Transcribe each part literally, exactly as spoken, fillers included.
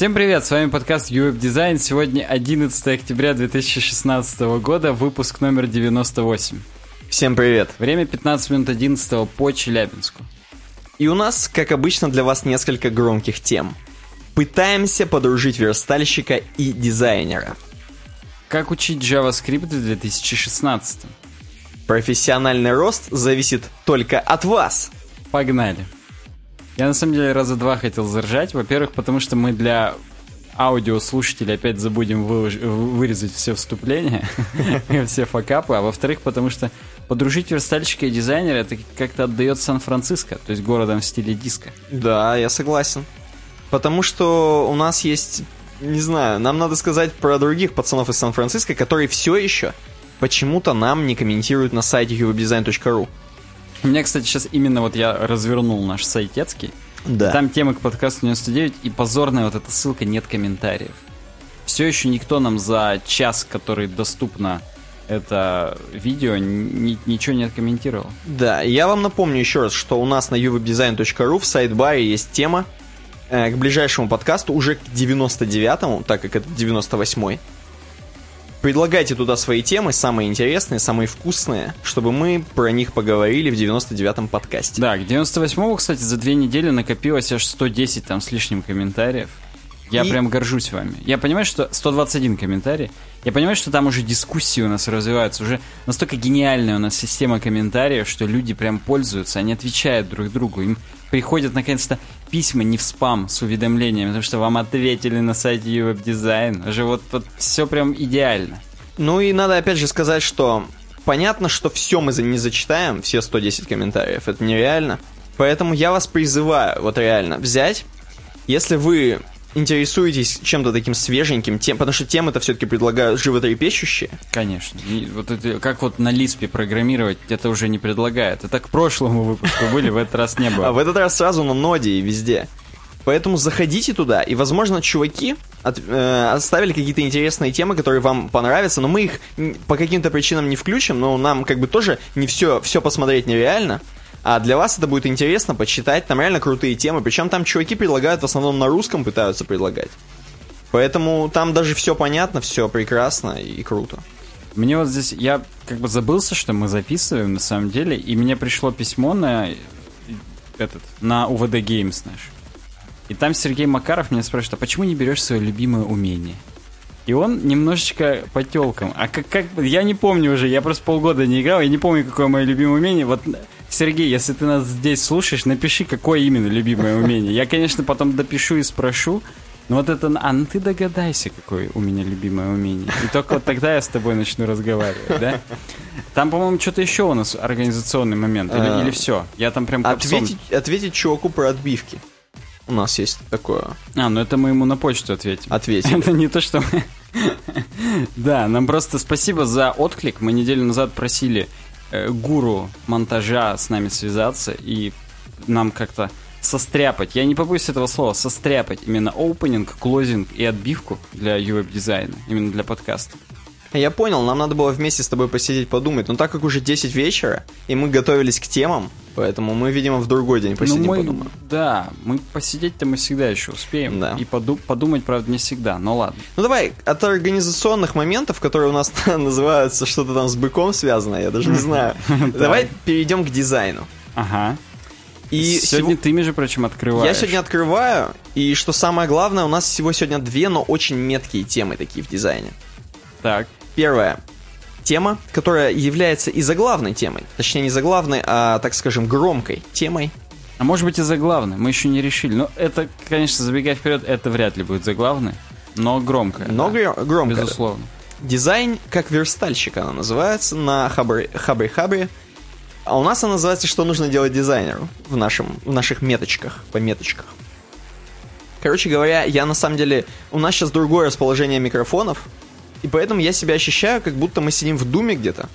Всем привет, с вами подкаст ю эф Design. Сегодня одиннадцатое октября две тысячи шестнадцатого года, выпуск номер девяносто восемь. Всем привет. Время пятнадцать минут одиннадцатого по Челябинску. И у нас, как обычно, для вас несколько громких тем. Пытаемся подружить верстальщика и дизайнера. Как учить JavaScript в две тысячи шестнадцатом? Профессиональный рост зависит только от вас. Погнали. Я на самом деле раза два хотел заржать. Во-первых, потому что мы для аудиослушателей опять забудем вылож... вырезать все вступления, все факапы. А во-вторых, потому что подружить верстальщика и дизайнера, это как-то отдает Сан-Франциско, то есть городом в стиле диско. Да, я согласен. Потому что у нас есть, не знаю, нам надо сказать про других пацанов из Сан-Франциско, которые все еще почему-то нам не комментируют на сайте ю веб дизайн точка ру. У меня, кстати, сейчас именно вот я развернул наш сайтецкий. Да. Там тема к подкасту девяносто девять, и позорная вот эта ссылка «Нет комментариев». Все еще никто нам за час, который доступно это видео, ни- ничего не откомментировал. Да, я вам напомню еще раз, что у нас на ю веб дизайн точка ру в сайдбаре есть тема э, к ближайшему подкасту, уже к девяносто девятому, так как это девяносто восьмой. Предлагайте туда свои темы, самые интересные, самые вкусные, чтобы мы про них поговорили в девяносто девятом подкасте. Да, к девяносто восьмому, кстати, за две недели накопилось аж сто десять там с лишним комментариев. Я и... прям горжусь вами. Я понимаю, что... сто двадцать один комментарий. Я понимаю, что там уже дискуссии у нас развиваются. Уже настолько гениальная у нас система комментариев, что люди прям пользуются. Они отвечают друг другу. Им приходят, наконец-то, письма не в спам с уведомлениями, потому что вам ответили на сайте ю веб дизайн. Уже вот, вот все прям идеально. Ну и надо опять же сказать, что понятно, что все мы не зачитаем, все сто десять комментариев, это нереально. Поэтому я вас призываю, вот реально, взять, если вы интересуетесь чем-то таким свеженьким, тем, потому что темы-то все-таки предлагают животрепещущие. Конечно. И вот это, как вот на Лиспе программировать, это уже не предлагает. Это к прошлому выпуску были, в этот раз не было. А в этот раз сразу на ноде и везде. Поэтому заходите туда, и, возможно, чуваки от, э, оставили какие-то интересные темы, которые вам понравятся, но мы их по каким-то причинам не включим, но нам как бы тоже не все, все посмотреть нереально. А для вас это будет интересно почитать, там реально крутые темы, причем там чуваки предлагают в основном на русском, пытаются предлагать. Поэтому там даже все понятно, все прекрасно и круто. Мне вот здесь, я как бы забылся, что мы записываем на самом деле, и мне пришло письмо на этот, на УВД Games наш. И там Сергей Макаров меня спрашивает, а почему не берешь свое любимое умение? И он немножечко по телкам. А как, как... Я не помню уже, я просто полгода не играл, я не помню, какое мое любимое умение. Вот, Сергей, если ты нас здесь слушаешь, напиши, какое именно любимое умение. Я, конечно, потом допишу и спрошу. Но вот это... А, ну ты догадайся, какое у меня любимое умение. И только вот тогда я с тобой начну разговаривать, да? Там, по-моему, что-то еще у нас организационный момент. Или, или все? Я там прям копсом... Ответить, ответить чуваку про отбивки. У нас есть такое. А, ну это мы ему на почту ответим. Ответим. Это не то, что мы... Да, нам просто спасибо за отклик. Мы неделю назад просили э, гуру монтажа с нами связаться и нам как-то состряпать, я не побоюсь этого слова, состряпать именно опенинг, клозинг и отбивку для ю веб дизайна, именно для подкаста. Я понял, нам надо было вместе с тобой посидеть, подумать, но так как уже десять вечера, и мы готовились к темам, поэтому мы, видимо, в другой день посидим, мы, подумаем. Да, мы посидеть-то мы всегда еще успеем, да. И поду- подумать, правда, не всегда, но ладно. Ну давай, от организационных моментов, которые у нас называются что-то там с быком связано, я даже не знаю, давай перейдем к дизайну. Ага. И сегодня сего... ты, между прочим, открываешь. Я сегодня открываю, и что самое главное, у нас всего сегодня две, но очень меткие темы такие в дизайне. Так. Первая тема, которая является и заглавной темой. Точнее, не заглавной, а, так скажем, громкой темой. А может быть и заглавной, мы еще не решили. Но это, конечно, забегая вперед, это вряд ли будет заглавной, но громкая. Но да, громкая. Безусловно. Дизайн как верстальщик она называется на Хабре-Хабре. А у нас она называется «Что нужно делать дизайнеру» в, нашем, в наших меточках, по меточках. Короче говоря, я на самом деле... У нас сейчас другое расположение микрофонов, и поэтому я себя ощущаю, как будто мы сидим в думе где-то.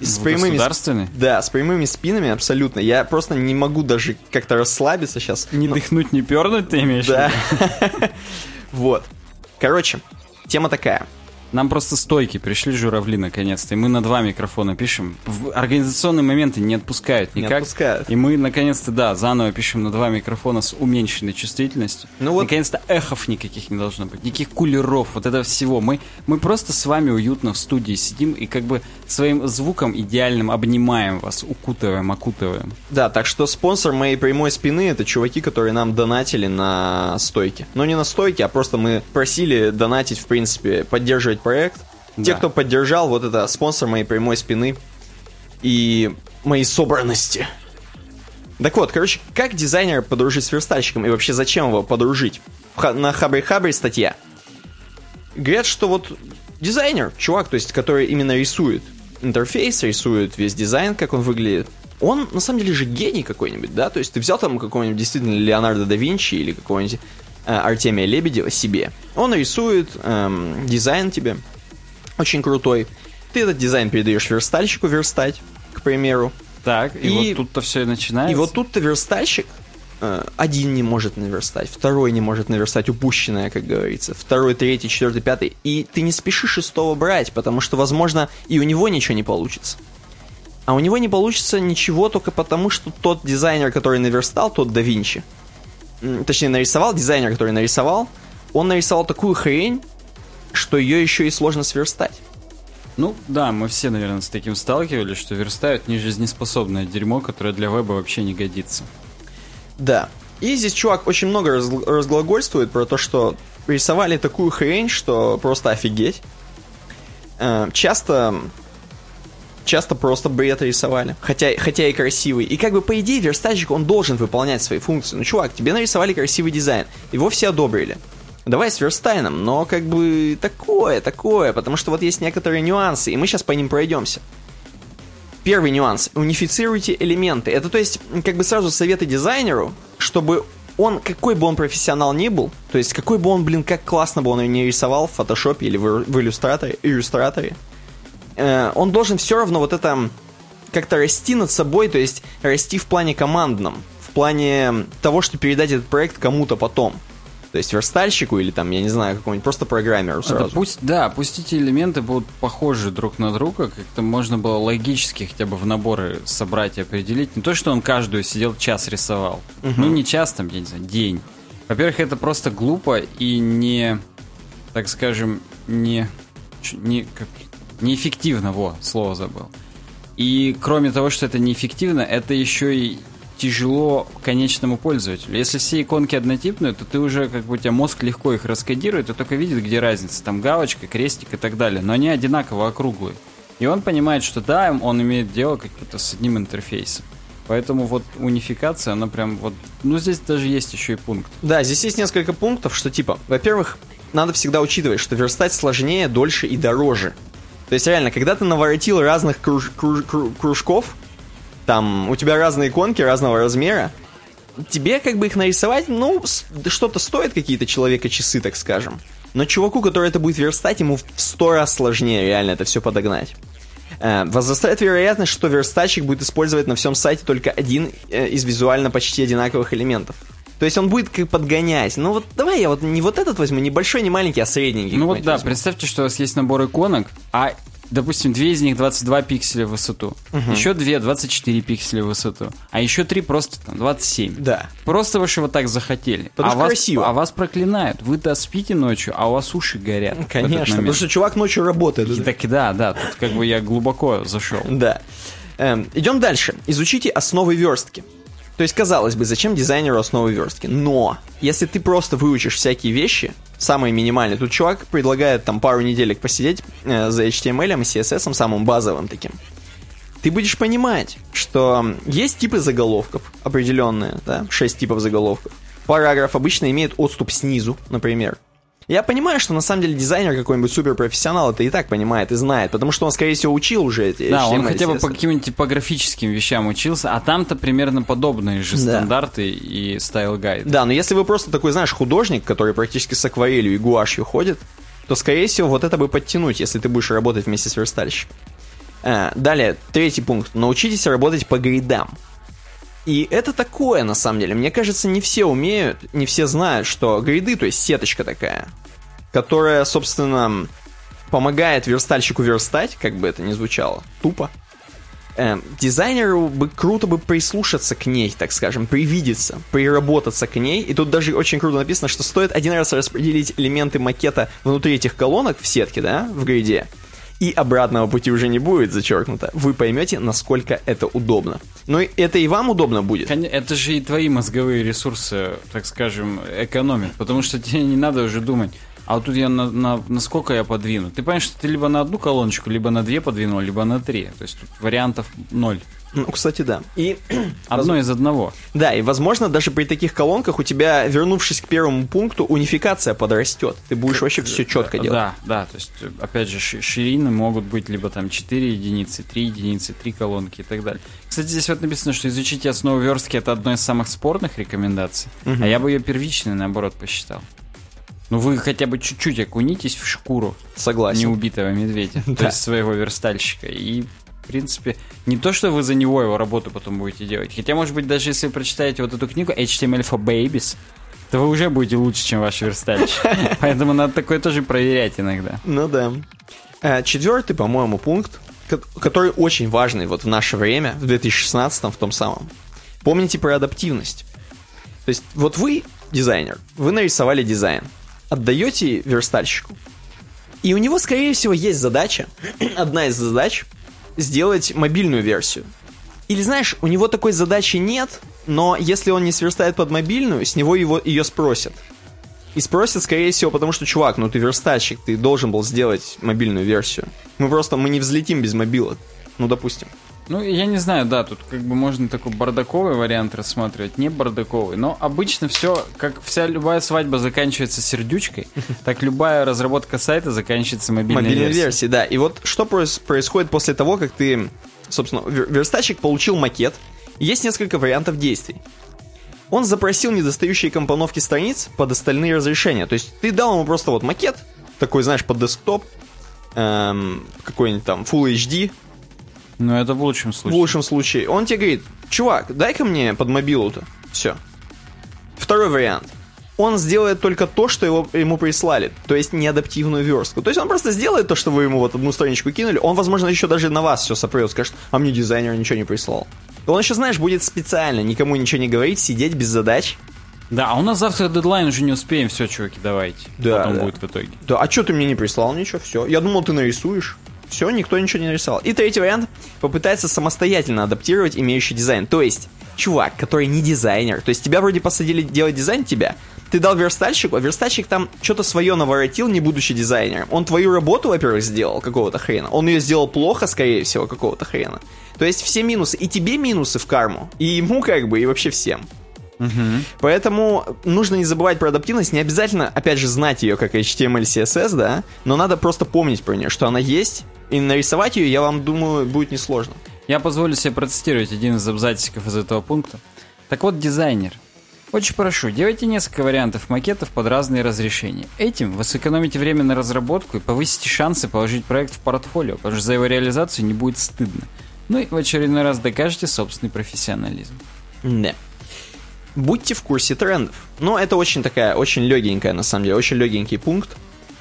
С прямыми, государственной? Да, с прямыми спинами абсолютно. Я просто не могу даже как-то расслабиться сейчас. Не Но... дыхнуть, не пернуть, ты имеешь в виду? Да. Вот. Короче, тема такая. Нам просто стойки пришли, журавли, наконец-то. И мы на два микрофона пишем. В организационные моменты не отпускают никак. Не отпускают. И мы, наконец-то, да, заново пишем на два микрофона с уменьшенной чувствительностью. Ну вот... Наконец-то эхов никаких не должно быть. Никаких кулеров, вот этого всего. Мы, мы просто с вами уютно в студии сидим и как бы своим звуком идеальным обнимаем вас, укутываем, окутываем. Да, так что спонсор моей прямой спины — это чуваки, которые нам донатили на стойке. Но не на стойке, а просто мы просили донатить, в принципе, поддерживать проект. Да. Те, кто поддержал, вот это спонсор моей прямой спины и моей собранности. Так вот, короче, как дизайнера подружить с верстальщиком и вообще зачем его подружить? Ха- на Хабре-Хабре статья. Говорят, что вот дизайнер, чувак, то есть, который именно рисует интерфейс, рисует весь дизайн, как он выглядит, он на самом деле же гений какой-нибудь, да? То есть ты взял там какого-нибудь действительно Леонардо да Винчи или какого-нибудь Артемия Лебедева себе. Он рисует эм, дизайн тебе очень крутой. Ты этот дизайн передаешь верстальщику верстать, к примеру. Так, и, и вот тут-то все и начинается. И вот тут-то верстальщик э, один не может наверстать, второй не может наверстать, упущенное, как говорится. Второй, третий, четвертый, пятый. И ты не спешишь шестого брать, потому что, возможно, и у него ничего не получится. А у него не получится ничего только потому, что тот дизайнер, который наверстал, тот да Винчи, точнее, нарисовал, дизайнер, который нарисовал, он нарисовал такую хрень, что ее еще и сложно сверстать. Ну, да, мы все, наверное, с таким сталкивались, что верстают нежизнеспособное дерьмо, которое для веба вообще не годится. Да. И здесь чувак очень много разгл- разглагольствует про то, что рисовали такую хрень, что просто офигеть. Э, часто... Часто просто бред рисовали, хотя, хотя и красивый. И как бы по идее верстальщик, он должен выполнять свои функции. Ну, чувак, тебе нарисовали красивый дизайн, его все одобрили. Давай сверстай нам, но как бы такое, такое, потому что вот есть некоторые нюансы, и мы сейчас по ним пройдемся. Первый нюанс. Унифицируйте элементы. Это то есть как бы сразу советы дизайнеру, чтобы он, какой бы он профессионал ни был, то есть какой бы он, блин, как классно бы он ни рисовал в фотошопе или в, в иллюстраторе, иллюстраторе, он должен все равно вот это как-то расти над собой, то есть расти в плане командном, в плане того, что передать этот проект кому-то потом. То есть верстальщику или там, я не знаю, какому-нибудь просто программеру сразу. Это пусть, да, пусть эти элементы будут похожи друг на друга, как-то можно было логически хотя бы в наборы собрать и определить. Не то, что он каждую сидел час рисовал. Угу. Ну, не час, там, я не знаю, день. Во-первых, это просто глупо и не, так скажем, не... не как... неэффективно, во, слово забыл. И кроме того, что это неэффективно, это еще и тяжело конечному пользователю. Если все иконки однотипные, то ты уже, как бы, у тебя мозг легко их раскодирует и только видит, где разница. Там галочка, крестик и так далее. Но они одинаково округлые. И он понимает, что да, он имеет дело как-то с одним интерфейсом. Поэтому вот унификация, она прям вот... Ну, здесь даже есть еще и пункт. Да, здесь есть несколько пунктов, что типа... Во-первых, надо всегда учитывать, что верстать сложнее, дольше и дороже. То есть реально, когда ты наворотил разных круж, круж, кружков, там у тебя разные иконки разного размера, тебе как бы их нарисовать, ну, что-то стоит, какие-то человека-часы, так скажем. Но чуваку, который это будет верстать, ему в сто раз сложнее реально это все подогнать. Э, возрастает вероятность, что верстальщик будет использовать на всем сайте только один э, из визуально почти одинаковых элементов. То есть он будет как подгонять. Ну вот давай я вот не вот этот возьму, не большой, не маленький, а средненький. Ну вот да, возьму. Представьте, что у вас есть набор иконок, а, допустим, две из них двадцать два пикселя в высоту, угу. Еще две двадцать четыре пикселя в высоту, а еще три просто там двадцать семь. Да. Просто вы же вот так захотели. Потому а что вас, красиво. А вас проклинают. Вы-то спите ночью, а у вас уши горят. Конечно, потому что чувак ночью работает. И, да? Так, да, да, тут как бы я глубоко зашел. Да. Эм, идем дальше. Изучите основы верстки. То есть, казалось бы, зачем дизайнеру основы верстки? Но если ты просто выучишь всякие вещи, самые минимальные, тут чувак предлагает там пару неделек посидеть э, за эйч ти эм эль и си эс эс, самым базовым таким, ты будешь понимать, что есть типы заголовков определенные, да, шесть типов заголовков. Параграф обычно имеет отступ снизу, например. Я понимаю, что на самом деле дизайнер какой-нибудь суперпрофессионал это и так понимает и знает, потому что он, скорее всего, учил уже эти. Да, эйч ти эм эль, он хотя бы по каким-нибудь типографическим вещам учился, а там-то примерно подобные же, да, стандарты и стайл-гайды. Да, но если вы просто такой, знаешь, художник, который практически с акварелью и гуашью ходит, то, скорее всего, вот это бы подтянуть, если ты будешь работать вместе с верстальщиком. А, далее, третий пункт. Научитесь работать по гридам. И это такое, на самом деле, мне кажется, не все умеют, не все знают, что гриды, то есть сеточка такая, которая, собственно, помогает верстальщику верстать, как бы это ни звучало, тупо. Эм, дизайнеру бы круто бы прислушаться к ней, так скажем, привидеться, приработаться к ней. И тут даже очень круто написано, что стоит один раз распределить элементы макета внутри этих колонок в сетке, да, в гриде, и обратного пути уже не будет, зачеркнуто. Вы поймете, насколько это удобно. Но это и вам удобно будет. Это же и твои мозговые ресурсы, так скажем, экономят, потому что тебе не надо уже думать, а вот тут я на, на, насколько я подвину. Ты понимаешь, что ты либо на одну колоночку, либо на две подвинул, либо на три. То есть тут вариантов ноль. Ну, кстати, да. И одно раз... из одного. Да, и, возможно, даже при таких колонках у тебя, вернувшись к первому пункту, унификация подрастет. Ты будешь вообще все четко делать. Да, да. То есть, опять же, ширины могут быть либо там четыре единицы, три единицы, три колонки и так далее. Кстати, здесь вот написано, что изучите основу верстки — это одна из самых спорных рекомендаций. Угу. А я бы ее первичной, наоборот, посчитал. Ну, вы хотя бы чуть-чуть окунитесь в шкуру. Согласен. Неубитого медведя, то есть своего верстальщика. И, в принципе, не то, что вы за него его работу потом будете делать. Хотя, может быть, даже если вы прочитаете вот эту книгу эйч ти эм эль for Babies, то вы уже будете лучше, чем ваш верстальщик. Поэтому надо такое тоже проверять иногда. Ну да. Четвертый, по-моему, пункт, который очень важный вот в наше время, в две тысячи шестнадцатом, в том самом. Помните про адаптивность. То есть вот вы, дизайнер, вы нарисовали дизайн, отдаете верстальщику. И у него, скорее всего, есть задача, одна из задач, сделать мобильную версию. Или, знаешь, у него такой задачи нет, но если он не сверстает под мобильную, с него его, ее спросят. И спросят, скорее всего, потому что, чувак, ну ты верстальщик, ты должен был сделать мобильную версию. Мы просто, мы не взлетим без мобилок. Ну, допустим. Ну, я не знаю, да, тут как бы можно такой бардаковый вариант рассматривать, не бардаковый, но обычно все, как вся любая свадьба заканчивается сердючкой, так любая разработка сайта заканчивается мобильной версией. Мобильной версией, да. И вот что происходит после того, как ты, собственно, верстальщик получил макет, есть несколько вариантов действий. Он запросил недостающие компоновки страниц под остальные разрешения, то есть ты дал ему просто вот макет, такой, знаешь, под десктоп, эм, какой-нибудь там Full эйч ди. Ну, это в лучшем случае. В лучшем случае. Он тебе говорит: чувак, дай-ка мне под мобилу-то. Все. Второй вариант. Он сделает только то, что его, ему прислали. То есть неадаптивную верстку. То есть он просто сделает то, что вы ему вот одну страничку кинули. Он, возможно, еще даже на вас все сопрет. Скажет: а мне дизайнер ничего не прислал. Он еще, знаешь, будет специально никому ничего не говорить, сидеть без задач. Да, а у нас завтра дедлайн, уже не успеем. Все, чуваки, давайте. Да, потом да. Будет в итоге. Да, а что ты мне не прислал ничего? Все. Я думал, ты нарисуешь. Все, никто ничего не нарисовал. И третий вариант — попытается самостоятельно адаптировать имеющий дизайн. То есть, чувак, который не дизайнер, то есть тебя вроде посадили делать дизайн тебя, ты дал верстальщику, а верстальщик там что-то свое наворотил, не будучи дизайнером. Он твою работу, во-первых, сделал какого-то хрена, он ее сделал плохо, скорее всего, какого-то хрена. То есть все минусы, и тебе минусы в карму, и ему как бы, и вообще всем. Угу. Поэтому нужно не забывать про адаптивность. Не обязательно, опять же, знать ее как эйч ти эм эль, си эс эс, да. Но надо просто помнить про нее, что она есть. И нарисовать ее, я вам думаю, будет несложно. Я позволю себе процитировать один из абзациков из этого пункта. Так вот, дизайнер: очень прошу, делайте несколько вариантов макетов под разные разрешения. Этим вы сэкономите время на разработку и повысите шансы положить проект в портфолио, потому что за его реализацию не будет стыдно. Ну и в очередной раз докажете собственный профессионализм. Да. Будьте в курсе трендов. Но это очень такая, очень легенькая, на самом деле, очень легенький пункт.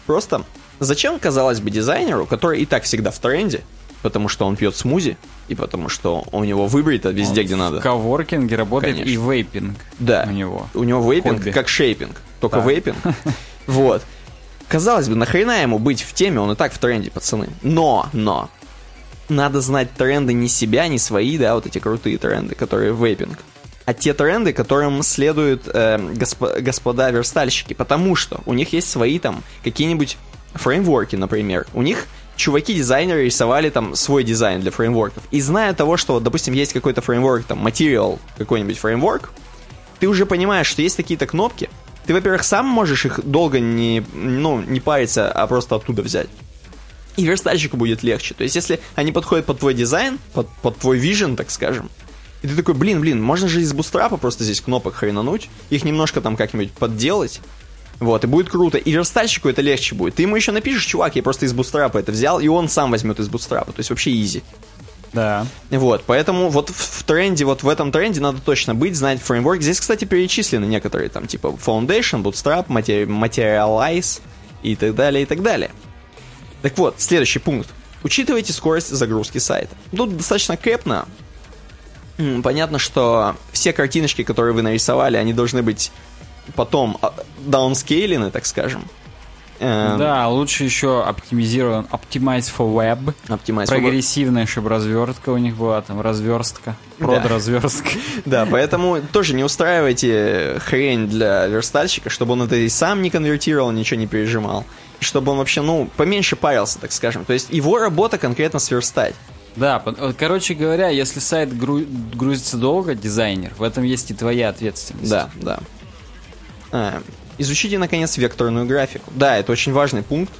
Просто зачем, казалось бы, дизайнеру, который и так всегда в тренде, потому что он пьет смузи, и потому что у него выбрито везде, он где надо. В коворкинге работает. Конечно. И вейпинг. Да, у него, у него вейпинг хобби. Как шейпинг, только да. Вейпинг. Вот. Казалось бы, нахрена ему быть в теме, он и так в тренде, пацаны. Но, но, надо знать тренды не себя, не свои, да, вот эти крутые тренды, которые вейпинг, а те тренды, которым следуют э, госп- господа верстальщики, потому что у них есть свои там какие-нибудь фреймворки, например. У них чуваки-дизайнеры рисовали там свой дизайн для фреймворков. И зная того, что, вот, допустим, есть какой-то фреймворк, там, Material, какой-нибудь фреймворк, ты уже понимаешь, что есть такие-то кнопки. Ты, во-первых, сам можешь их долго не, ну, не париться, а просто оттуда взять. И верстальщику будет легче. То есть, если они подходят под твой дизайн, под, под твой вижен, так скажем, и ты такой: блин, блин, можно же из бустрапа просто здесь кнопок хренануть, их немножко там как-нибудь подделать, вот, и будет круто. И верстальщику это легче будет. Ты ему еще напишешь: чувак, я просто из бустрапа это взял, и он сам возьмет из бустрапа, то есть вообще изи. Да. Вот, поэтому вот в тренде, вот в этом тренде надо точно быть, знать фреймворк. Здесь, кстати, перечислены некоторые там, типа Foundation, Bootstrap, Materialize и так далее, и так далее. Так вот, следующий пункт. Учитывайте скорость загрузки сайта. Тут достаточно кэпно. Понятно, что все картиночки, которые вы нарисовали, они должны быть потом даунскейлены, так скажем. Эм... Да, лучше еще оптимизирован. Optimize for web. Optimize Прогрессивная, for... чтобы развертка у них была, там разверстка, продразверстка. Да, поэтому тоже не устраивайте хрень для верстальщика, чтобы он это и сам не конвертировал, ничего не пережимал. Чтобы он вообще, ну, поменьше парился, так скажем. То есть его работа конкретно сверстать. Да, короче говоря, если сайт гру- грузится долго, дизайнер, в этом есть и твоя ответственность. Да, да. А, изучите, наконец, векторную графику. Да, это очень важный пункт,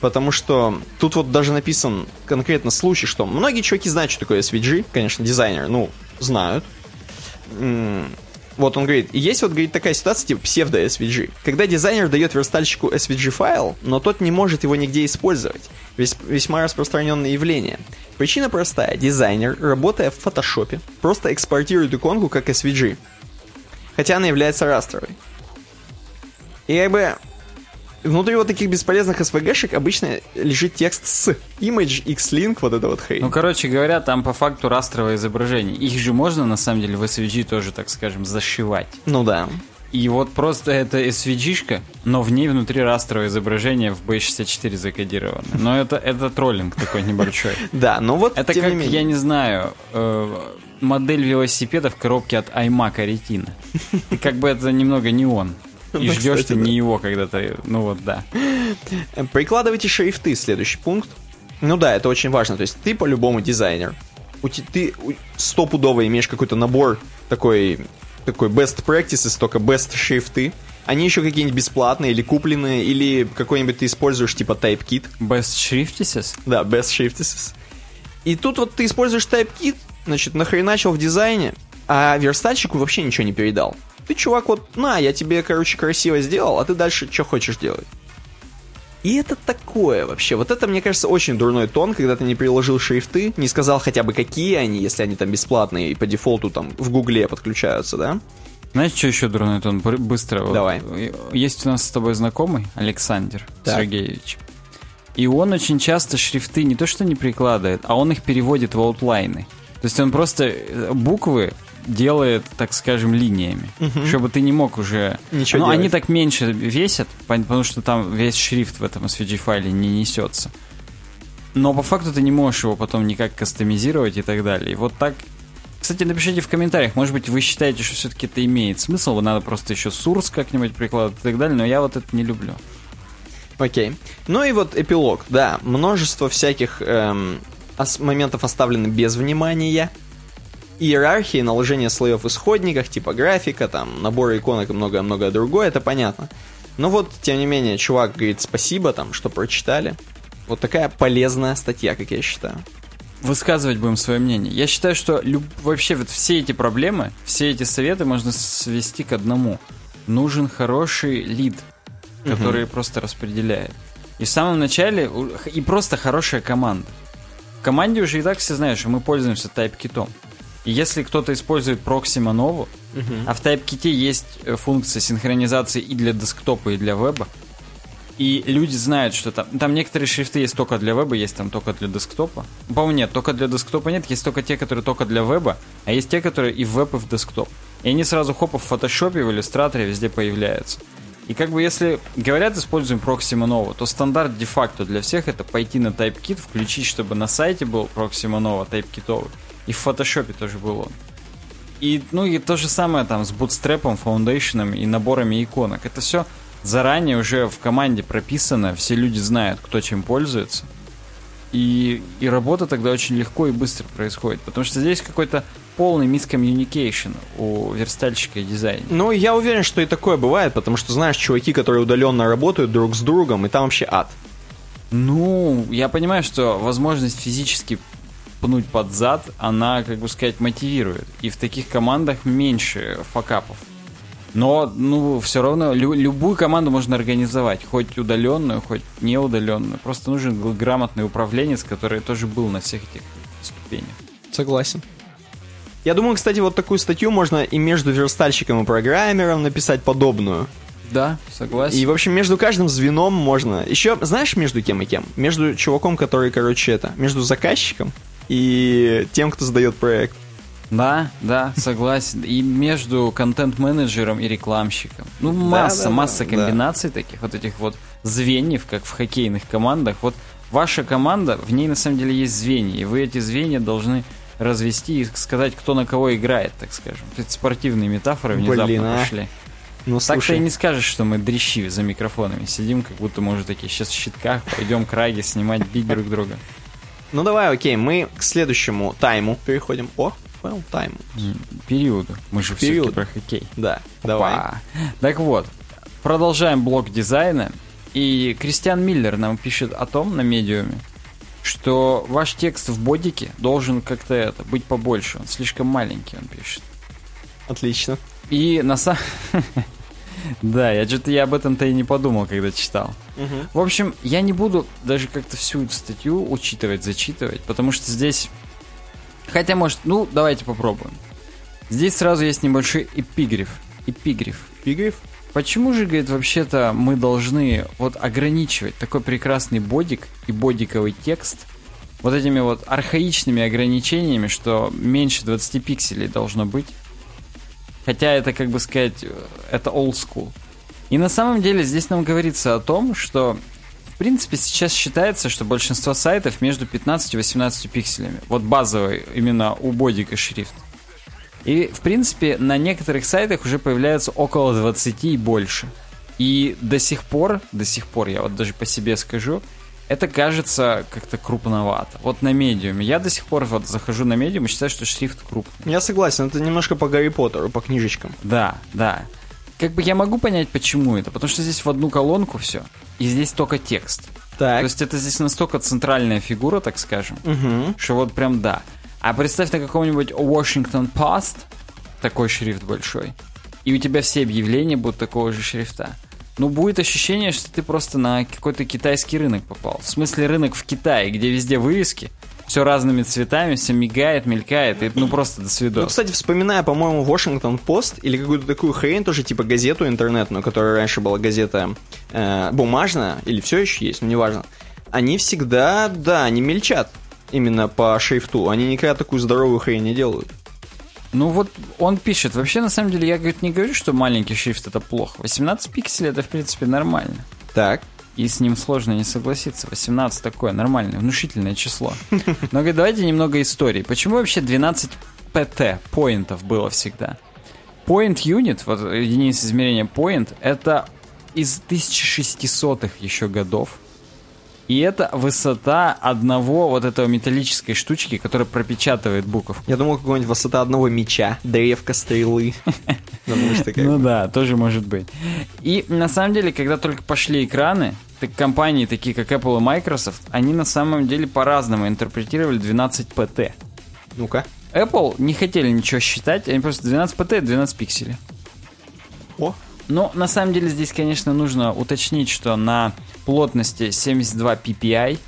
потому что тут вот даже написан конкретно случай, что многие чуваки знают, что такое эс ви джи, конечно, дизайнеры, ну, знают. Вот он говорит, есть вот, говорит, такая ситуация, типа псевдо-эс ви джи, когда дизайнер дает верстальщику эс ви джи-файл, но тот не может его нигде использовать. Вес- весьма распространенное явление. Причина простая. Дизайнер, работая в фотошопе, просто экспортирует иконку как эс ви джи, хотя она является растровой. И как бы внутри вот таких бесполезных эс ви джи-шек обычно лежит текст с image, xlink, вот это вот хрень. Ну, короче говоря, там по факту растровое изображение. Их же можно, на самом деле, в эс ви джи тоже, так скажем, зашивать. Ну да. И вот просто это эс ви джи-шка, но в ней внутри растровое изображение в би шестьдесят четыре закодировано. Но это, это троллинг такой небольшой. Да, ну вот это как, я не знаю, модель велосипеда в коробке от iMac Retina. Как бы это немного не он. И ну, ждешь кстати, ты да. не его когда-то. Ну вот, да. Прикладывайте шрифты, следующий пункт. Ну да, это очень важно. То есть ты по-любому дизайнер. Ты стопудово имеешь какой-то набор такой, такой best practices, только best шрифты. Они еще какие-нибудь бесплатные или купленные, или какой-нибудь ты используешь типа TypeKit. Best шрифтисес? Да, best шрифтисес. И тут вот ты используешь TypeKit, значит, нахреначил в дизайне, а верстальщику вообще ничего не передал. Ты, чувак, вот, на, я тебе, короче, красиво сделал, а ты дальше что хочешь делать. И это такое вообще. Вот это, мне кажется, очень дурной тон, когда ты не приложил шрифты, не сказал хотя бы какие они, если они там бесплатные и по дефолту там в Гугле подключаются, да? Знаешь, что еще дурной тон? Быстро. Давай. Вот, есть у нас с тобой знакомый Александр так. Сергеевич. И он очень часто шрифты не то что не прикладывает, а он их переводит в аутлайны. То есть он просто буквы делает, так скажем, линиями, угу. чтобы ты не мог уже... Ничего ну, они так меньше весят, потому что там весь шрифт в этом эс ви джи-файле не несется. Но по факту ты не можешь его потом никак кастомизировать и так далее. И вот так... Кстати, напишите в комментариях, может быть, вы считаете, что все-таки это имеет смысл, надо просто еще source как-нибудь прикладывать и так далее, но я вот это не люблю. Окей. Ну и вот эпилог, да, множество всяких эм, моментов оставлено без внимания. Иерархии, наложение слоев в исходниках, типографика, там, наборы иконок и многое-многое другое, это понятно. Но вот, тем не менее, чувак говорит спасибо, там, что прочитали. Вот такая полезная статья, как я считаю. Высказывать будем свое мнение. Я считаю, что люб... вообще вот все эти проблемы, все эти советы можно свести к одному. Нужен хороший лид, который угу. просто распределяет. И в самом начале, и просто хорошая команда. В команде уже и так все знают, что мы пользуемся TypeKit'ом. И если кто-то использует Proxima Novo, uh-huh. а в TypeKit есть функция синхронизации и для десктопа, и для веба, и люди знают, что там... Там некоторые шрифты есть только для веба, есть там только для десктопа. По-моему, нет, только для десктопа нет, есть только те, которые только для веба, а есть те, которые и в веб, и в десктоп. И они сразу хоп, в фотошопе, в иллюстраторе везде появляются. И как бы если говорят, используем Proxima Novo, то стандарт де-факто для всех это пойти на TypeKit, включить, чтобы на сайте был Proxima Novo, TypeKit'овый. И в фотошопе тоже был он. И, ну, и то же самое там с бутстрепом, фаундейшеном и наборами иконок. Это все заранее уже в команде прописано, все люди знают, кто чем пользуется. И, и работа тогда очень легко и быстро происходит. Потому что здесь какой-то полный мискоммуникейшн у верстальщика и дизайнера. Ну, я уверен, что и такое бывает, потому что, знаешь, чуваки, которые удаленно работают друг с другом, и там вообще ад. Ну, я понимаю, что возможность физически... пнуть под зад, она, как бы сказать, мотивирует. И в таких командах меньше факапов. Но, ну, все равно лю- любую команду можно организовать, хоть удаленную, хоть неудаленную. Просто нужен был грамотный управленец, который тоже был на всех этих ступенях. Согласен. Я думаю, кстати, вот такую статью можно и между верстальщиком и программером написать подобную. Да, согласен. И, в общем, между каждым звеном можно... Еще, знаешь, между кем и кем? Между чуваком, который, короче, это... Между заказчиком и тем, кто задает проект. Да, да, согласен. И между контент-менеджером и рекламщиком. Ну, масса, да, да, масса да, комбинаций да. таких вот этих вот звеньев, как в хоккейных командах. Вот ваша команда, в ней на самом деле есть звенья, и вы эти звенья должны развести и сказать, кто на кого играет, так скажем. Это спортивные метафоры внезапно Блин, а? пошли. Ну, так-то и не скажешь, что мы дрищи за микрофонами сидим, как будто мы уже такие сейчас в щитках, пойдем к Раге снимать, бить друг друга. Ну давай, окей, мы к следующему тайму переходим. О, понял, тайму. Периоду. Мы же Период. все-таки про хоккей. Да, Опа. давай. Так вот, продолжаем блок дизайна. И Кристиан Миллер нам пишет о том на медиуме, что ваш текст в бодике должен как-то это, быть побольше. Он слишком маленький, он пишет. Отлично. И на самом... Да, я что-то я об этом-то и не подумал, когда читал. Угу. В общем, я не буду даже как-то всю эту статью учитывать, зачитывать, потому что здесь... Хотя, может, ну, давайте попробуем. Здесь сразу есть небольшой эпигриф. Эпигриф. Эпигриф? Почему же, говорит, вообще-то мы должны вот ограничивать такой прекрасный бодик и бодиковый текст вот этими вот архаичными ограничениями, что меньше двадцати пикселей должно быть? Хотя это, как бы сказать, это old school. И на самом деле здесь нам говорится о том, что в принципе сейчас считается, что большинство сайтов между пятнадцатью и восемнадцатью пикселями. Вот базовый именно у бодика шрифт. И в принципе на некоторых сайтах уже появляется около двадцати и больше. И до сих пор, до сих пор, я вот даже по себе скажу, это кажется как-то крупновато. Вот на медиуме. Я до сих пор вот захожу на медиум и считаю, что шрифт крупный. Я согласен, это немножко по Гарри Поттеру, по книжечкам. Да, да. Как бы я могу понять, почему это. Потому что здесь в одну колонку все, и здесь только текст. Так. То есть это здесь настолько центральная фигура, так скажем, угу. что вот прям да. А представь на каком-нибудь Washington Post такой шрифт большой, и у тебя все объявления будут такого же шрифта. Ну, будет ощущение, что ты просто на какой-то китайский рынок попал. В смысле, рынок в Китае, где везде вывески, все разными цветами, все мигает, мелькает, и, ну, просто до свидос. Ну, кстати, вспоминая, по-моему, Washington Post или какую-то такую хрень тоже, типа газету интернетную, которая раньше была газета э, бумажная, или все еще есть, но неважно, они всегда, да, они мельчат именно по шрифту, они никогда такую здоровую хрень не делают. Ну вот он пишет, вообще на самом деле я говорит, не говорю, что маленький шрифт это плохо. восемнадцать пикселей это в принципе нормально. Так. И с ним сложно не согласиться. восемнадцать такое нормальное, внушительное число. Но говорит, давайте немного истории. Почему вообще двенадцать пт, поинтов было всегда? Point unit, вот единица измерения point, это из тысяча шестисотых еще годов. И это высота одного вот этого металлической штучки, которая пропечатывает буковку. Я думал, какая-нибудь высота одного меча, древка стрелы. Ну да, тоже может быть. И на самом деле, когда только пошли экраны, так компании, такие как Apple и Microsoft, они на самом деле по-разному интерпретировали двенадцать пэ тэ. Ну-ка. Apple не хотели ничего считать, они просто двенадцать пэ тэ и двенадцать пикселей. О! Но на самом деле здесь, конечно, нужно уточнить, что на плотности семьдесят два пи пи ай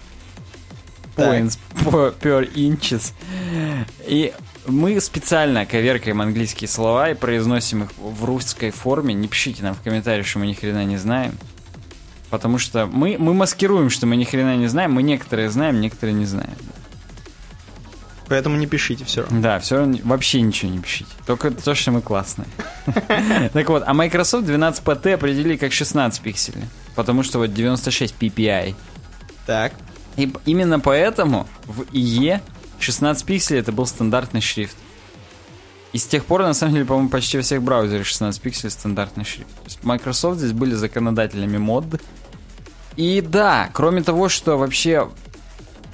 points per inches. И мы специально коверкаем английские слова и произносим их в русской форме. Не пишите нам в комментариях, что мы ни хрена не знаем. Потому что мы, мы маскируем, что мы ни хрена не знаем. Мы некоторые знаем, некоторые не знаем. Поэтому не пишите все равно. Да, все равно вообще ничего не пишите. Только то, что мы классные. Так вот, а Microsoft двенадцать пэ тэ определили как шестнадцать пикселей. Потому что вот девяносто шесть пи пи ай. Так. И именно поэтому в и и шестнадцать пикселей это был стандартный шрифт. И с тех пор, на самом деле, по-моему, почти во всех браузерах шестнадцать пикселей стандартный шрифт. Microsoft здесь были законодателями мод. И да, кроме того, что вообще...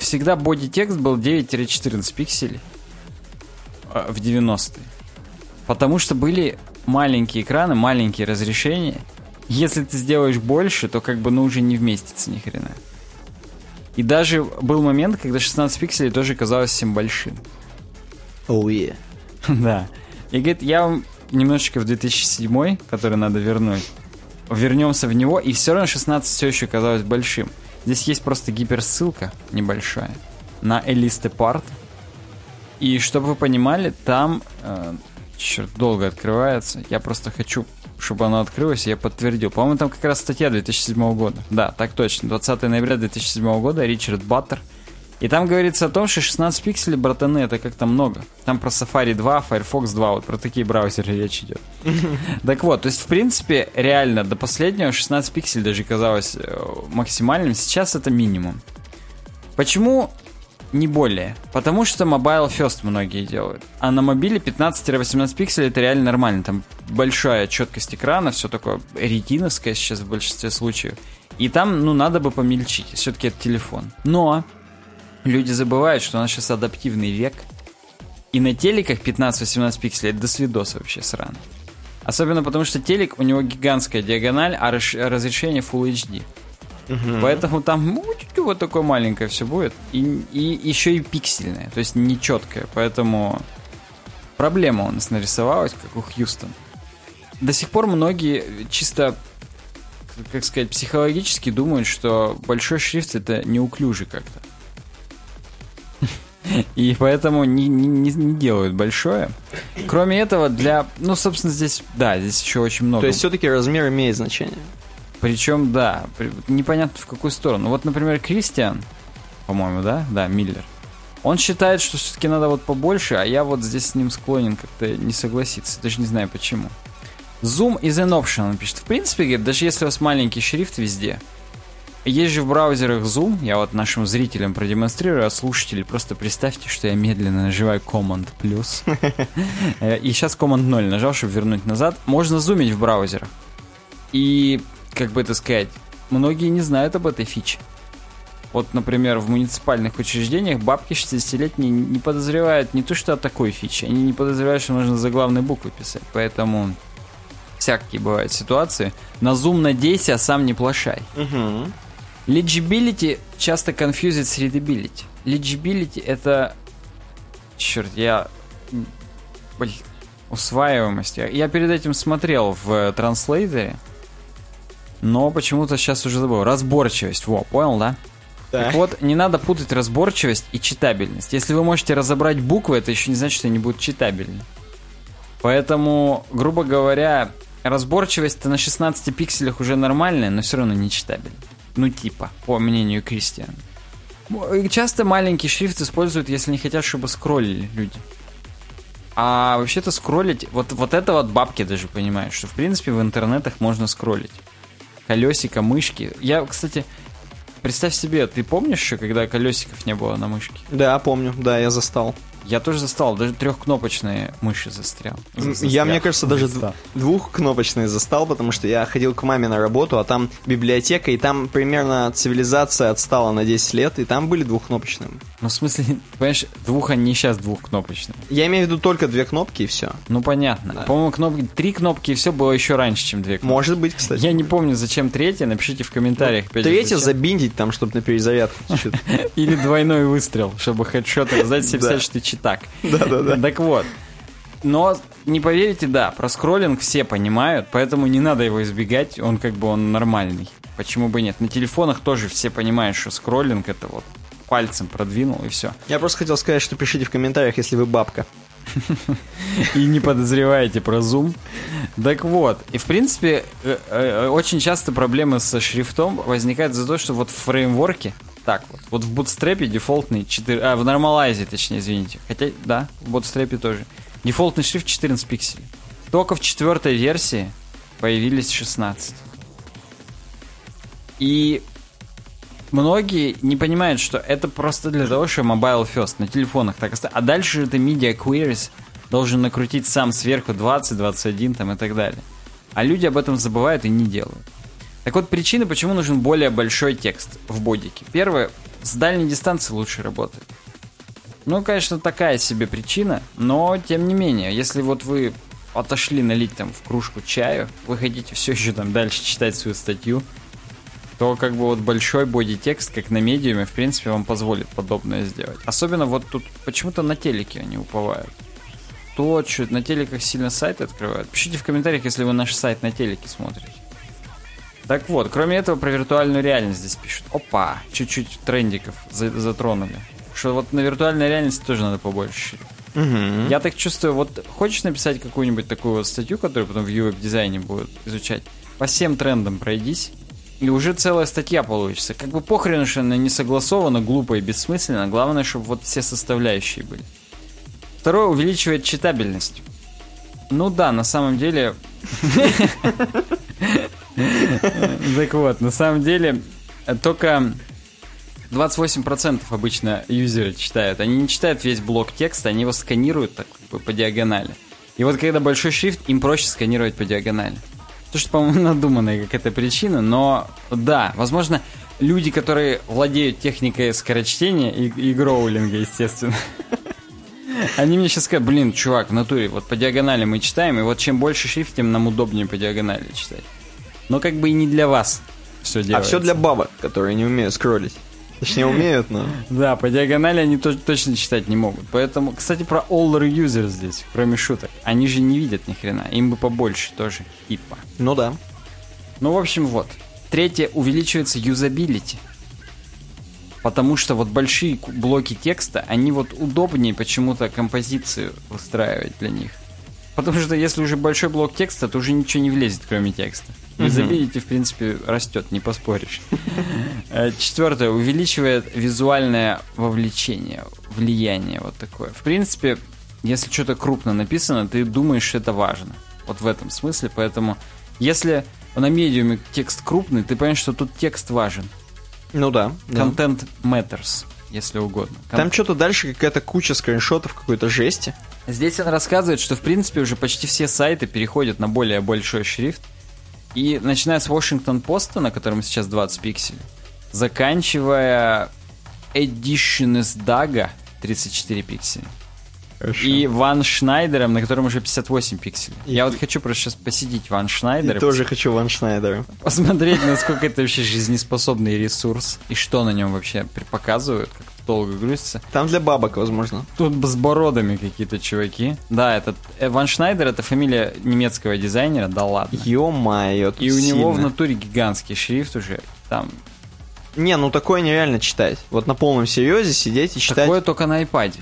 Всегда боди-текст был девять-четырнадцать пикселей в девяностые. Потому что были маленькие экраны, маленькие разрешения. Если ты сделаешь больше, то как бы ну уже не вместится ни хрена. И даже был момент, когда шестнадцать пикселей тоже казалось всем большим. Oh yeah. Да. И говорит, я вам немножечко в две тысячи седьмой, который надо вернуть, вернемся в него, и все равно шестнадцать все еще казалось большим. Здесь есть просто гиперссылка небольшая на Elistepart. И чтобы вы понимали, там... Э, черт, долго открывается. Я просто хочу чтобы она открылась, я подтвердил. По-моему, там как раз статья две тысячи седьмого года. Да, так точно. двадцатого ноября две тысячи седьмого года, Ричард Баттер. И там говорится о том, что шестнадцать пикселей, братаны, это как-то много. Там про Safari два, Firefox два, вот про такие браузеры речь идет. Так вот, то есть, в принципе, реально, до последнего шестнадцать пикселей даже казалось максимальным. Сейчас это минимум. Почему не более? Потому что mobile first многие делают. А на мобиле пятнадцать-восемнадцать пикселей это реально нормально. Там большая четкость экрана, все такое ретиновское сейчас в большинстве случаев. И там, ну, надо бы помельчить. Все-таки это телефон. Но... люди забывают, что у нас сейчас адаптивный век. И на телеках пятнадцать-восемнадцать пикселей это досвидос вообще срано. Особенно потому, что телек, у него гигантская диагональ, а разрешение Full эйч ди. Угу. Поэтому там ну, вот такое маленькое все будет. И, и еще и пиксельное, то есть нечеткое. Поэтому проблема у нас нарисовалась, как у Хьюстона. До сих пор многие чисто... как сказать, психологически думают, что большой шрифт это неуклюже как-то. И поэтому не, не, не делают большое. Кроме этого, для... ну, собственно, здесь... да, здесь еще очень много. То есть все-таки размер имеет значение. Причем, да, непонятно в какую сторону. Вот, например, Кристиан, по-моему, да? Да, Миллер. Он считает, что все-таки надо вот побольше, а я вот здесь с ним склонен как-то не согласиться. Даже не знаю почему. Zoom is an option, он пишет. В принципе, говорит, даже если у вас маленький шрифт везде... есть же в браузерах Zoom, я вот нашим зрителям продемонстрирую, а слушатели просто представьте, что я медленно нажимаю Command плюс. И сейчас Command ноль нажал, чтобы вернуть назад. Можно зумить в браузерах. И, как бы это сказать, многие не знают об этой фиче. Вот, например, в муниципальных учреждениях бабки шестидесятилетние не подозревают не то, что о такой фиче, они не подозревают, что нужно заглавные буквы писать. Поэтому всякие бывают ситуации. На Zoom надейся, а сам не плашай. Угу. Legibility часто конфьюзит с readability. Legibility это... черт, я... Блин, усваиваемость. Я перед этим смотрел в транслейтере, но почему-то сейчас уже забыл. Разборчивость. Во, понял, да? Да. Так вот, не надо путать разборчивость и читабельность. Если вы можете разобрать буквы, это еще не значит, что они будут читабельны. Поэтому, грубо говоря, разборчивость-то на шестнадцати пикселях уже нормальная, но все равно не читабельна. Ну, типа, по мнению Кристиана. Часто маленький шрифт используют, если не хотят, чтобы скроллили люди. А вообще-то скроллить... Вот, вот это вот бабки даже понимают, что, в принципе, в интернетах можно скроллить. Колесико, мышки. Я, кстати, представь себе, ты помнишь еще, когда колесиков не было на мышке? Да, помню. Да, я застал. Я тоже застал. Даже трехкнопочные мыши застрял. застрял. Я, мне кажется, даже д- двухкнопочные застал, потому что я ходил к маме на работу, а там библиотека, и там примерно цивилизация отстала на десять лет, и там были двухкнопочные. Ну, в смысле, ты понимаешь, двух, они сейчас двухкнопочные. Я имею в виду только две кнопки, и все. Ну, понятно. Да. По-моему, кнопки, три кнопки, и все было еще раньше, чем две кнопки. Может быть, кстати. Я не помню, зачем третья, напишите в комментариях. Ну, третья забиндить там, чтобы на перезарядку. Или двойной выстрел, чтобы хедшот раздать семьдесят четыре читать. Так. Да-да-да. Так вот. Но, не поверите, да, про скроллинг все понимают, поэтому не надо его избегать, он как бы он нормальный. Почему бы нет? На телефонах тоже все понимают, что скроллинг это вот пальцем продвинул и все. Я просто хотел сказать, что пишите в комментариях, если вы бабка. И не подозреваете про Zoom. Так вот. И, в принципе, очень часто проблемы со шрифтом возникают за то, что вот в фреймворке так вот. Вот в Bootstrap'е дефолтный четыре... а, в Normalize, точнее, извините. Хотя, да, в Bootstrap'е тоже. Дефолтный шрифт четырнадцать пикселей. Только в четвертой версии появились шестнадцать. И многие не понимают, что это просто для того, что mobile first на телефонах так остается. А дальше это media queries должен накрутить сам сверху двадцать, двадцать один там и так далее. А люди об этом забывают и не делают. Так вот, причины, почему нужен более большой текст в бодике. Первое, с дальней дистанции лучше работает. Ну, конечно, такая себе причина, но тем не менее, если вот вы отошли налить там в кружку чаю, вы хотите все еще там дальше читать свою статью, то как бы вот большой боди-текст, как на медиуме, в принципе, вам позволит подобное сделать. Особенно вот тут почему-то на телеке они уповают. То, что на телеках сильно сайты открывают. Пишите в комментариях, если вы наш сайт на телеке смотрите. Так вот, кроме этого, про виртуальную реальность здесь пишут. Опа, чуть-чуть трендиков затронули. Что вот на виртуальной реальности тоже надо побольше. Угу. Я так чувствую, вот хочешь написать какую-нибудь такую вот статью, которую потом в ю экс-дизайне будут изучать, по всем трендам пройдись, и уже целая статья получится. Как бы похрен, что она не согласована, глупо и бессмысленно, главное, чтобы вот все составляющие были. Второе, увеличивает читабельность. Ну да, на самом деле... Так вот, на самом деле, только... двадцать восемь процентов обычно юзеры читают. Они не читают весь блок текста, они его сканируют так, по диагонали. И вот когда большой шрифт, им проще сканировать по диагонали. То, что, по-моему, надуманная какая-то причина, но да, возможно, люди, которые владеют техникой скорочтения и, и гроулинга, естественно, они мне сейчас скажут: блин, чувак, в натуре, вот по диагонали мы читаем, и вот чем больше шрифт, тем нам удобнее по диагонали читать. Но как бы и не для вас все делается. А все для бабок, которые не умеют скроллить. Точнее, умеют, но... Да, по диагонали они то- точно читать не могут. Поэтому, кстати, про all users здесь, кроме шуток. Они же не видят ни хрена. Им бы побольше тоже, типа. Ну да. Ну, в общем, вот. Третье, увеличивается юзабилити. Потому что вот большие блоки текста, они вот удобнее почему-то композицию выстраивать для них. Потому что если уже большой блок текста, то уже ничего не влезет, кроме текста. Юзабилити, в принципе, растет, не поспоришь. Четвертое. Увеличивает визуальное вовлечение, влияние вот такое. В принципе, если что-то крупно написано, ты думаешь, что это важно. Вот в этом смысле. Поэтому, если на медиуме текст крупный, ты понимаешь, что тут текст важен. Ну да. Контент matters, если угодно. Content. Там что-то дальше какая-то куча скриншотов какой-то жести. Здесь он рассказывает, что, в принципе, уже почти все сайты переходят на более большой шрифт. И начиная с Washington Post, на котором сейчас двадцать пикселей, заканчивая Editions Daga тридцать четыре пикселя. Хорошо. И Ван Шнайдером, на котором уже пятьдесят восемь пикселей. И... Я вот хочу просто сейчас посетить Ван Шнайдера. Я тоже хочу Ван Шнайдера. Посмотреть, насколько это вообще жизнеспособный ресурс. И что на нем вообще показывают, как долго грузится. Там для бабок, возможно. Тут с бородами какие-то чуваки. Да, этот Ван Шнайдер — это фамилия немецкого дизайнера, да ладно. Ё-моё, тут и у сильно. Него в натуре гигантский шрифт уже. Там... Не, ну такое нереально читать. Вот на полном серьезе сидеть и читать. Такое только на iPad'е.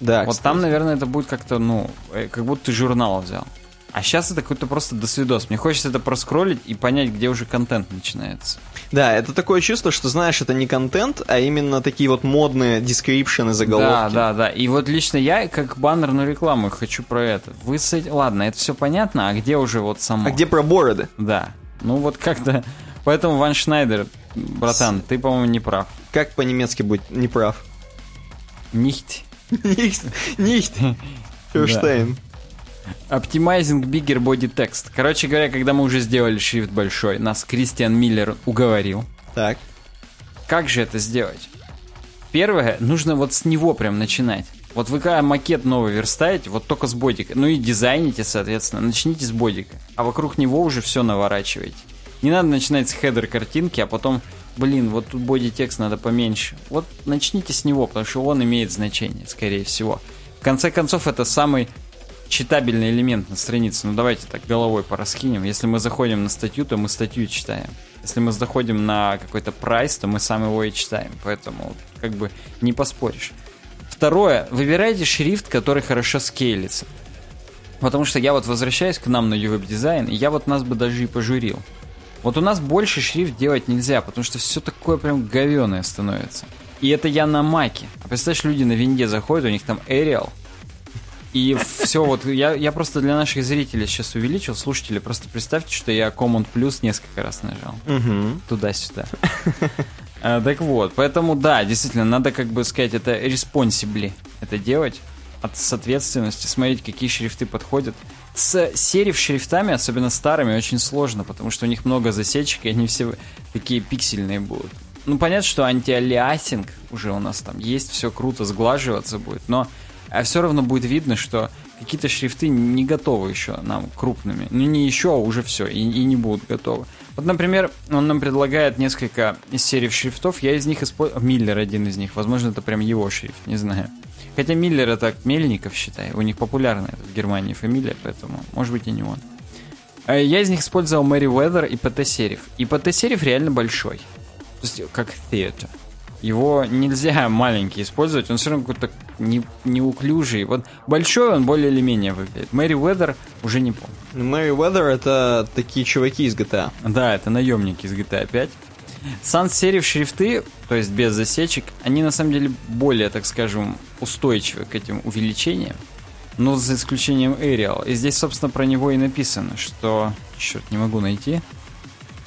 Да, вот кстати. Там, наверное, это будет как-то, ну, как будто ты журнал взял. А сейчас это какой-то просто досвидос. Мне хочется это проскроллить и понять, где уже контент начинается. Да, это такое чувство, что, знаешь, это не контент, а именно такие вот модные дескрипшены, заголовки. Да, да, да. И вот лично я, как баннерную рекламу, хочу про это. Вы с этим... Ладно, это все понятно, а где уже вот само? А где про бороды? Да. Ну вот как-то... Поэтому, Ван Шнайдер, братан, с... ты, по-моему, не прав. Как по-немецки будет не прав? Nicht. Nicht. Nicht. Verstehen. Optimizing bigger body text. Короче говоря, когда мы уже сделали шрифт большой, нас Кристиан Миллер уговорил. Так. Как же это сделать? Первое, нужно вот с него прям начинать. Вот вы когда макет новый верстаете, вот только с бодика. Ну и дизайните, соответственно, начните с бодика. А вокруг него уже все наворачиваете. Не надо начинать с хедер картинки, а потом... Блин, вот тут боди-текст надо поменьше. Вот начните с него, потому что он имеет значение, скорее всего. В конце концов, это самый читабельный элемент на странице. Ну, давайте так головой пораскинем. Если мы заходим на статью, то мы статью читаем. Если мы заходим на какой-то прайс, то мы сам его и читаем. Поэтому, как бы, не поспоришь. Второе. Выбирайте шрифт, который хорошо скейлится. Потому что я вот возвращаюсь к нам на ю веб-дизайн, и я вот нас бы даже и пожурил. Вот у нас больше шрифт делать нельзя, потому что все такое прям говеное становится. И это я на маке. А представляешь, люди на винде заходят, у них там Arial. И все, вот я, я просто для наших зрителей сейчас увеличил, слушателей, просто представьте, что я Command Plus несколько раз нажал. Угу. Туда-сюда. А, так вот, поэтому да, действительно, надо, как бы сказать, это responsibly это делать. От соответственности, смотреть, какие шрифты подходят. С серив шрифтами, особенно старыми, очень сложно, потому что у них много засечек, и они все такие пиксельные будут. Ну, понятно, что антиалиасинг уже у нас там есть, все круто, сглаживаться будет, но а все равно будет видно, что какие-то шрифты не готовы еще нам крупными. Ну, не еще, а уже все, и, и не будут готовы. Вот, например, он нам предлагает несколько из серив шрифтов, я из них использую... Миллер один из них, возможно, это прям его шрифт, не знаю. Хотя Миллер — это Мельников, считай. У них популярная в Германии фамилия, поэтому, может быть, и не он. Я из них использовал Мэри Уэдер и ПТ-сериф. И ПТ-сериф реально большой. То есть, как theater. его нельзя маленький использовать, он все равно какой-то не, неуклюжий. Вот большой он более или менее выглядит. Мэри Уэдер уже не помню. Мэри Уэдер — это такие чуваки из джи ти эй. Да, это наемники из джи ти эй пять. Sans-serif шрифты, то есть без засечек, они на самом деле более, так скажем, устойчивы к этим увеличениям. Но за исключением Arial. И здесь, собственно, про него и написано, что... Черт, не могу найти.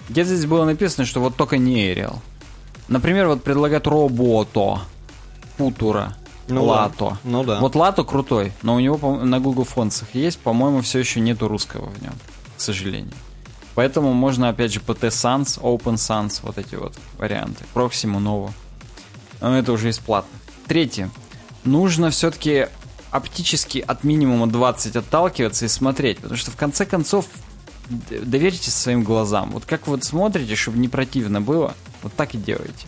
Где здесь было написано, что вот только не Arial. Например, вот предлагают Roboto, Futura, ну Lato. Да. Ну да. Вот Lato крутой, но у него на Google Фонтсах есть, по-моему, все еще нету русского в нем, к сожалению. Поэтому можно, опять же, пи ти Sans, Open Sans, вот эти вот варианты. Proximo Novo. Но это уже бесплатно. Третье. Нужно все-таки оптически от минимума двадцать отталкиваться и смотреть, потому что в конце концов доверьтесь своим глазам. Вот как вы смотрите, чтобы не противно было, вот так и делайте.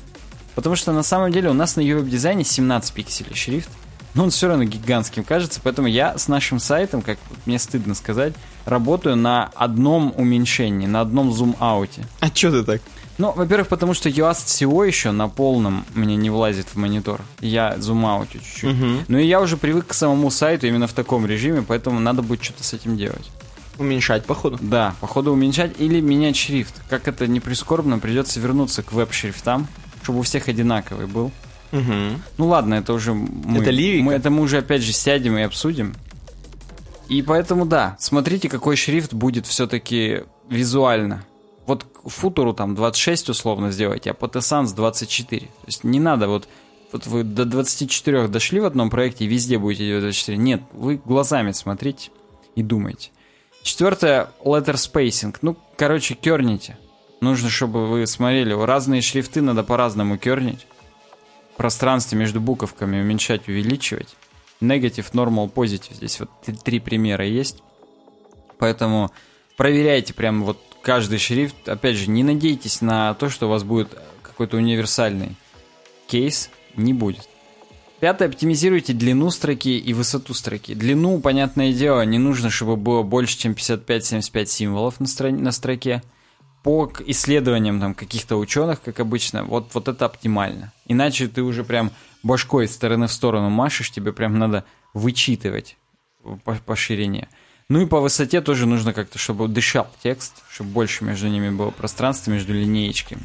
Потому что на самом деле у нас на ю-веб-дизайне семнадцать пикселей шрифт, но он все равно гигантским кажется, поэтому я с нашим сайтом, как мне стыдно сказать, работаю на одном уменьшении, на одном зум-ауте. А чё ты так? Ну, во-первых, потому что ю эй эс си и о еще на полном мне не влазит в монитор. Я зум-аутю чуть-чуть. Угу. Ну и я уже привык к самому сайту именно в таком режиме, поэтому надо будет что-то с этим делать. Уменьшать, походу. Да, походу уменьшать или менять шрифт. Как это не прискорбно, придется вернуться к веб-шрифтам, чтобы у всех одинаковый был. Угу. Ну ладно, это уже мы. Это лирика? Мы, это мы уже опять же сядем и обсудим. И поэтому да, смотрите, какой шрифт будет все-таки визуально. Вот футуру там двадцать шесть условно сделайте, а потесанс двадцать четыре. То есть не надо вот, вот вы до двадцати четырёх дошли в одном проекте и везде будете делать двадцать четыре. Нет, вы глазами смотрите и думайте. Четвертое, letter spacing. Ну, короче, керните. Нужно, чтобы вы смотрели. Разные шрифты надо по-разному кернить. Пространство между буковками уменьшать, увеличивать. Negative, normal, positive. Здесь вот три примера есть. Поэтому проверяйте прям вот каждый шрифт. Опять же, не надейтесь на то, что у вас будет какой-то универсальный кейс. Не будет. Пятое. Оптимизируйте длину строки и высоту строки. Длину, понятное дело, не нужно, чтобы было больше, чем пятьдесят пять - семьдесят пять символов на, стр... на строке. По исследованиям там, каких-то ученых, как обычно, вот, вот это оптимально. Иначе ты уже прям башкой из стороны в сторону машешь, тебе прям надо вычитывать по, по ширине. Ну и по высоте тоже нужно как-то, чтобы дышал текст, чтобы больше между ними было пространство, между линеечками.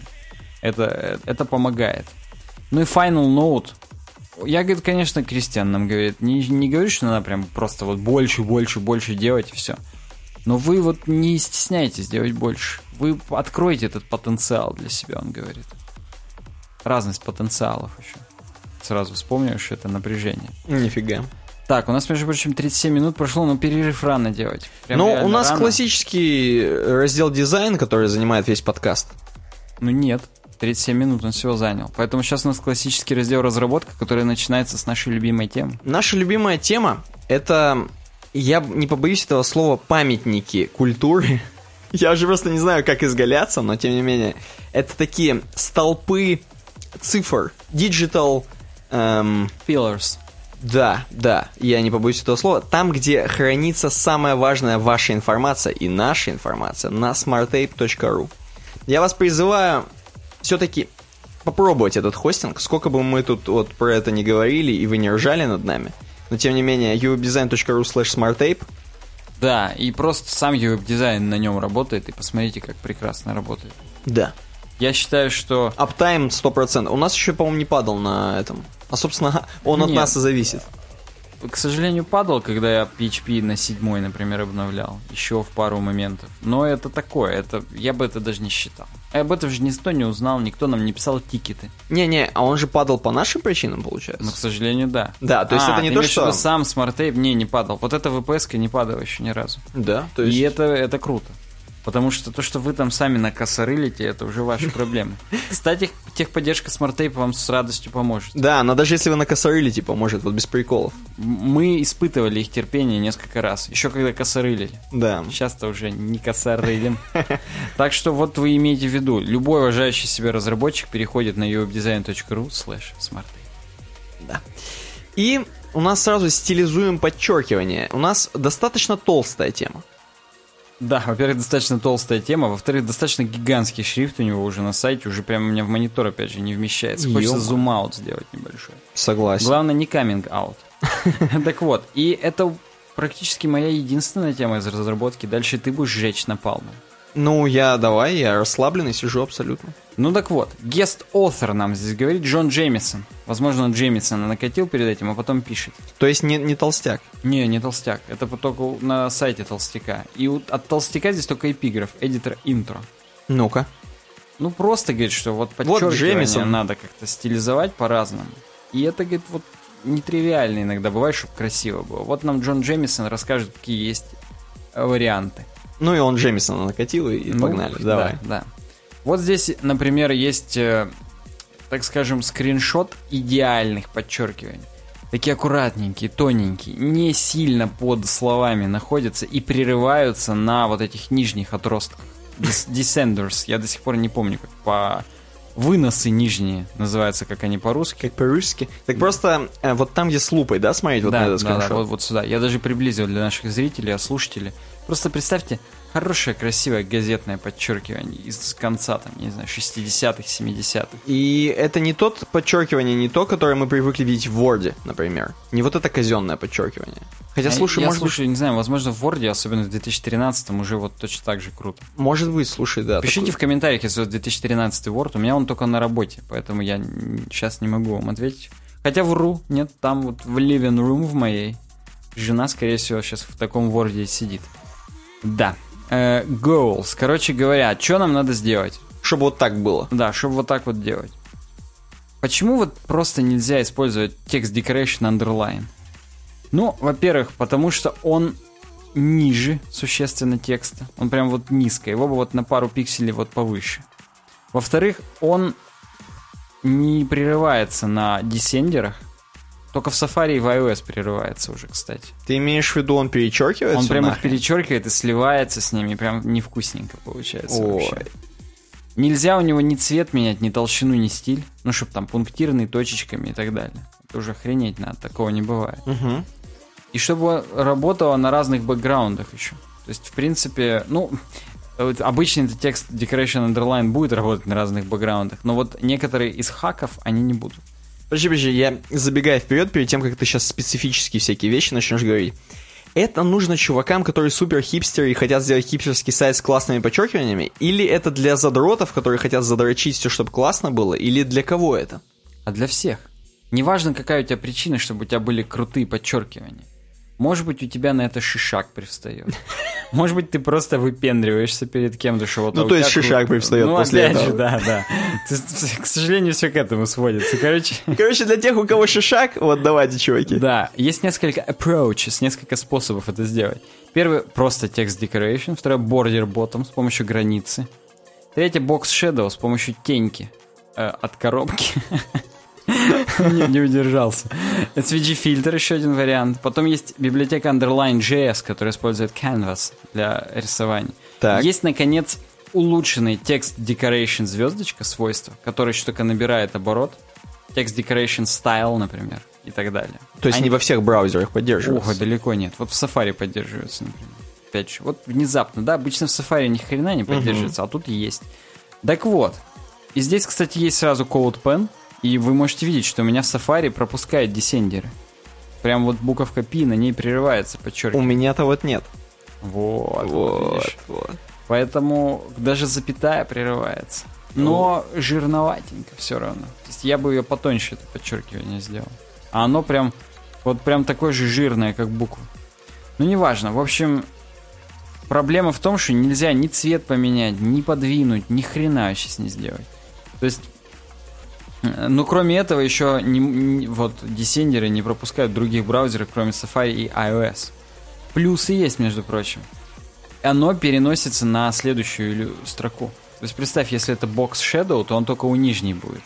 Это, это помогает. Ну и final note. Я, говорит, конечно, Кристиан нам говорит, не, не говорю, что надо прям просто вот больше, больше, больше делать и все. Но вы вот не стесняйтесь делать больше. Вы откроете этот потенциал для себя, он говорит. Разность потенциалов еще. Сразу вспомнил, что это напряжение. Нифига. Так, у нас, между прочим, тридцать семь минут прошло, но перерыв рано делать. Прям ну, у нас рано. Классический раздел дизайн, который занимает весь подкаст. Ну нет, тридцать семь минут он всего занял. Поэтому сейчас у нас классический раздел разработка, который начинается с нашей любимой темы. Наша любимая тема — это, я не побоюсь этого слова, памятники культуры. Я уже просто не знаю, как изгаляться, но тем не менее. Это такие столпы цифр. Digital... Эм... Pillars. Да, да, я не побоюсь этого слова. Там, где хранится самая важная ваша информация и наша информация на смарт тейп точка ру. Я вас призываю все-таки попробовать этот хостинг, сколько бы мы тут вот про это не говорили и вы не ржали над нами. Но тем не менее, ю веб дизайн точка ру слэш смарт тейп. Да, и просто сам ю веб дизайн на нем работает, и посмотрите, как прекрасно работает. Да. Я считаю, что... Аптайм сто процентов. У нас еще, по-моему, не падал на этом... А, собственно, он Нет. от нас и зависит. К сожалению, падал, когда я пи эйч пи на седьмой, например, обновлял. Еще в пару моментов. Но это такое, это я бы это даже не считал. А об этом же никто не узнал, никто нам не писал тикеты. Не-не, а он же падал по нашим причинам, получается? Ну, к сожалению, да. Да, то есть а, это не то, что... А, сам SmartTape не, не падал. Вот эта ви пи эс-ка не падала еще ни разу. Да, то есть... И это, это круто. Потому что то, что вы там сами накосорылите, это уже ваши проблемы. Кстати, техподдержка SmartTape вам с радостью поможет. Да, но даже если вы накосорылите, поможет, вот без приколов. Мы испытывали их терпение несколько раз, еще когда косорылили. Да. Сейчас-то уже не косорылим. Так что вот вы имеете в виду, любой уважающий себя разработчик переходит на ю веб дизайн точка ру слэш смарт тейп. Да. И у нас сразу стилизуем подчеркивание. У нас достаточно толстая тема. Да, во-первых, достаточно толстая тема, во-вторых, достаточно гигантский шрифт у него уже на сайте, уже прямо у меня в монитор, опять же, не вмещается. Хочется зум-аут сделать небольшой. Согласен. Главное, не каминг-аут. Так вот, и это практически моя единственная тема из разработки. Дальше ты будешь жечь напалмом. Ну, я давай, я расслабленный сижу абсолютно. Ну так вот, guest author нам здесь говорит Джон Джеймисон. Возможно, он Джеймисона накатил перед этим, а потом пишет. То есть не, не толстяк? Не, не толстяк. Это только на сайте толстяка. И вот от толстяка здесь только эпиграф, editor intro. Ну-ка. Ну просто, говорит, что вот подчеркивание вот надо как-то стилизовать по-разному. И это, говорит, вот нетривиально иногда бывает, чтобы красиво было. Вот нам Джон Джеймисон расскажет, какие есть варианты. Ну и он Джеймисона накатил, и ну, погнали. Давай. Да, да. Вот здесь, например, есть, так скажем, скриншот идеальных подчеркиваний. Такие аккуратненькие, тоненькие, не сильно под словами находятся и прерываются на вот этих нижних отростках. Descenders, я до сих пор не помню, как по... Выносы нижние называются, как они по-русски. Как по-русски. Так да. Просто э, вот там, где с лупой, да, смотреть вот да, на этот скриншот? Да, да, вот, вот сюда. Я даже приблизил для наших зрителей, слушателей. Просто представьте, хорошее, красивое газетное подчеркивание из конца, там, не знаю, шестидесятых, семидесятых. И это не тот подчеркивание, не то, которое мы привыкли видеть в Word, например. Не вот это казенное подчеркивание. Хотя, слушай, я, может я слушаю, быть... не знаю, возможно, в Word, особенно в две тысячи тринадцатом, уже вот точно так же круто. Может быть, слушай, да. Пишите так... в комментариях, если у вас две тысячи тринадцатый Word. У меня он только на работе, поэтому я сейчас не могу вам ответить. Хотя вру, нет, там вот в living room в моей жена, скорее всего, сейчас в таком Word сидит. Да. Э, goals. Короче говоря, что нам надо сделать? Чтобы вот так было. Да, чтобы вот так вот делать. Почему вот просто нельзя использовать text decoration underline? Ну, во-первых, потому что он ниже существенно текста. Он прям вот низко. Его бы вот на пару пикселей вот повыше. Во-вторых, он не прерывается на десендерах. Только в Safari и в iOS прерывается уже, кстати. Ты имеешь в виду, он перечеркивается? Он прям их перечеркивает и сливается с ними. Прям невкусненько получается. Ой. Вообще. Нельзя у него ни цвет менять, ни толщину, ни стиль. Ну, чтобы там пунктирные, точечками и так далее. Это уже охренеть надо. Такого не бывает. Угу. И чтобы работало на разных бэкграундах еще. То есть, в принципе, ну... Вот обычный текст Decoration Underline будет работать на разных бэкграундах. Но вот некоторые из хаков, они не будут. Подожди, подожди, я забегаю вперед, перед тем, как ты сейчас специфические всякие вещи начнешь говорить. Это нужно чувакам, которые супер хипстеры и хотят сделать хипстерский сайт с классными подчеркиваниями? Или это для задротов, которые хотят задрочить все, чтобы классно было? Или для кого это? А для всех. Неважно, какая у тебя причина, чтобы у тебя были крутые подчеркивания. Может быть, у тебя на это шишак привстает. Может быть, ты просто выпендриваешься перед кем-то, что вот... Ну, то есть шишак привстает после этого. Ну, опять же, да, да. К сожалению, все к этому сводится. Короче, Короче, для тех, у кого шишак, вот давайте, чуваки. Да, есть несколько approaches, несколько способов это сделать. Первый — просто text decoration. Второй — border bottom с помощью границы. Третий — box shadow с помощью теньки э, от коробки. Не, не удержался. эс ви джи-фильтр, еще один вариант. Потом есть библиотека underline.js, которая использует Canvas для рисования. Так. Есть, наконец, улучшенный текст decoration звездочка, свойство, который еще только набирает оборот. Текст decoration style, например, и так далее. То есть они... не во всех браузерах поддерживаются? Ого, далеко нет. Вот в Safari поддерживаются, например. Опять же, вот внезапно, да, обычно в Safari ни хрена не поддерживается, угу. А тут есть. Так вот, и здесь, кстати, есть сразу CodePen. И вы можете видеть, что у меня в Safari пропускает десендеры. Прям вот буковка P на ней прерывается, подчеркиваю. У меня-то вот нет. Вот, вот, вот. Поэтому даже запятая прерывается. Но вот. Жирноватенько все равно. То есть я бы ее потоньше, это подчеркивание, сделал. А оно прям, вот прям такое же жирное, как буква. Ну, неважно. В общем, проблема в том, что нельзя ни цвет поменять, ни подвинуть, ни хрена сейчас не сделать. То есть... Ну, кроме этого, еще не, не, вот десендеры не пропускают других браузеров, кроме Safari и iOS. Плюсы есть, между прочим. Оно переносится на следующую строку. То есть, представь, если это Box Shadow, то он только у нижней будет.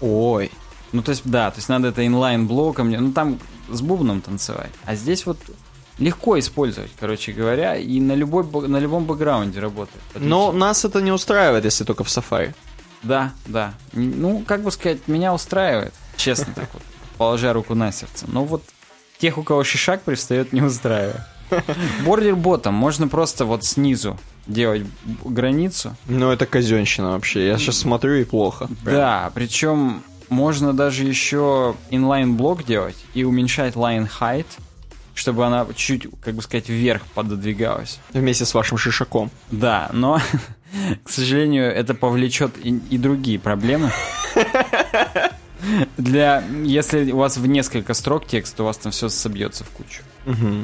Ой. Ну, то есть, да, то есть надо это inline-блоком, ну, там с бубном танцевать. А здесь вот... Легко использовать, короче говоря, и на, любой, на любом бэкграунде работает. Отлично. Но нас это не устраивает, если только в Safari. Да, да. Ну, как бы сказать, меня устраивает. Честно так вот, положа руку на сердце. Но вот тех, у кого шишак пристает, не устраивает. Бордер-ботом. Можно просто вот снизу делать границу. Ну, это казенщина вообще. Я сейчас смотрю и плохо. Прям. Да, причем можно даже еще inline-блок делать и уменьшать line-height, чтобы она чуть, как бы сказать, вверх пододвигалась. Вместе с вашим шишаком. Да, но, к сожалению, это повлечет и, и другие проблемы. Для, если у вас в несколько строк текст, то у вас там все собьется в кучу. Угу.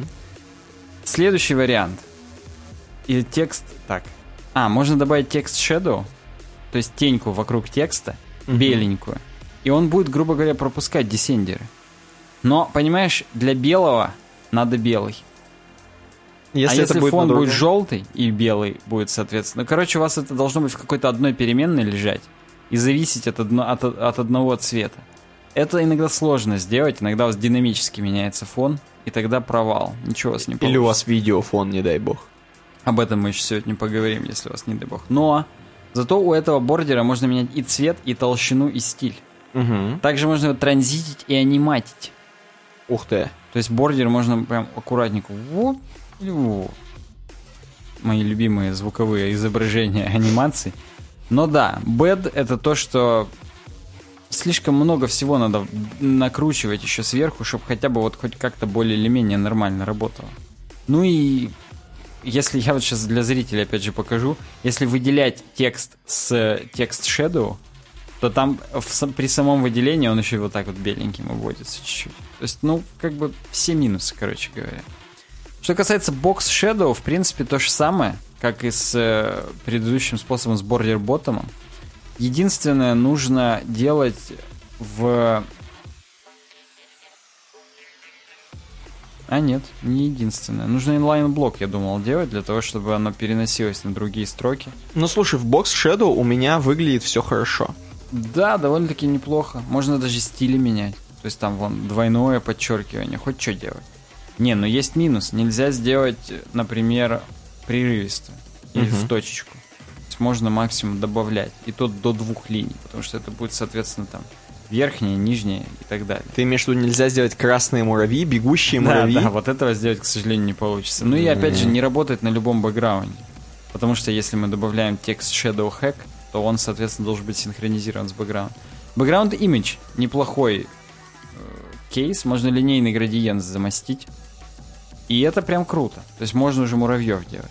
Следующий вариант. И текст так. А, можно добавить текст shadow, то есть теньку вокруг текста, угу. беленькую. И он будет, грубо говоря, пропускать десендеры. Но, понимаешь, для белого надо белый. Если а если будет фон будет желтый и белый будет, соответственно... Ну, короче, у вас это должно быть в какой-то одной переменной лежать и зависеть от, одно, от, от одного цвета. Это иногда сложно сделать, иногда у вас динамически меняется фон, и тогда провал. Ничего у вас не получится. Или у вас видеофон, не дай бог. Об этом мы еще сегодня поговорим, если у вас не дай бог. Но зато у этого бордера можно менять и цвет, и толщину, и стиль. Угу. Также можно его транзитить и аниматить. Ух ты. То есть бордер можно прям аккуратненько. Вот. Мои любимые звуковые изображения анимации. Но да, bad это то, что слишком много всего надо накручивать еще сверху, чтобы хотя бы вот хоть как-то более или менее нормально работало. Ну и если я вот сейчас для зрителя опять же покажу, если выделять текст с текст shadow, то там в, при самом выделении он еще вот так вот беленьким обводится чуть-чуть. То есть, ну, как бы все минусы, короче говоря. Что касается Box Shadow, в принципе, то же самое, как и с э, предыдущим способом с бордер-ботомом. Единственное, нужно делать в... А нет, не единственное. Нужно inline-блок, я думал, делать, для того, чтобы оно переносилось на другие строки. Ну, слушай, в Box Shadow у меня выглядит все хорошо. Да, довольно-таки неплохо. Можно даже стили менять. То есть там вон двойное подчеркивание, хоть что делать. Не, ну есть минус. Нельзя сделать, например, прерывисто или uh-huh. в точечку. То есть можно максимум добавлять. И то до двух линий, потому что это будет, соответственно, там верхняя, нижняя и так далее. Ты имеешь в виду, нельзя сделать красные муравьи, бегущие да, муравьи? Да, да, вот этого сделать, к сожалению, не получится. Ну mm-hmm. и опять же, не работает на любом бэкграунде. Потому что если мы добавляем текст Shadow Hack, то он, соответственно, должен быть синхронизирован с бэкграундом. Бэкграунд Image неплохой э, кейс. Можно линейный градиент замостить. И это прям круто. То есть можно уже муравьев делать.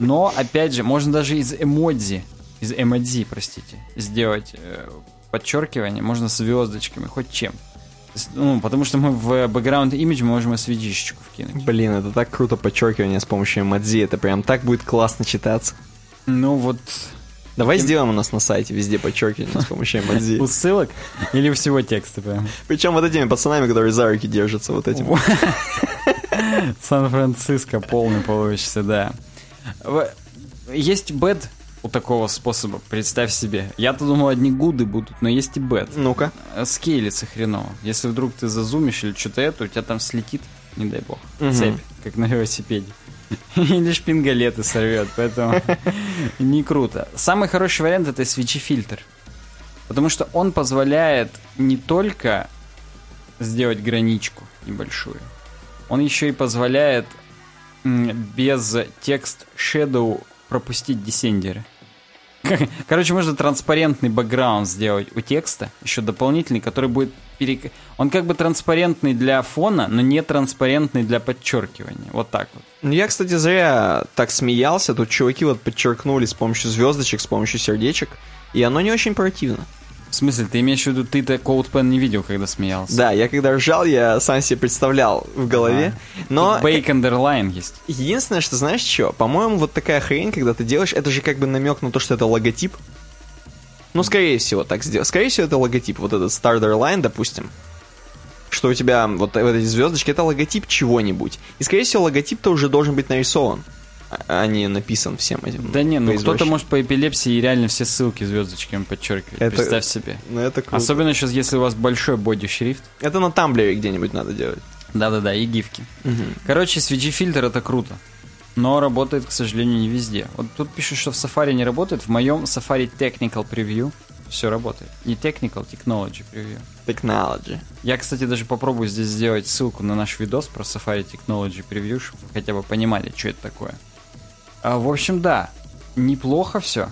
Но, опять же, можно даже из эмодзи, из эмодзи, простите, сделать э, подчеркивание. Можно звездочками, хоть чем. Есть, ну, потому что мы в бэкграунд имидж можем эс ви джи-щику вкинуть. Блин, это так круто, подчеркивание с помощью эмодзи. Это прям так будет классно читаться. Ну вот... Давай таким... сделаем у нас на сайте везде подчеркивание с помощью эмодзи. У ссылок или всего текста прям. Причем вот этими пацанами, которые за руки держатся, вот этим. Сан-Франциско полный получится, да. Есть бэд у такого способа, представь себе. Я-то думал, одни гуды будут, но есть и бэд. Ну-ка. Скейлится хреново. Если вдруг ты зазумишь или что-то это, у тебя там слетит, не дай бог, угу. цепь, как на велосипеде. Или шпингалеты сорвет, поэтому не круто. Самый хороший вариант — это свечи-фильтр. Потому что он позволяет не только сделать граничку небольшую, он еще и позволяет без текст shadow пропустить десендеры. Короче, можно транспарентный бэкграунд сделать у текста, еще дополнительный, который будет... Перек... Он как бы транспарентный для фона, но не транспарентный для подчеркивания. Вот так вот. Я, кстати, зря так смеялся. Тут чуваки вот подчеркнули с помощью звездочек, с помощью сердечек, и оно не очень противно. В смысле, ты имеешь в виду, ты-то CodePen не видел, когда смеялся? Да, я когда ржал, я сам себе представлял в голове. А, но... Bake underline есть. Единственное, что знаешь что? По-моему, вот такая хрень, когда ты делаешь, это же как бы намек на то, что это логотип. Ну, скорее всего, так сделать. Скорее всего, это логотип. Вот этот starter line, допустим, что у тебя вот, вот эти звездочки, это логотип чего-нибудь. И, скорее всего, логотип-то уже должен быть нарисован, а не написан всем этим. Да не, ну кто-то может по эпилепсии реально все ссылки звездочками подчеркивать. Это... Представь себе. Ну, это круто. Особенно сейчас, если у вас большой боди-шрифт. Это на Тамблере где-нибудь надо делать. Да-да-да, и гифки. Угу. Короче, свиджи-фильтр — это круто. Но работает, к сожалению, не везде. Вот тут пишут, что в Safari не работает. В моем Safari Technical Preview все работает. Не technical, technology preview. Technology. Я, кстати, даже попробую здесь сделать ссылку на наш видос про Safari Technology Preview, чтобы вы хотя бы понимали, что это такое. А, в общем, да, неплохо все,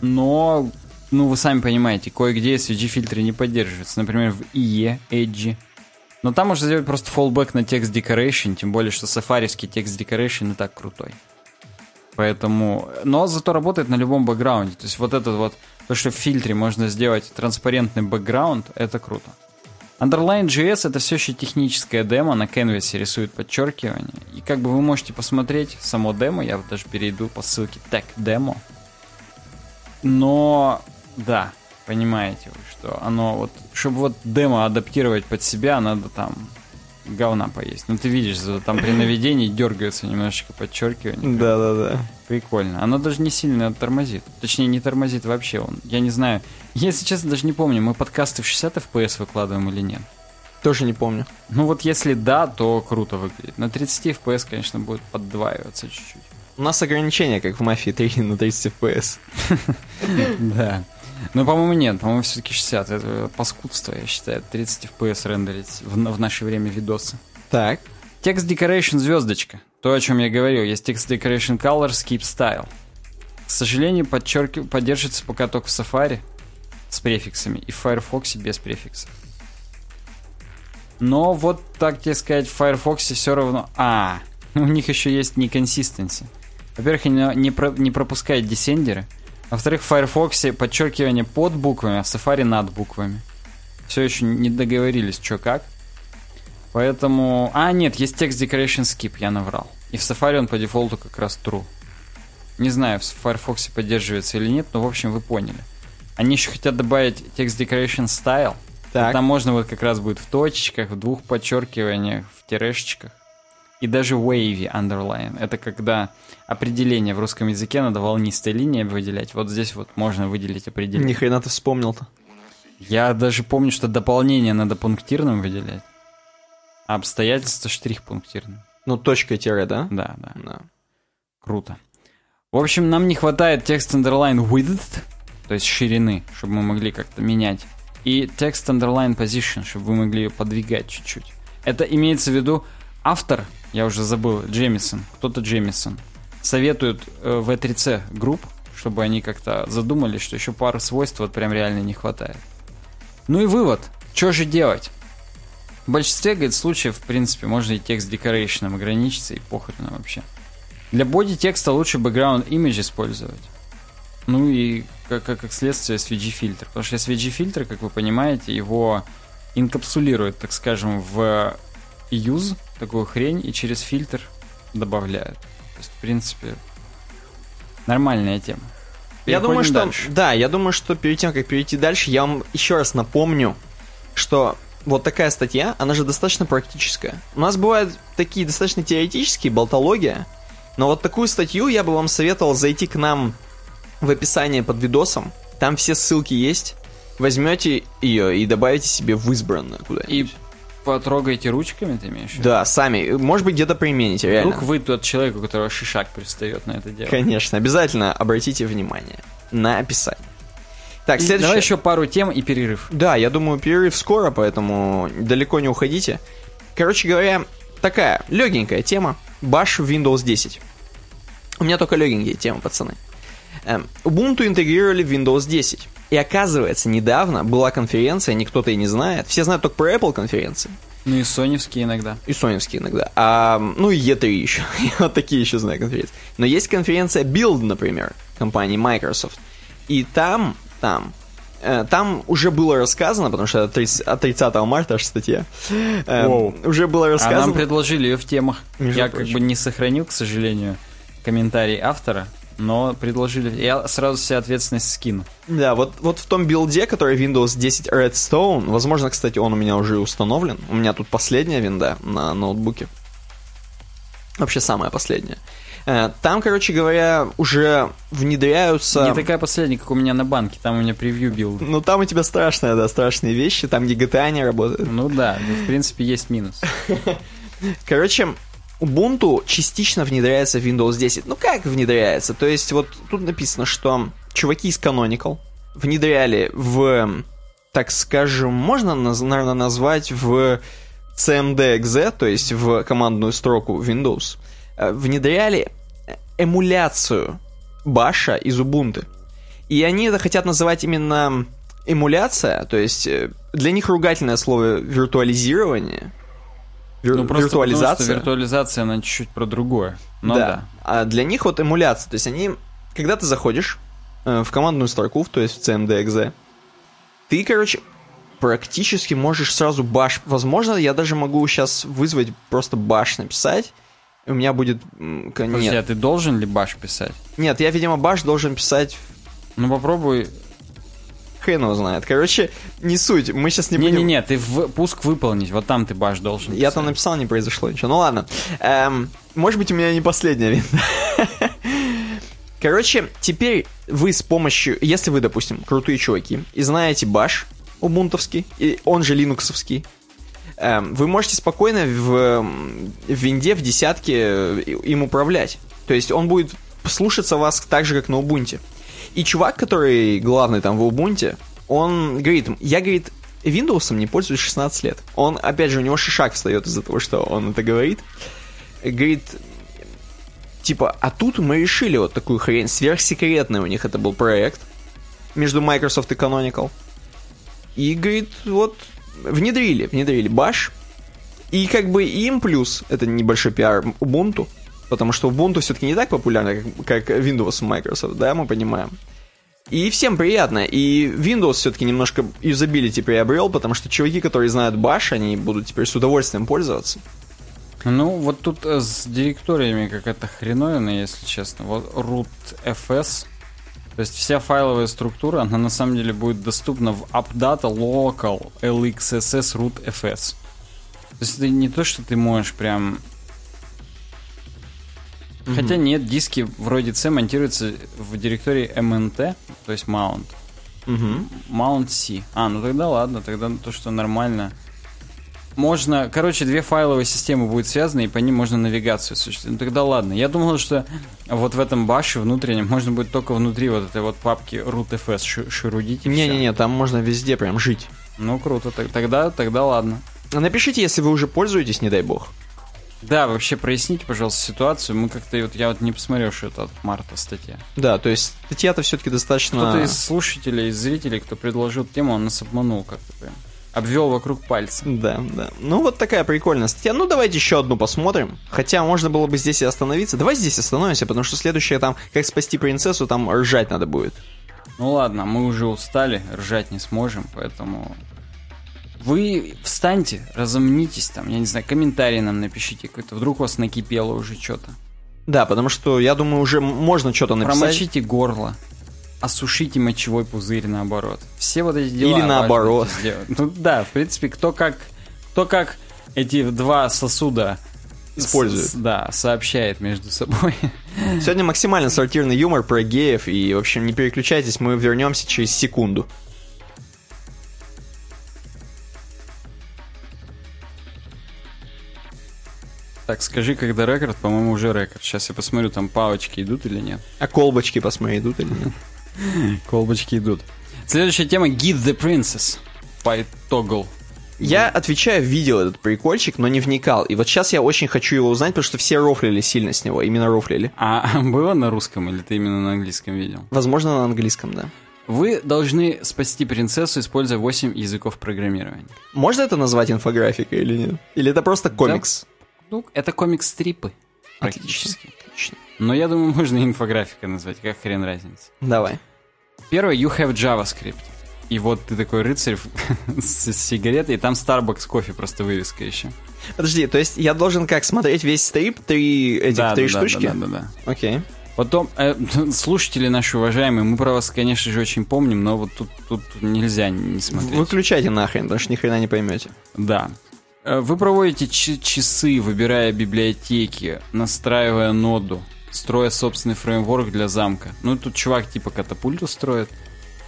но, ну, вы сами понимаете, кое-где эс ви джи-фильтры не поддерживаются. Например, в и и, Edge. Но там можно сделать просто fallback на Text Decoration, тем более, что сафариский Text Decoration и так крутой. Поэтому... Но зато работает на любом бэкграунде. То есть вот это вот, то, что в фильтре можно сделать транспарентный бэкграунд, это круто. Underline.js — это все еще техническая демо, на Canvas рисует подчеркивание. И как бы вы можете посмотреть само демо, я даже перейду по ссылке tech-demo. Но, да, понимаете вы, что оно вот... Чтобы вот демо адаптировать под себя, надо там... говна поесть. Ну, ты видишь, там при наведении дергаются немножечко подчеркивания. Да-да-да. Прикольно. Оно даже не сильно тормозит. Точнее, не тормозит вообще. Он. Я не знаю. Я, если честно, даже не помню, мы подкасты в шестьдесят эф пи эс выкладываем или нет. Тоже не помню. Ну, вот если да, то круто выглядит. На тридцать эф пи эс, конечно, будет поддваиваться чуть-чуть. У нас ограничение, как в «Мафии три» на тридцать эф пи эс. Да. Ну, по-моему, нет, по-моему, все-таки шестьдесят. Это паскудство, я считаю, тридцать эф пи эс рендерить в, в наше время видосы. Так. Text Decoration звездочка. То, о чем я говорил. Есть Text Decoration Color, Skip Style. К сожалению, подчерк... поддерживается пока только в Safari с префиксами и в Firefox без префиксов. Но вот так тебе сказать, в Firefox все равно... А, у них еще есть неконсистенси. Во-первых, они не, про... не пропускают десендеры. Во-вторых, в Firefox подчеркивание под буквами, а в Safari над буквами. Все еще не договорились, что как. Поэтому... А, нет, есть Text Decoration Skip, я наврал. И в Safari он по дефолту как раз true. Не знаю, в Firefox поддерживается или нет, но, в общем, вы поняли. Они еще хотят добавить Text Decoration Style. Так. Там можно вот как раз будет в точечках, в двух подчеркиваниях, в тирешечках. И даже wavy underline. Это когда определение в русском языке надо волнистой линией выделять. Вот здесь вот можно выделить определение. Ни хрена ты вспомнил-то. Я даже помню, что дополнение надо пунктирным выделять. А обстоятельства штрих пунктирным. Ну, точка и тире, да? Да, да. да. Круто. В общем, нам не хватает текст underline width, то есть ширины, чтобы мы могли как-то менять. И текст underline position, чтобы вы могли ее подвигать чуть-чуть. Это имеется в виду автор... Я уже забыл, Джемисон, кто-то Джемисон, советует э, в и три си групп, чтобы они как-то задумались, что еще пары свойств вот прям реально не хватает. Ну и вывод, что же делать? В большинстве, говорит, случаев, в принципе, можно и текст декорейшном ограничиться, и похрена вообще. Для боди-текста лучше бэкграунд-имидж использовать. Ну и как, как, как следствие эс ви джи-фильтр, потому что эс ви джи-фильтр, как вы понимаете, его инкапсулирует, так скажем, в use, такую хрень, и через фильтр добавляют. То есть, в принципе, нормальная тема. Переходим я думаю, что дальше. Да, я думаю, что перед тем, как перейти дальше, я вам еще раз напомню, что вот такая статья, она же достаточно практическая. У нас бывают такие достаточно теоретические, болтология, но вот такую статью я бы вам советовал зайти к нам в описание под видосом. Там все ссылки есть. Возьмете ее и добавите себе в избранное куда-нибудь. И... Потрогайте ручками, ты имеешь в виду? Да, сами. Может быть, где-то примените, реально. Вдруг вы тот человек, у которого шишак пристает на это дело. Конечно, обязательно обратите внимание на описание. Так, следующее. Давай еще пару тем и перерыв. Да, я думаю, перерыв скоро, поэтому далеко не уходите. Короче говоря, такая легенькая тема. Bash в Windows десять. У меня только легенькие темы, пацаны. Ubuntu интегрировали в Windows десять. И оказывается, недавно была конференция, никто-то и не знает. Все знают только про Apple конференции. Ну и соневские иногда. И соневские иногда. А, ну и и три еще. Я вот такие еще знаю конференции. Но есть конференция Build, например, компании Microsoft. И там, там, э, там уже было рассказано, потому что от тридцатого марта аж статья. Э, уже было рассказано. А нам предложили ее в темах. Между Я прочим. Как бы не сохранил, к сожалению, комментарий автора. Но предложили... Я сразу себе ответственность скину. Да, вот, вот в том билде, который Windows десять Redstone, возможно, кстати, он у меня уже установлен. У меня тут последняя винда на ноутбуке. Вообще самая последняя. Там, короче говоря, уже внедряются... Не такая последняя, как у меня на банке. Там у меня превью билд. Ну, там у тебя страшные, да, страшные вещи. Там, где джи ти эй не работает. Ну да, в принципе, есть минус. Короче... Ubuntu частично внедряется в Windows десять. Ну как внедряется? То есть вот тут написано, что чуваки из Canonical внедряли в, так скажем, можно, наверное, назвать в си эм ди экзе, то есть в командную строку Windows, внедряли эмуляцию баша из Ubuntu. И они это хотят называть именно эмуляция, то есть для них ругательное слово виртуализирование. Вир- ну, просто виртуализация. Потому, что виртуализация, она чуть-чуть про другое. Но да. да. А для них вот эмуляция. То есть они, когда ты заходишь э, в командную строку, то есть в си эм ди экзе, ты, короче, практически можешь сразу баш... Возможно, я даже могу сейчас вызвать просто баш написать. У меня будет... Подожди, а ты должен ли баш писать? Нет, я, видимо, баш должен писать... Ну, попробуй... Хрен его знает. Короче, не суть. Мы сейчас не, не будем... Не-не-не, ты в... пуск выполнить. Вот там ты баш должен писать. Я там написал, не произошло ничего. Ну, ладно. Эм, может быть, у меня не последняя винда. Короче, теперь вы с помощью... Если вы, допустим, крутые чуваки, и знаете баш убунтовский, и он же линуксовский, эм, вы можете спокойно в, в винде, в десятке им управлять. То есть он будет слушаться вас так же, как на Ubuntu. И чувак, который главный там в Ubuntu, он говорит, я, говорит, Windows'ом не пользуюсь шестнадцать лет. Он, опять же, у него шишак встает из-за того, что он это говорит. Говорит, типа, а тут мы решили вот такую хрень, сверхсекретный у них это был проект между Microsoft и Canonical. И, говорит, вот, внедрили, внедрили баш. И как бы им плюс, это небольшой пиар Ubuntu, потому что Ubuntu все-таки не так популярно, как, как Windows и Microsoft, да, мы понимаем. И всем приятно. И Windows все-таки немножко юзабилити приобрел, потому что чуваки, которые знают баш, они будут теперь с удовольствием пользоваться. Ну, вот тут с директориями какая-то хреновина, если честно. Вот root эф эс, то есть вся файловая структура, она на самом деле будет доступна в appdata local lxss root.fs. То есть это не то, что ты можешь прям... Хотя нет, диски вроде C монтируются в директории эм эн ти, то есть mount. Uh-huh. Mount C. А, ну тогда ладно, тогда то, что нормально. Можно, короче, две файловые системы будут связаны, и по ним можно навигацию осуществлять. Ну тогда ладно. Я думал, что вот в этом баше внутреннем можно будет только внутри вот этой вот папки root.fs шурудить. Не-не-не, там можно везде прям жить. Ну круто, тогда, тогда ладно. Напишите, если вы уже пользуетесь, не дай бог. Да, вообще проясните, пожалуйста, ситуацию. Мы как-то вот я вот не посмотрел, что это от марта статья. Да, то есть статья-то все-таки достаточно. Кто-то из слушателей, из зрителей, кто предложил тему, он нас обманул как-то прям. Обвел вокруг пальца. Да, да. Ну вот такая прикольная статья. Ну давайте еще одну посмотрим. Хотя можно было бы здесь и остановиться. Давай здесь остановимся, потому что следующее там, как спасти принцессу, там ржать надо будет. Ну ладно, мы уже устали, ржать не сможем, поэтому. Вы встаньте, разомнитесь там, я не знаю, комментарии нам напишите какой-то, вдруг у вас накипело уже что-то. Да, потому что, я думаю, уже можно что-то написать. Промочите горло, осушите мочевой пузырь наоборот. Все вот эти дела. Или наоборот. Ну да, в принципе, кто как, кто как эти два сосуда использует. С, да, сообщает между собой. Сегодня максимально сортирный юмор про геев, и, в общем, не переключайтесь, мы вернемся через секунду. Так, скажи, когда рекорд, по-моему, уже рекорд. Сейчас я посмотрю, там палочки идут или нет. А колбочки, посмотри, идут или нет. Колбочки идут. Следующая тема — Get the Princess by Toggle. Я, отвечаю, видел этот прикольчик, но не вникал. И вот сейчас я очень хочу его узнать, потому что все рофлили сильно с него, именно рофлили. А было на русском или ты именно на английском видел? Возможно, на английском, да. Вы должны спасти принцессу, используя восемь языков программирования. Можно это назвать инфографикой или нет? Или это просто комикс? Да. Ну, это комикс-стрипы. Практически. Отлично. Но я думаю, можно инфографикой назвать. Как хрен разница. Давай. Первое, you have JavaScript. И вот ты такой рыцарь с сигаретой, и там Starbucks кофе, просто вывеска еще. Подожди, то есть я должен как смотреть весь стрип, три этих, да, три да, штучки? Да, да, да, да. Окей. Потом, э, слушатели наши уважаемые, мы про вас, конечно же, очень помним, но вот тут, тут нельзя не смотреть. Выключайте нахрен, потому что ни хрена не поймете. Да. Вы проводите ч- часы, выбирая библиотеки, настраивая ноду, строя собственный фреймворк для замка. Ну, тут чувак типа катапульту строит.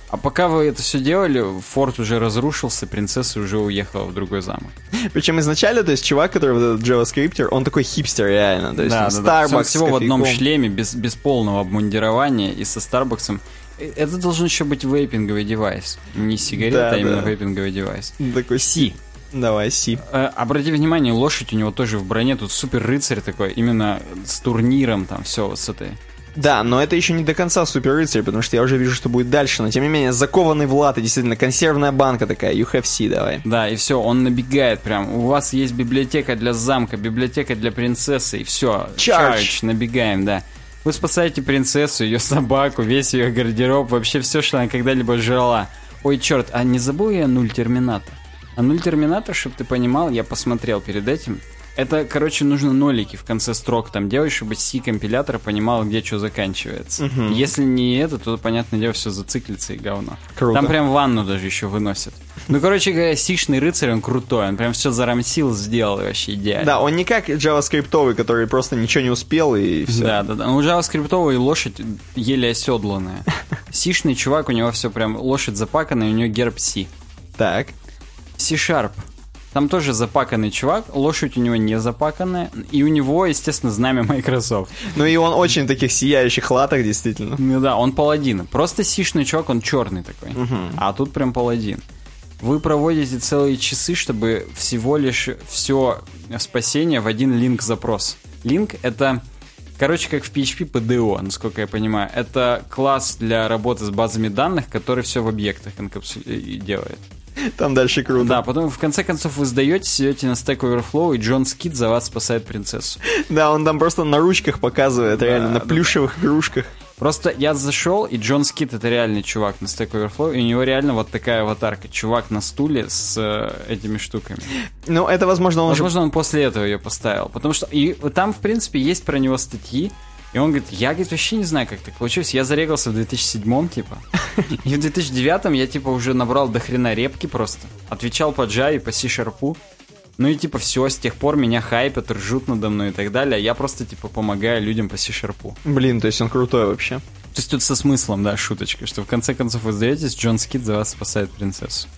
А пока вы это все делали, форт уже разрушился, принцесса уже уехала в другой замок. Причем изначально, то есть, чувак, который вот этот JavaScripter, он такой хипстер реально. То есть, да, да, Starbucks, да. Всего в одном шлеме, без, без полного обмундирования и со Starbucks'ом. это должен еще быть вейпинговый девайс. Не сигарета, да, а именно да. вейпинговый девайс. Такой Си. Давай, Си. Обрати внимание, лошадь у него тоже в броне. Тут супер рыцарь такой, именно с турниром там все вот с этой. Да, но это еще не до конца супер рыцарь, потому что я уже вижу, что будет дальше. Но тем не менее, закованный в латы, действительно, консервная банка такая, ю эф си, давай. Да, и все, он набегает прям. У вас есть библиотека для замка, библиотека для принцессы, и все. Чардж, набегаем, да. Вы спасаете принцессу, ее собаку, весь ее гардероб, вообще все, что она когда-либо жрала. Ой, черт, а не забыл я нуль терминатор? А нуль терминатор, чтобы ты понимал, я посмотрел перед этим. Это, короче, нужно нолики в конце строк там делать, чтобы си-компилятор понимал, где что заканчивается. Угу. Если не это, то, понятное дело, все зациклится и говно. Круто. Там прям ванну даже еще выносят. Ну, короче говоря, сишный рыцарь, он крутой. Он прям все зарамсил, сделал и вообще идеально. Да, он не как джаваскриптовый, который просто ничего не успел и все. Да, да, да. Ну, джаваскриптовый лошадь еле оседланная. Сишный чувак, у него все прям лошадь запаканная, у него герб Си. Так. Си-шарп. Там тоже запаканный чувак, лошадь у него не запаканная, и у него, естественно, знамя Microsoft. Ну и он очень в таких сияющих латах, действительно. Ну да, он паладин. Просто сишный чувак, он черный такой. Угу. А тут прям паладин. Вы проводите целые часы, чтобы всего лишь все спасение в один линк-запрос. Линк — это, короче, как в пи эйч пи пи ди о, насколько я понимаю. Это класс для работы с базами данных, который все в объектах инкапсу- делает. Там дальше круто. Да, потом в конце концов вы сдаетесь, идете на Stack Overflow, и Джон Скит за вас спасает принцессу. Да, он там просто на ручках показывает, да, реально, на да, плюшевых да. игрушках. Просто я зашел, и Джон Скит — это реальный чувак на Stack Overflow, и у него реально вот такая аватарка. Чувак на стуле с э, этими штуками. Ну, это возможно он... Возможно, же... он после этого ее поставил. Потому что и там, в принципе, есть про него статьи. И он говорит, я, говорит, вообще не знаю, как так получилось. Я зарегался в две тысячи седьмом, типа. И в две тысячи девятом я, типа, уже набрал до хрена репки просто. Отвечал по Java и по C-Sharp. Ну и, типа, все, с тех пор меня хайпят, ржут надо мной и так далее. А я просто, типа, помогаю людям по C-Sharp. Блин, то есть он крутой вообще. То есть тут со смыслом, да, шуточка. Что в конце концов вы сдаетесь, Джон Скит за вас спасает принцессу.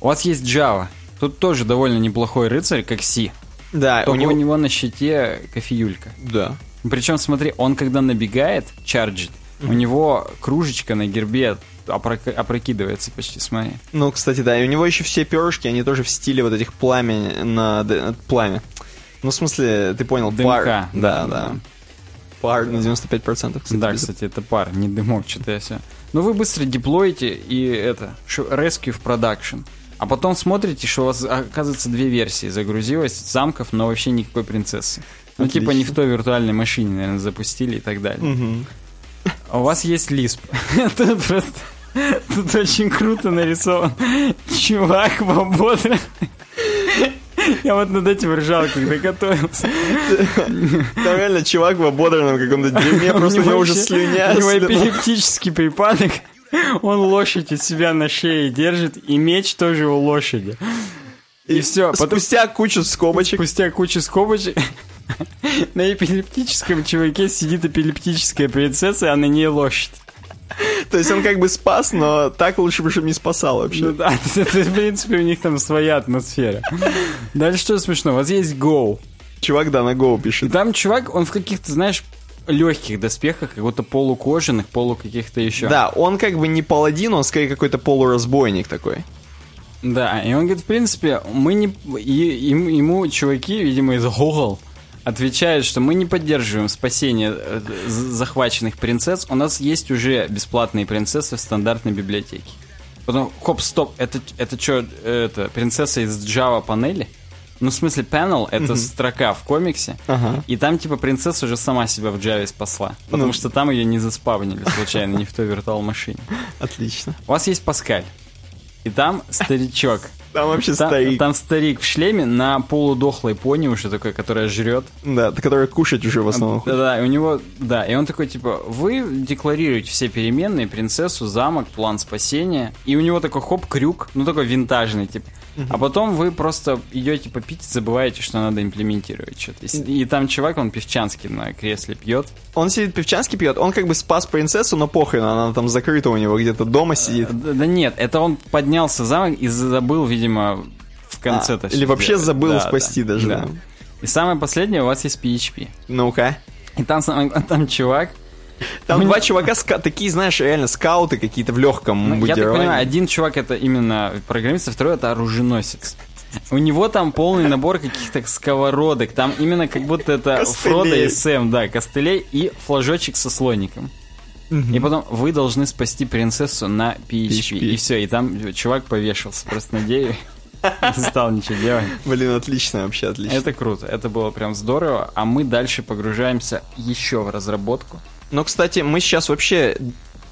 У вас есть Java. Тут тоже довольно неплохой рыцарь, как Си. Да, у него... у него на щите кофеюлька. Да. Причем, смотри, он когда набегает, чарджит, mm-hmm. у него кружечка на гербе опрок- опрокидывается почти, смотри. Ну, кстати, да, и у него еще все перышки, они тоже в стиле вот этих пламя на... Д... пламя. Ну, в смысле, ты понял, дымка, пар. Да, да, да. Пар на девяносто пять процентов, кстати. Да, без... кстати, это пар, не дымок, что-то я все. Но вы быстро деплоите и это, rescue в продакшн. А потом смотрите, что у вас, оказывается, две версии загрузилось, замков, но вообще никакой принцессы. Ну, отлично. Типа не в той виртуальной машине, наверное, запустили и так далее. Угу. А у вас есть Lisp. Тут просто... Тут очень круто нарисован чувак бободрый. Я вот над этим ржал, когда готовился. Там реально чувак в ободранном каком-то дерьме, просто у него уже слюня. У него эпилептический припадок. Он лошадь из себя на шее держит, и меч тоже у лошади. И, и все. Спустя потом... кучу скобочек. Спустя кучу скобочек. На эпилептическом чуваке сидит эпилептическая принцесса, а на ней лошадь. То есть он как бы спас, но так лучше бы, чтобы не спасал вообще. Ну да, это, в принципе, у них там своя атмосфера. Дальше что смешно? У вас есть Go. Чувак, да, на Go пишет. И там чувак, он в каких-то, знаешь, легких доспехах, как будто полукожаных, полу каких-то еще. Да, он как бы не паладин, он скорее какой-то полуразбойник такой. Да, и он говорит, в принципе, мы не... И, ему, ему чуваки, видимо, из Google отвечают, что мы не поддерживаем спасение захваченных принцесс, у нас есть уже бесплатные принцессы в стандартной библиотеке. Потом, хоп, стоп, это, это что, это принцесса из Java панели? Ну, в смысле, panel — это mm-hmm. строка в комиксе, ага. и там, типа, принцесса уже сама себя в Java спасла, потому ну. что там ее не заспавнили случайно, не в той виртуал-машине. Отлично. У вас есть Паскаль. И там старичок. Там вообще там, старик. Там старик в шлеме на полудохлой пони уже такой, которая жрет. Да, которая кушать уже в основном. Да, да, и у него, да, и он такой, типа, вы декларируете все переменные, принцессу, замок, план спасения. И у него такой, хоп, крюк, ну такой винтажный, типа. Uh-huh. А потом вы просто идете попить, забываете, что надо имплементировать что-то. И, и там чувак, он певчанский на кресле пьет. Он сидит, певчанский пьет, он как бы спас принцессу, но похрен, она там закрыта у него, где-то дома сидит. Uh, да, да нет, это он поднялся в замок и забыл, видимо, в конце-то. А, или вообще делать. забыл да, спасти да, даже. Да. Да. И самое последнее, у вас есть пи эйч пи. Ну-ка. И там, там чувак... Там Мне... два чувака, ска... такие, знаешь, реально скауты какие-то в легком ну, я так понимаю, один чувак это именно программист, а второй это оруженосец. У него там полный набор каких-то сковородок. Там именно как будто это костылей. Фродо и Сэм, да, костылей и флажочек со слоником. Угу. И потом вы должны спасти принцессу на пи эйч пи. И все, и там чувак повешался просто на дереве. Не стал ничего делать. Блин, отлично, вообще отлично. Это круто, это было прям здорово. А мы дальше погружаемся еще в разработку. Но, кстати, мы сейчас вообще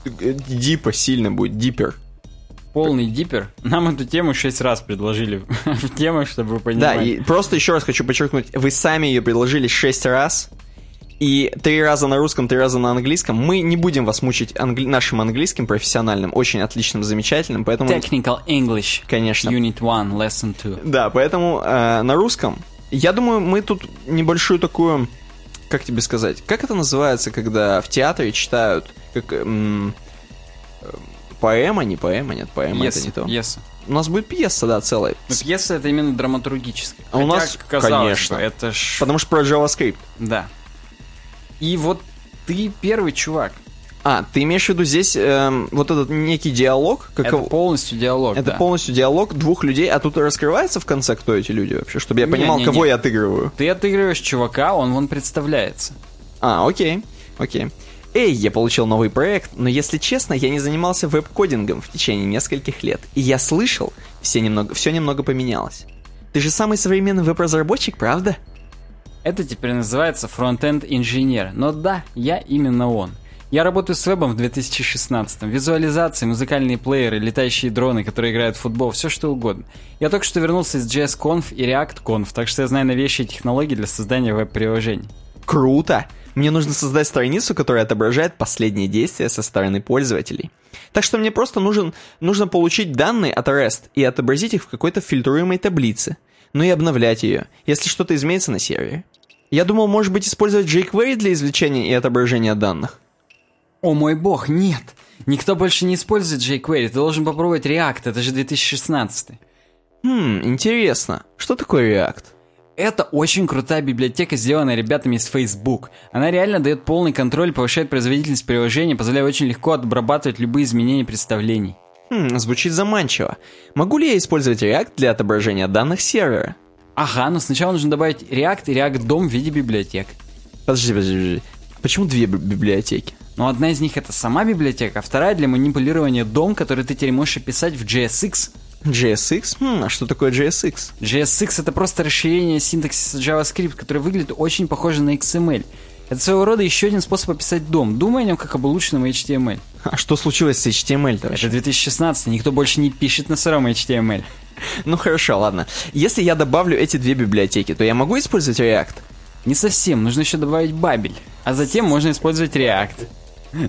дипа сильно будет, диппер. Полный диппер. Нам эту тему шесть раз предложили в тему, чтобы вы понимали. Да, и просто еще раз хочу подчеркнуть, вы сами ее предложили шесть раз. И три раза на русском, три раза на английском. Мы не будем вас мучить англи... нашим английским профессиональным, очень отличным, замечательным, поэтому... Technical English. Конечно. Unit one, Lesson two. Да, поэтому э, на русском. Я думаю, мы тут небольшую такую... Как тебе сказать? Как это называется, когда в театре читают... Как, м- поэма, не поэма, нет, поэма, yes, это не то. Yes. У нас будет пьеса, да, целая. Но пьеса это именно драматургическая. А у нас, конечно. Бы, это ж... Потому что про JavaScript. Да. И вот ты первый чувак. А, ты имеешь в виду здесь э, вот этот некий диалог? Как это его... полностью диалог, Это да. полностью диалог двух людей. А тут раскрывается в конце, кто эти люди вообще? Чтобы я не, понимал, не, кого не. я отыгрываю. Ты отыгрываешь чувака, он вон представляется. А, окей, окей. Эй, я получил новый проект, но, если честно, я не занимался веб-кодингом в течение нескольких лет. И я слышал, все немного, все немного поменялось. Ты же самый современный веб-разработчик, правда? Это теперь называется фронт-энд-инженер. Но да, я именно он. Я работаю с вебом в две тысячи шестнадцатом. Визуализации, музыкальные плееры, летающие дроны, которые играют в футбол, все что угодно. Я только что вернулся из джей эс конф и реакт конф, так что я знаю новейшие технологии для создания веб-приложений. Круто! Мне нужно создать страницу, которая отображает последние действия со стороны пользователей. Так что мне просто нужен, нужно получить данные от REST и отобразить их в какой-то фильтруемой таблице. Ну и обновлять ее, если что-то изменится на сервере. Я думал, может быть, использовать jQuery для извлечения и отображения данных. О мой бог, нет! Никто больше не использует jQuery, ты должен попробовать React, это же две тысячи шестнадцатый. Хм, интересно, что такое React? Это очень крутая библиотека, сделанная ребятами из Facebook. Она реально дает полный контроль, повышает производительность приложения, позволяя очень легко обрабатывать любые изменения представлений. Хм, звучит заманчиво. Могу ли я использовать React для отображения данных сервера? Ага, но сначала нужно добавить React и React дом в виде библиотек. Подожди, подожди, подожди. Почему две библиотеки? Ну, одна из них это сама библиотека, а вторая для манипулирования дом, который ты теперь можешь описать в джей эс икс. джей эс икс? Хм, а что такое джей эс икс? джей эс икс это просто расширение синтаксиса JavaScript, который выглядит очень похоже на икс эм эль. Это своего рода еще один способ описать дом. Думай о нем как об улучшенном эйч ти эм эль. А что случилось с эйч ти эм эль-то вообще? Это две тысячи шестнадцатый, никто больше не пишет на сыром эйч ти эм эль. Ну хорошо, ладно. Если я добавлю эти две библиотеки, то я могу использовать React? Не совсем, нужно еще добавить Babel. А затем можно использовать React.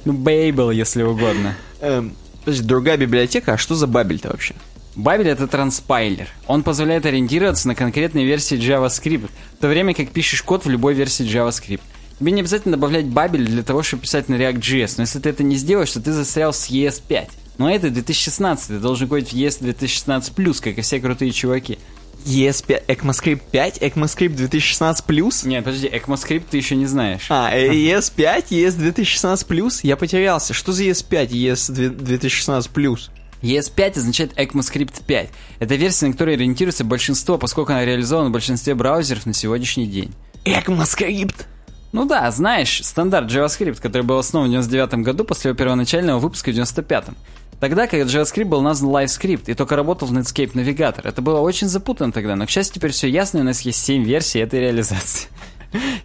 Ну, Babel, если угодно. Эм, подожди, другая библиотека, а что за Babel-то вообще? Babel — это транспайлер. Он позволяет ориентироваться на конкретные версии JavaScript, в то время как пишешь код в любой версии JavaScript. Тебе не обязательно добавлять Babel для того, чтобы писать на React.js, но если ты это не сделаешь, то ты застрял с и эс пять. Но это две тысячи шестнадцатый, ты должен кодить в и эс две тысячи шестнадцать плюс, как и все крутые чуваки. и эс пять, ECMAScript пять, ECMAScript две тысячи шестнадцать плюс? Нет, подожди, ECMAScript ты еще не знаешь. А, и эс пять, и эс две тысячи шестнадцать плюс? Я потерялся. Что за и эс пять, и эс две тысячи шестнадцать плюс? и эс пять означает ECMAScript пять. Это версия, на которой ориентируется большинство, поскольку она реализована в большинстве браузеров на сегодняшний день. ECMAScript? Ну да, знаешь, стандарт JavaScript, который был основан в девяносто девятом году после его первоначального выпуска в девяносто пятом. Тогда, когда JavaScript был назван LiveScript и только работал в Netscape Navigator. Это было очень запутанно тогда, но, к счастью, теперь все ясно, и у нас есть семь версий этой реализации.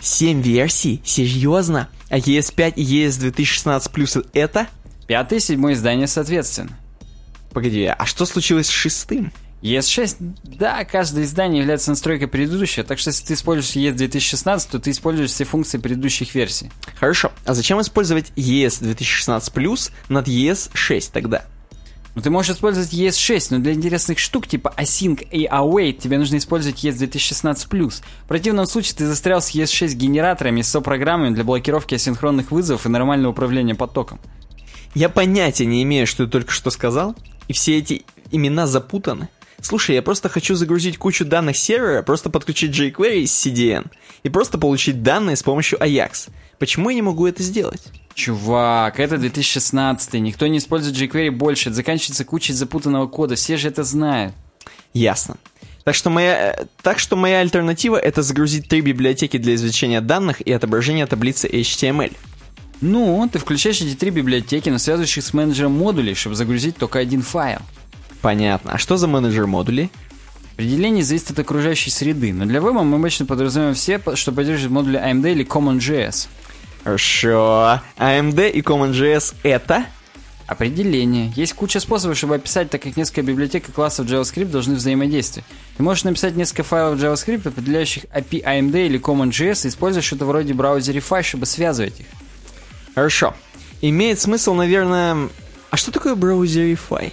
семь версий? Серьезно? А и эс пять и и эс две тысячи шестнадцать плюс это? Пятое и седьмое издание соответственно. Погоди, а что случилось с шестым? и эс шесть, да, каждое издание является настройкой предыдущего, так что если ты используешь и эс две тысячи шестнадцать, то ты используешь все функции предыдущих версий. Хорошо, а зачем использовать и эс две тысячи шестнадцать плюс над и эс шесть тогда? Ну ты можешь использовать и эс шесть, но для интересных штук типа async и await тебе нужно использовать и эс две тысячи шестнадцать плюс. В противном случае ты застрял с и эс шесть генераторами и сопрограммами для блокировки асинхронных вызовов и нормального управления потоком. Я понятия не имею, что ты только что сказал, и все эти имена запутаны. слушай, я просто хочу загрузить кучу данных с сервера, просто подключить jQuery с си ди эн и просто получить данные с помощью Ajax. Почему я не могу это сделать? Чувак, это две тысячи шестнадцатый, никто не использует jQuery больше, это заканчивается кучей запутанного кода, все же это знают. Ясно. Так что, моя, так что моя альтернатива — это загрузить три библиотеки для извлечения данных и отображения таблицы эйч ти эм эль. Ну, ты включаешь эти три библиотеки, но связывающих с менеджером модулей, чтобы загрузить только один файл. Понятно. А что за менеджер модулей? Определение зависит от окружающей среды, но для веба мы обычно подразумеваем все, что поддерживают модули эй эм ди или CommonJS. Хорошо. эй эм ди и CommonJS — это... Определение. Есть куча способов, чтобы описать, так как несколько библиотек и классов JavaScript должны взаимодействовать. Ты можешь написать несколько файлов JavaScript, определяющих эй пи ай эй эм ди или CommonJS, и используешь что-то вроде Browserify, чтобы связывать их. Хорошо. Имеет смысл, наверное... А что такое Browserify?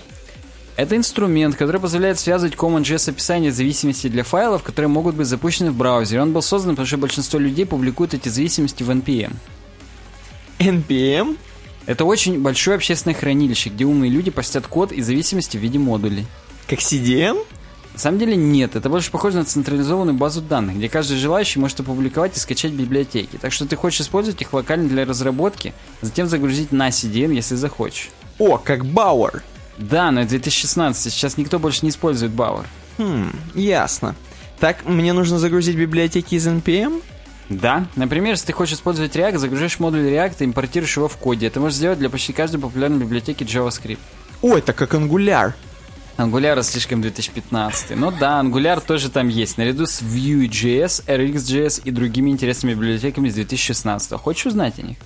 Это инструмент, который позволяет связывать CommonJS описание зависимости для файлов, которые могут быть запущены в браузере. Он был создан, потому что большинство людей публикуют эти зависимости в эн пи эм. эн пи эм? Это очень большое общественное хранилище, где умные люди постят код и зависимости в виде модулей. Как си ди эм? На самом деле нет, это больше похоже на централизованную базу данных, где каждый желающий может опубликовать и скачать библиотеки. Так что ты хочешь использовать их локально для разработки, а затем загрузить на си ди эн, если захочешь. О, как Bower! Да, но это две тысячи шестнадцатый, сейчас никто больше не использует Bower. Хм, ясно. Так, мне нужно загрузить библиотеки из эн пи эм? Да. Например, если ты хочешь использовать React, загружаешь модуль React и импортируешь его в коде. Это можешь сделать для почти каждой популярной библиотеки JavaScript. Ой, это как Angular. Angular слишком две тысячи пятнадцатый. Но да, Angular тоже там есть, наряду с Vue.js, rx.js и другими интересными библиотеками с две тысячи шестнадцатого. Хочешь узнать о них?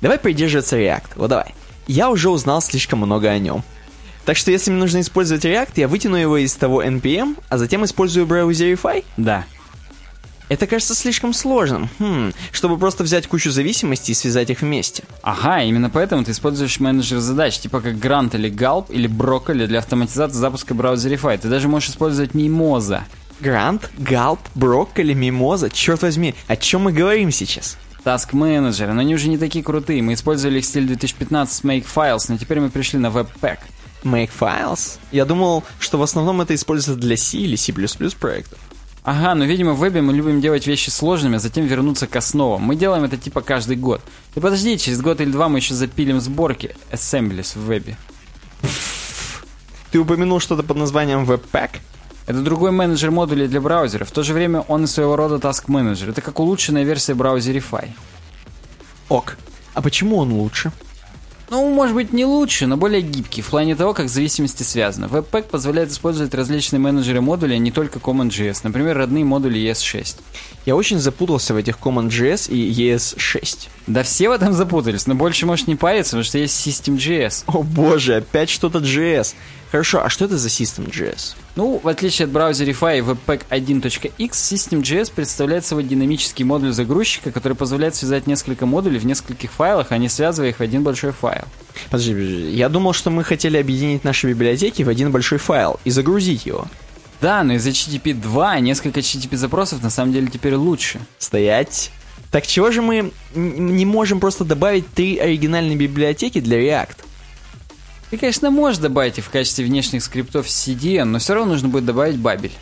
Давай придерживаться React. Вот давай. Я уже узнал слишком много о нем. Так что если мне нужно использовать React, я вытяну его из того эн пи эм, а затем использую Browserify? Да. Это кажется слишком сложным, хм, чтобы просто взять кучу зависимостей и связать их вместе. Ага, именно поэтому ты используешь менеджер задач, типа как Grunt или Gulp или Broccoli для автоматизации запуска Browserify. Ты даже можешь использовать Mimosa. Grunt, Gulp, Broccoli, Mimosa, черт возьми, о чем мы говорим сейчас? Task Manager, но они уже не такие крутые, мы использовали их стиль две тысячи пятнадцатый с Makefiles, но теперь мы пришли на Webpack. Makefiles? Я думал, что в основном это используется для си или си плюс плюс проектов. Ага, но, видимо, в вебе мы любим делать вещи сложными, а затем вернуться к основам. Мы делаем это типа каждый год. Ты подожди, через год или два мы еще запилим сборки assemblies в вебе. Ты упомянул что-то под названием Webpack? Это другой менеджер модулей для браузера. В то же время он и своего рода Task Manager. Это как улучшенная версия Browserify. Ок. А почему он лучше? Ну, может быть, не лучше, но более гибкий, в плане того, как зависимости связаны. Webpack позволяет использовать различные менеджеры модулей, а не только CommonJS, например, родные модули и эс шесть. Я очень запутался в этих CommonJS и и эс шесть. Да все в этом запутались, но больше может не париться, потому что есть SystemJS. О боже, опять что-то джей эс. Хорошо, а что это за SystemJS? Ну, в отличие от Browserify и Webpack один.x, SystemJS представляет собой динамический модуль загрузчика, который позволяет связать несколько модулей в нескольких файлах, а не связывая их в один большой файл. Подожди, подожди. Я думал, что мы хотели объединить наши библиотеки в один большой файл и загрузить его. Да, но из-за эйч ти ти пи два несколько эйч ти ти пи запросов на самом деле теперь лучше. Стоять. Так чего же мы не можем просто добавить три оригинальные библиотеки для React? Ты, конечно, можешь добавить их в качестве внешних скриптов си ди эн, но все равно нужно будет добавить бабель.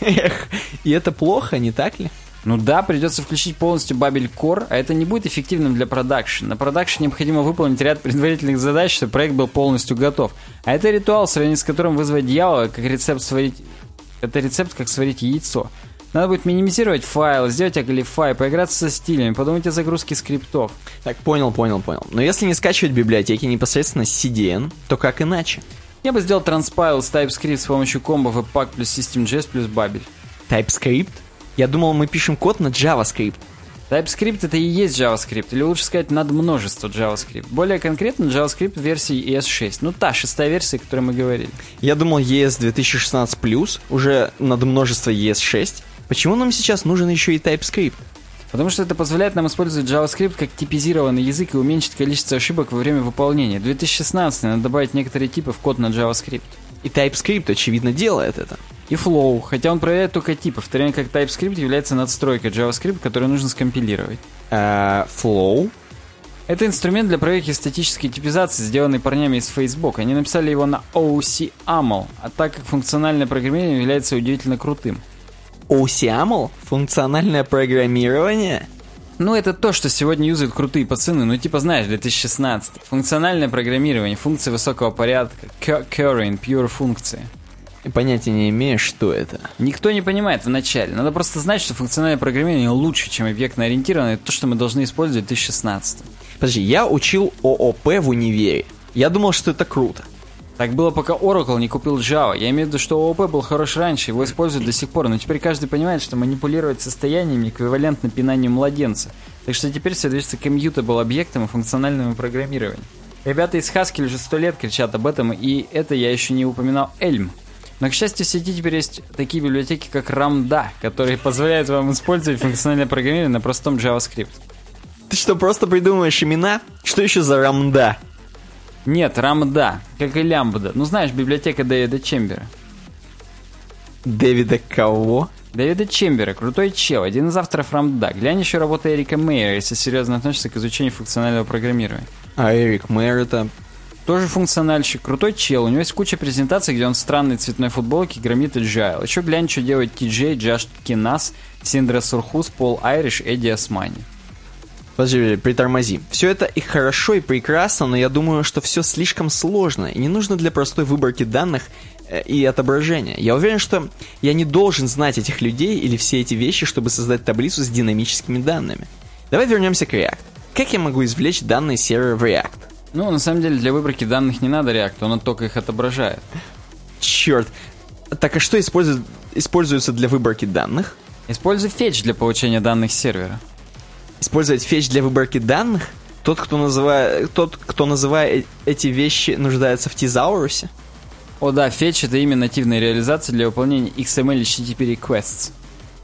Эх, и это плохо, не так ли? Ну да, придется включить полностью бабель Core, а это не будет эффективным для продакшн. На продакшн необходимо выполнить ряд предварительных задач, чтобы проект был полностью готов. А это ритуал, в сравнении с которым вызвать дьявола, как рецепт сварить... Это рецепт, как сварить яйцо. Надо будет минимизировать файлы, сделать аглифай, поиграться со стилями, подумать о загрузке скриптов. Так, понял, понял, понял. Но если не скачивать библиотеки непосредственно с си ди эн, то как иначе? Я бы сделал транспайл с TypeScript с помощью комбо Webpack плюс SystemJS плюс Babel. TypeScript? Я думал, мы пишем код на JavaScript. TypeScript — это и есть JavaScript, или лучше сказать, надмножество JavaScript. Более конкретно, JavaScript версии и эс шесть, ну та шестая версия, о которой мы говорили. Я думал, и эс две тысячи шестнадцать плюс, уже надмножество и эс шесть. Почему нам сейчас нужен еще и TypeScript? Потому что это позволяет нам использовать JavaScript как типизированный язык и уменьшить количество ошибок во время выполнения. В две тысячи шестнадцатом надо добавить некоторые типы в код на JavaScript. И TypeScript, очевидно, делает это. И Flow, хотя он проверяет только типы, в то время как TypeScript является надстройкой JavaScript, которую нужно скомпилировать. Uh, flow? Это инструмент для проверки статической типизации, сделанный парнями из Facebook. Они написали его на OCaml, а так как функциональное программирование является удивительно крутым. OCaml? Функциональное программирование? Ну, это то, что сегодня юзают крутые пацаны, ну, типа, знаешь, две тысячи шестнадцатый. Функциональное программирование, функции высокого порядка, current, pure функции. И понятия не имею, что это. Никто не понимает вначале. Надо просто знать, что функциональное программирование лучше, чем объектно-ориентированное. Это то, что мы должны использовать в две тысячи шестнадцатом. Подожди, я учил ООП в универе. Я думал, что это круто. Так было, пока Oracle не купил Java. Я имею в виду, что ООП был хорош раньше, его используют до сих пор, но теперь каждый понимает, что манипулировать состояниями эквивалентно пинанию младенца. Так что теперь все движется к immutable объектам и функциональному программированию. Ребята из Haskell уже сто лет кричат об этом, и это я еще не упоминал Elm. Но, к счастью, в сети теперь есть такие библиотеки, как Ramda, которые позволяют вам использовать функциональное программирование на простом JavaScript. Ты что, просто придумываешь имена? Что еще за Ramda? Нет, Рамда, как и Лямбда. Ну, знаешь, библиотека Дэвида Чембера. Дэвида кого? Дэвида Чембера, крутой чел, один из авторов Рамда. Глянь еще работы Эрика Мейера, если серьезно относишься к изучению функционального программирования. А Эрик Мейер это... Тоже функциональщик, крутой чел. У него есть куча презентаций, где он в странной цветной футболке громит Agile. Еще глянь, что делает ти джей, Джаш Кинас, Синдра Сурхус, Пол Айриш, Эдди Османи. Подожди, притормози. Все это и хорошо, и прекрасно, но я думаю, что все слишком сложно и не нужно для простой выборки данных и отображения. Я уверен, что я не должен знать этих людей или все эти вещи, чтобы создать таблицу с динамическими данными. Давай вернемся к React. Как я могу извлечь данные сервера в React? Ну, на самом деле, для выборки данных не надо React, он только их отображает. Черт. Так а что использует, используется для выборки данных? Используй фетч для получения данных сервера. Использовать фетч для выборки данных? Тот, кто называет, тот, кто называет эти вещи, нуждается в тезаурусе? О да, фетч — это имя нативной реализации для выполнения икс эм эль эйч ти ти пи requests.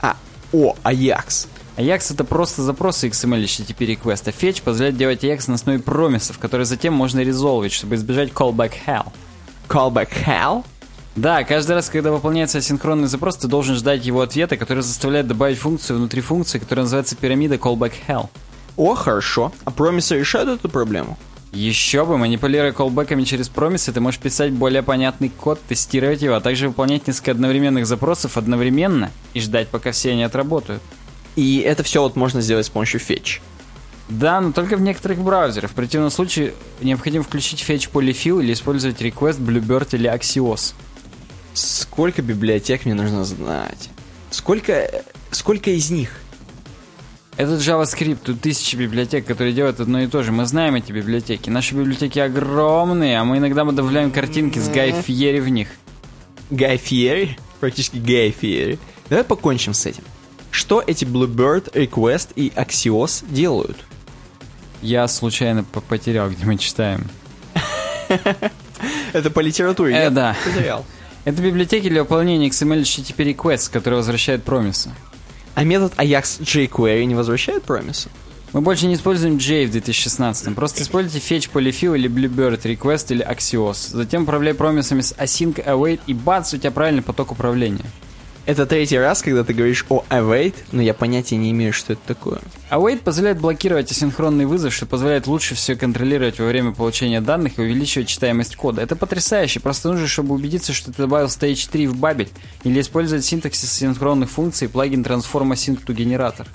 А, о, Ajax. Ajax — это просто запросы икс эм эль эйч ти ти пи request, а фетч позволяет делать Ajax на основе промисов, которые затем можно резолвить, чтобы избежать callback hell. Callback hell? Да, каждый раз, когда выполняется асинхронный запрос, ты должен ждать его ответа, который заставляет добавить функцию внутри функции, которая называется пирамида callback hell. О, хорошо. А промисы решают эту проблему? Еще бы, манипулируя колбэками через промисы, ты можешь писать более понятный код, тестировать его, а также выполнять несколько одновременных запросов одновременно и ждать, пока все они отработают. И это все вот можно сделать с помощью фетч? Да, но только в некоторых браузерах. В противном случае необходимо включить фетч Polyfill или использовать request Bluebird или Axios. Сколько библиотек мне нужно знать? Сколько, сколько из них? Этот JavaScript, тут тысячи библиотек, которые делают одно и то же. Мы знаем эти библиотеки. Наши библиотеки огромные, а мы иногда добавляем картинки с Гай Фьери в них. Гай Фьери? Практически Гай Фьери. Давай покончим с этим. Что эти Bluebird, Request и Axios делают? Я случайно потерял, где мы читаем. Это по литературе. Э, да. Потерял. Это библиотеки для выполнения икс эм эль эйч ти ти пи requests, которые возвращают промисы. А метод Ajax jQuery не возвращает промисы? Мы больше не используем J в две тысячи шестнадцатом. Просто используйте fetch, polyfill или bluebird, request или axios. Затем управляй промисами с async, await и бац, у тебя правильный поток управления. Это третий раз, когда ты говоришь о await, но я понятия не имею, что это такое. Await позволяет блокировать асинхронный вызов, что позволяет лучше все контролировать во время получения данных и увеличивать читаемость кода. Это потрясающе, просто нужно, чтобы убедиться, что ты добавил stage три в бабель, или использовать синтаксис синхронных функций, плагин Transform Async to Generator.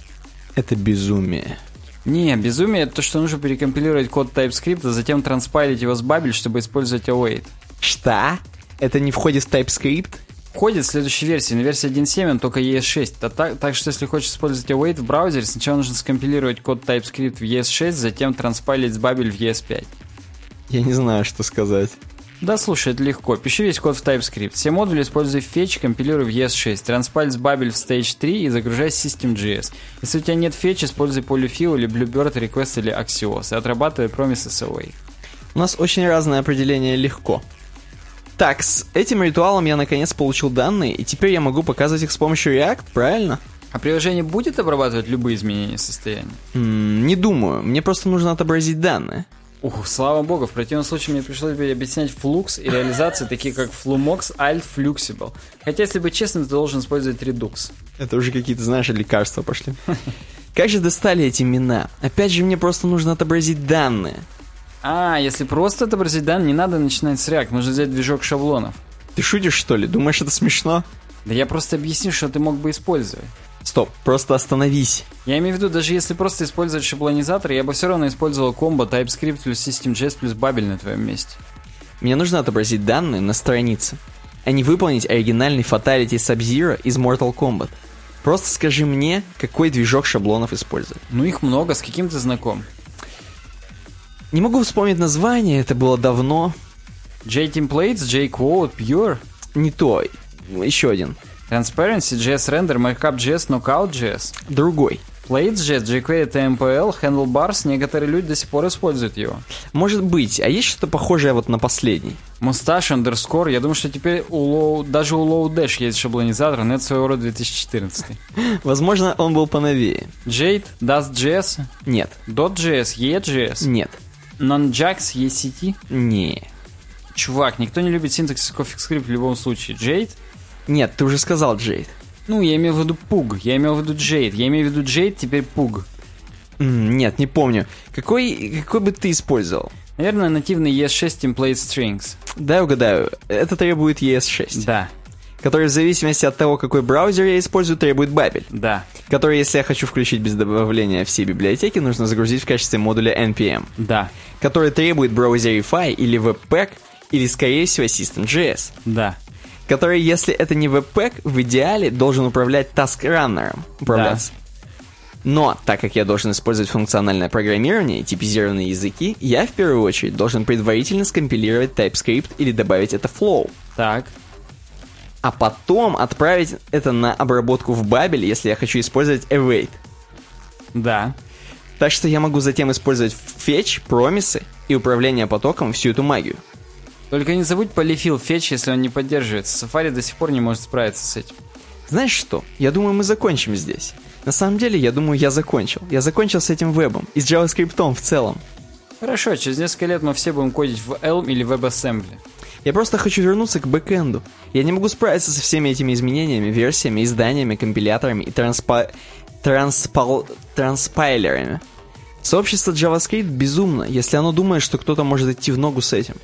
Это безумие. Не, безумие — это то, что нужно перекомпилировать код TypeScript, а затем транспайлить его с бабель, чтобы использовать await. Что? Это не входит в TypeScript? Входит в следующей версии, на версии один точка семь он только и эс шесть, а так, так что если хочешь использовать await в браузере, сначала нужно скомпилировать код TypeScript в и эс шесть, затем транспайлить с бабель в и эс пять. Я не знаю, что сказать. Да слушай, это легко, пиши весь код в TypeScript, все модули используй в fetch, компилируй в и эс шесть, транспайль с бабель в stage три и загружай System.js. Если у тебя нет fetch, используй polyfill или bluebird, request или axios и отрабатывай промисы с await. У нас очень разное определение легко. Так, с этим ритуалом я наконец получил данные, и теперь я могу показывать их с помощью React, правильно? А приложение будет обрабатывать любые изменения состояния? М-м, не думаю, мне просто нужно отобразить данные. Ух, слава богу, в противном случае мне пришлось бы объяснять Flux и реализации, такие как Flumox, Alt, Fluxible. Хотя, если быть честным, ты должен использовать Redux. Это уже какие-то, знаешь, лекарства пошли. Как же достали эти имена? Опять же, мне просто нужно отобразить данные. А, если просто отобразить данные, не надо начинать с React, нужно взять движок шаблонов. Ты шутишь, что ли? Думаешь, это смешно? Да я просто объясню, что ты мог бы использовать. Стоп, просто остановись. Я имею в виду, даже если просто использовать шаблонизатор, я бы все равно использовал комбо TypeScript плюс System.js плюс Babel на твоем месте. Мне нужно отобразить данные на странице, а не выполнить оригинальный фаталити Sub-Zero из Mortal Kombat. Просто скажи мне, какой движок шаблонов использовать. Ну их много, с каким ты знаком? Не могу вспомнить название, это было давно. J-Templates, J-Quote, Pure? Не то, еще один. Transparency, JSRender, Markup.js, Knockout.js? Другой. Plates.js, jQuery, tmpl, Handlebars, некоторые люди до сих пор используют его. Может быть, а есть что-то похожее вот на последний? Mustache, Underscore, я думаю, что теперь у Low, даже у Lodash есть шаблонизатор, но это своего рода две тысячи четырнадцатый. Возможно, он был поновее. Jade, Dust.js? Нет. Dot.js, E.js? Нет. Nonjax, E.City? Не. Чувак, никто не любит синтаксис CoffeeScript в любом случае. Jade? Нет, ты уже сказал Jade. Ну, я имел в виду Pug, я имел в виду Jade, я имею в виду Jade, теперь Pug. Mm, нет, не помню. Какой, какой бы ты использовал? Наверное, нативный и эс шесть Template Strings. Дай угадаю, это требует и эс шесть. Да. Который в зависимости от того, какой браузер я использую, требует Babel. Да. Который, если я хочу включить без добавления всей библиотеки, нужно загрузить в качестве модуля npm. Да. Который требует Browserify или Webpack, или, скорее всего, System.js. Да. Который, если это не Webpack, в идеале должен управлять Task Runner. Управляться. Да. Но, так как я должен использовать функциональное программирование и типизированные языки, я в первую очередь должен предварительно скомпилировать TypeScript или добавить это Flow. Так. А потом отправить это на обработку в Babel, если я хочу использовать await. Да. Так что я могу затем использовать fetch, промисы и управление потоком всю эту магию. Только не забудь polyfill fetch, если он не поддерживается. Safari до сих пор не может справиться с этим. Знаешь что? Я думаю, мы закончим здесь. На самом деле, я думаю, я закончил. Я закончил с этим вебом и с JavaScript в целом. Хорошо, через несколько лет мы все будем кодить в Elm или WebAssembly. Я просто хочу вернуться к бэкэнду. Я не могу справиться со всеми этими изменениями, версиями, изданиями, компиляторами и транспа... транспал... транспайлерами. Сообщество JavaScript безумно, если оно думает, что кто-то может идти в ногу с этим.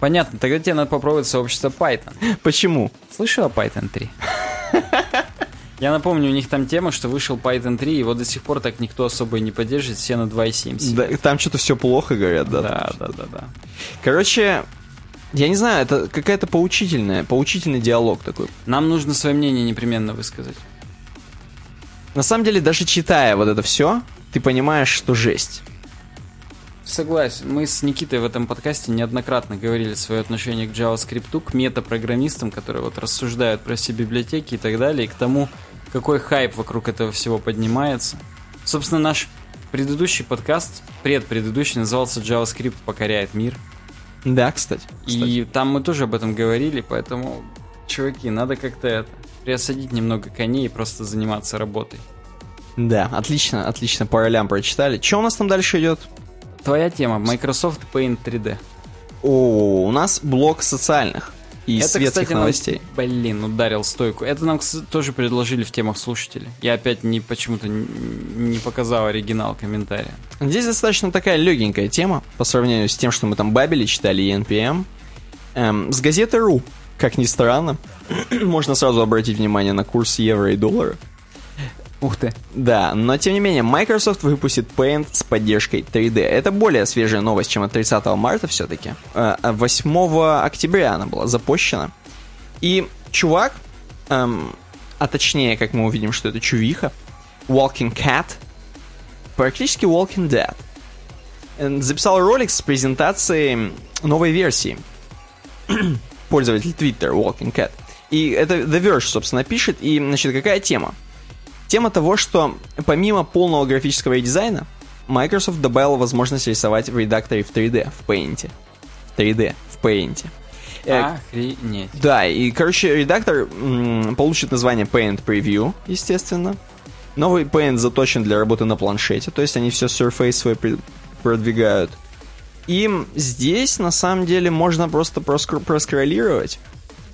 Понятно, тогда тебе надо попробовать сообщество Python. Почему? Слышал о Python три? Я напомню, у них там тема, что вышел Python три, его до сих пор так никто особо и не поддерживает, все на два семь. Да, там что-то все плохо, говорят, да? Да, да, да, да. Короче, я не знаю, это какая-то поучительная, поучительный диалог такой. Нам нужно свое мнение непременно высказать. На самом деле, даже читая вот это все, ты понимаешь, что жесть. Согласен. Мы с Никитой в этом подкасте неоднократно говорили свое отношение к JavaScript, к метапрограммистам, которые вот рассуждают про все библиотеки и так далее, и к тому, какой хайп вокруг этого всего поднимается. Собственно, наш предыдущий подкаст, предпредыдущий, назывался «JavaScript покоряет мир». Да, кстати. И кстати. Там мы тоже об этом говорили, поэтому, чуваки, надо как-то это, приосадить немного коней и просто заниматься работой. Да, отлично, отлично, по ролям прочитали. Что у нас там дальше идет? Твоя тема, Microsoft Paint три дэ. О, у нас блок социальных и это, светских кстати, новостей. Нам, блин, ударил стойку. Это нам тоже предложили в темах слушателей. Я опять не, почему-то не показал оригинал комментария. Здесь достаточно такая легенькая тема по сравнению с тем, что мы там бабили, читали и эн пи эм. Эм, с газеты .ру, как ни странно, можно сразу обратить внимание на курс евро и доллара. Ух ты. Да, но тем не менее, Microsoft выпустит Paint с поддержкой три дэ. Это более свежая новость, чем от тридцатого марта все-таки. восьмого октября она была запущена. И чувак, эм, а точнее, как мы увидим, что это чувиха, Walking Cat, практически Walking Dead, записал ролик с презентацией новой версии. Пользователь Twitter Walking Cat. И это The Verge, собственно, пишет. И, значит, какая тема? Тема того, что помимо полного графического редизайна, Microsoft добавила возможность рисовать в редакторе в три дэ, в Paint. В три дэ, в Paint. Охренеть. Э, да, и, короче, редактор м, получит название Paint Preview, естественно. Новый Paint заточен для работы на планшете, то есть они все Surface свой продвигают. И здесь, на самом деле, можно просто проскр- проскроллировать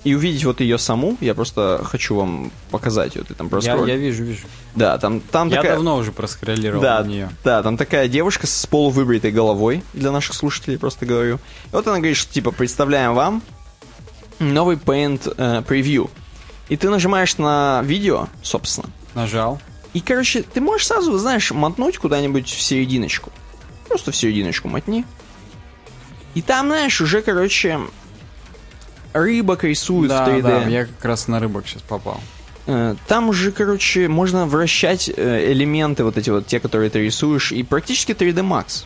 И увидеть вот ее саму, я просто хочу вам показать ее. Ты там просто. Я, я вижу, вижу. Да, там, там я такая... давно уже проскроллировал да, на нее. Да, там такая девушка с полувыбритой головой, для наших слушателей просто говорю. И вот она говорит, что типа представляем вам новый Paint э, Preview. И ты нажимаешь на видео, собственно. Нажал. И, короче, ты можешь сразу, знаешь, мотнуть куда-нибудь в серединочку. Просто в серединочку мотни. И там, знаешь, уже, короче, рыбок рисуют да, в три дэ. Да, я как раз на рыбок сейчас попал. Там уже, короче, можно вращать элементы вот эти вот, те, которые ты рисуешь. И практически три дэ Max.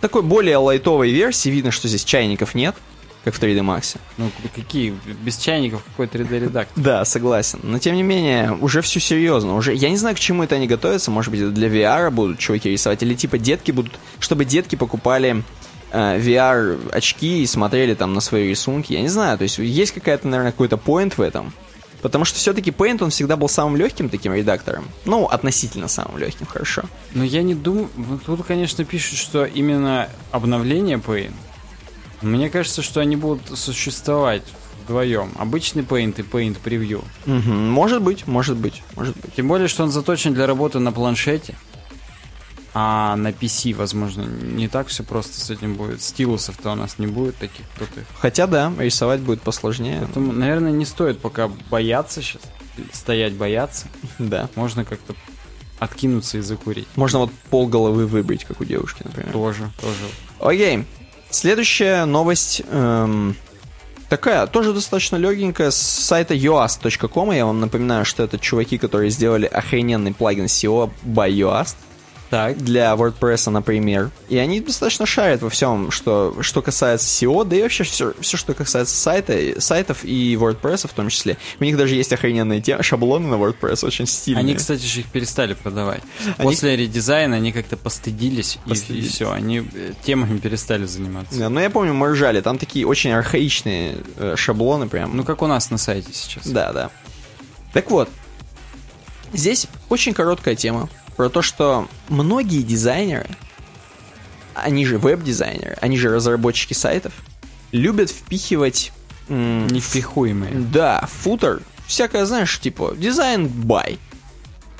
Такой более лайтовой версии. Видно, что здесь чайников нет, как в три дэ Max. Ну, какие? Без чайников какой три дэ редактор? Да, согласен. Но, тем не менее, уже все серьезно. Уже... Я не знаю, к чему это они готовятся. Может быть, это для ви ар будут чуваки рисовать. Или типа детки будут... Чтобы детки покупали... ви ар-очки и смотрели там на свои рисунки. Я не знаю, то есть есть какая-то, наверное, какой-то поинт в этом. Потому что все-таки Paint, он всегда был самым легким таким редактором. Ну, относительно самым легким, хорошо. Но я не думаю... Тут, конечно, пишут, что именно обновление Paint. Мне кажется, что они будут существовать вдвоем. Обычный Paint и Paint Preview. Угу. Может быть, может быть, может быть. Тем более, что он заточен для работы на планшете. А на пи си, возможно, не так все просто с этим будет. Стилусов-то у нас не будет таких крутых. Хотя да, рисовать будет посложнее. Поэтому, наверное, не стоит пока бояться сейчас. Стоять бояться. Да. Можно как-то откинуться и закурить. Можно вот полголовы выбрить, как у девушки, например. Тоже, тоже. Окей. Следующая новость... Эм... Такая, тоже достаточно легенькая, с сайта ю эй эс точка ком. Я вам напоминаю, что это чуваки, которые сделали охрененный плагин эс и о by ю эй эс. Так. Для WordPress, например. И они достаточно шарят во всем, что, что касается эс и о, да и вообще все, все что касается сайта, сайтов и WordPress в том числе. У них даже есть охрененные темы, шаблоны на WordPress, очень стильные. Они, кстати же, их перестали продавать. Они... После редизайна они как-то постыдились, постыдились. И, и все, они темами перестали заниматься. Да, но я помню, мы ржали, там такие очень архаичные э, шаблоны прям. Ну, как у нас на сайте сейчас. Да, да. Так вот, здесь очень короткая тема. Про то, что многие дизайнеры, они же веб-дизайнеры, они же разработчики сайтов, любят впихивать... М- Невпихуемые. Да, футер. Всякое, знаешь, типа, дизайн by.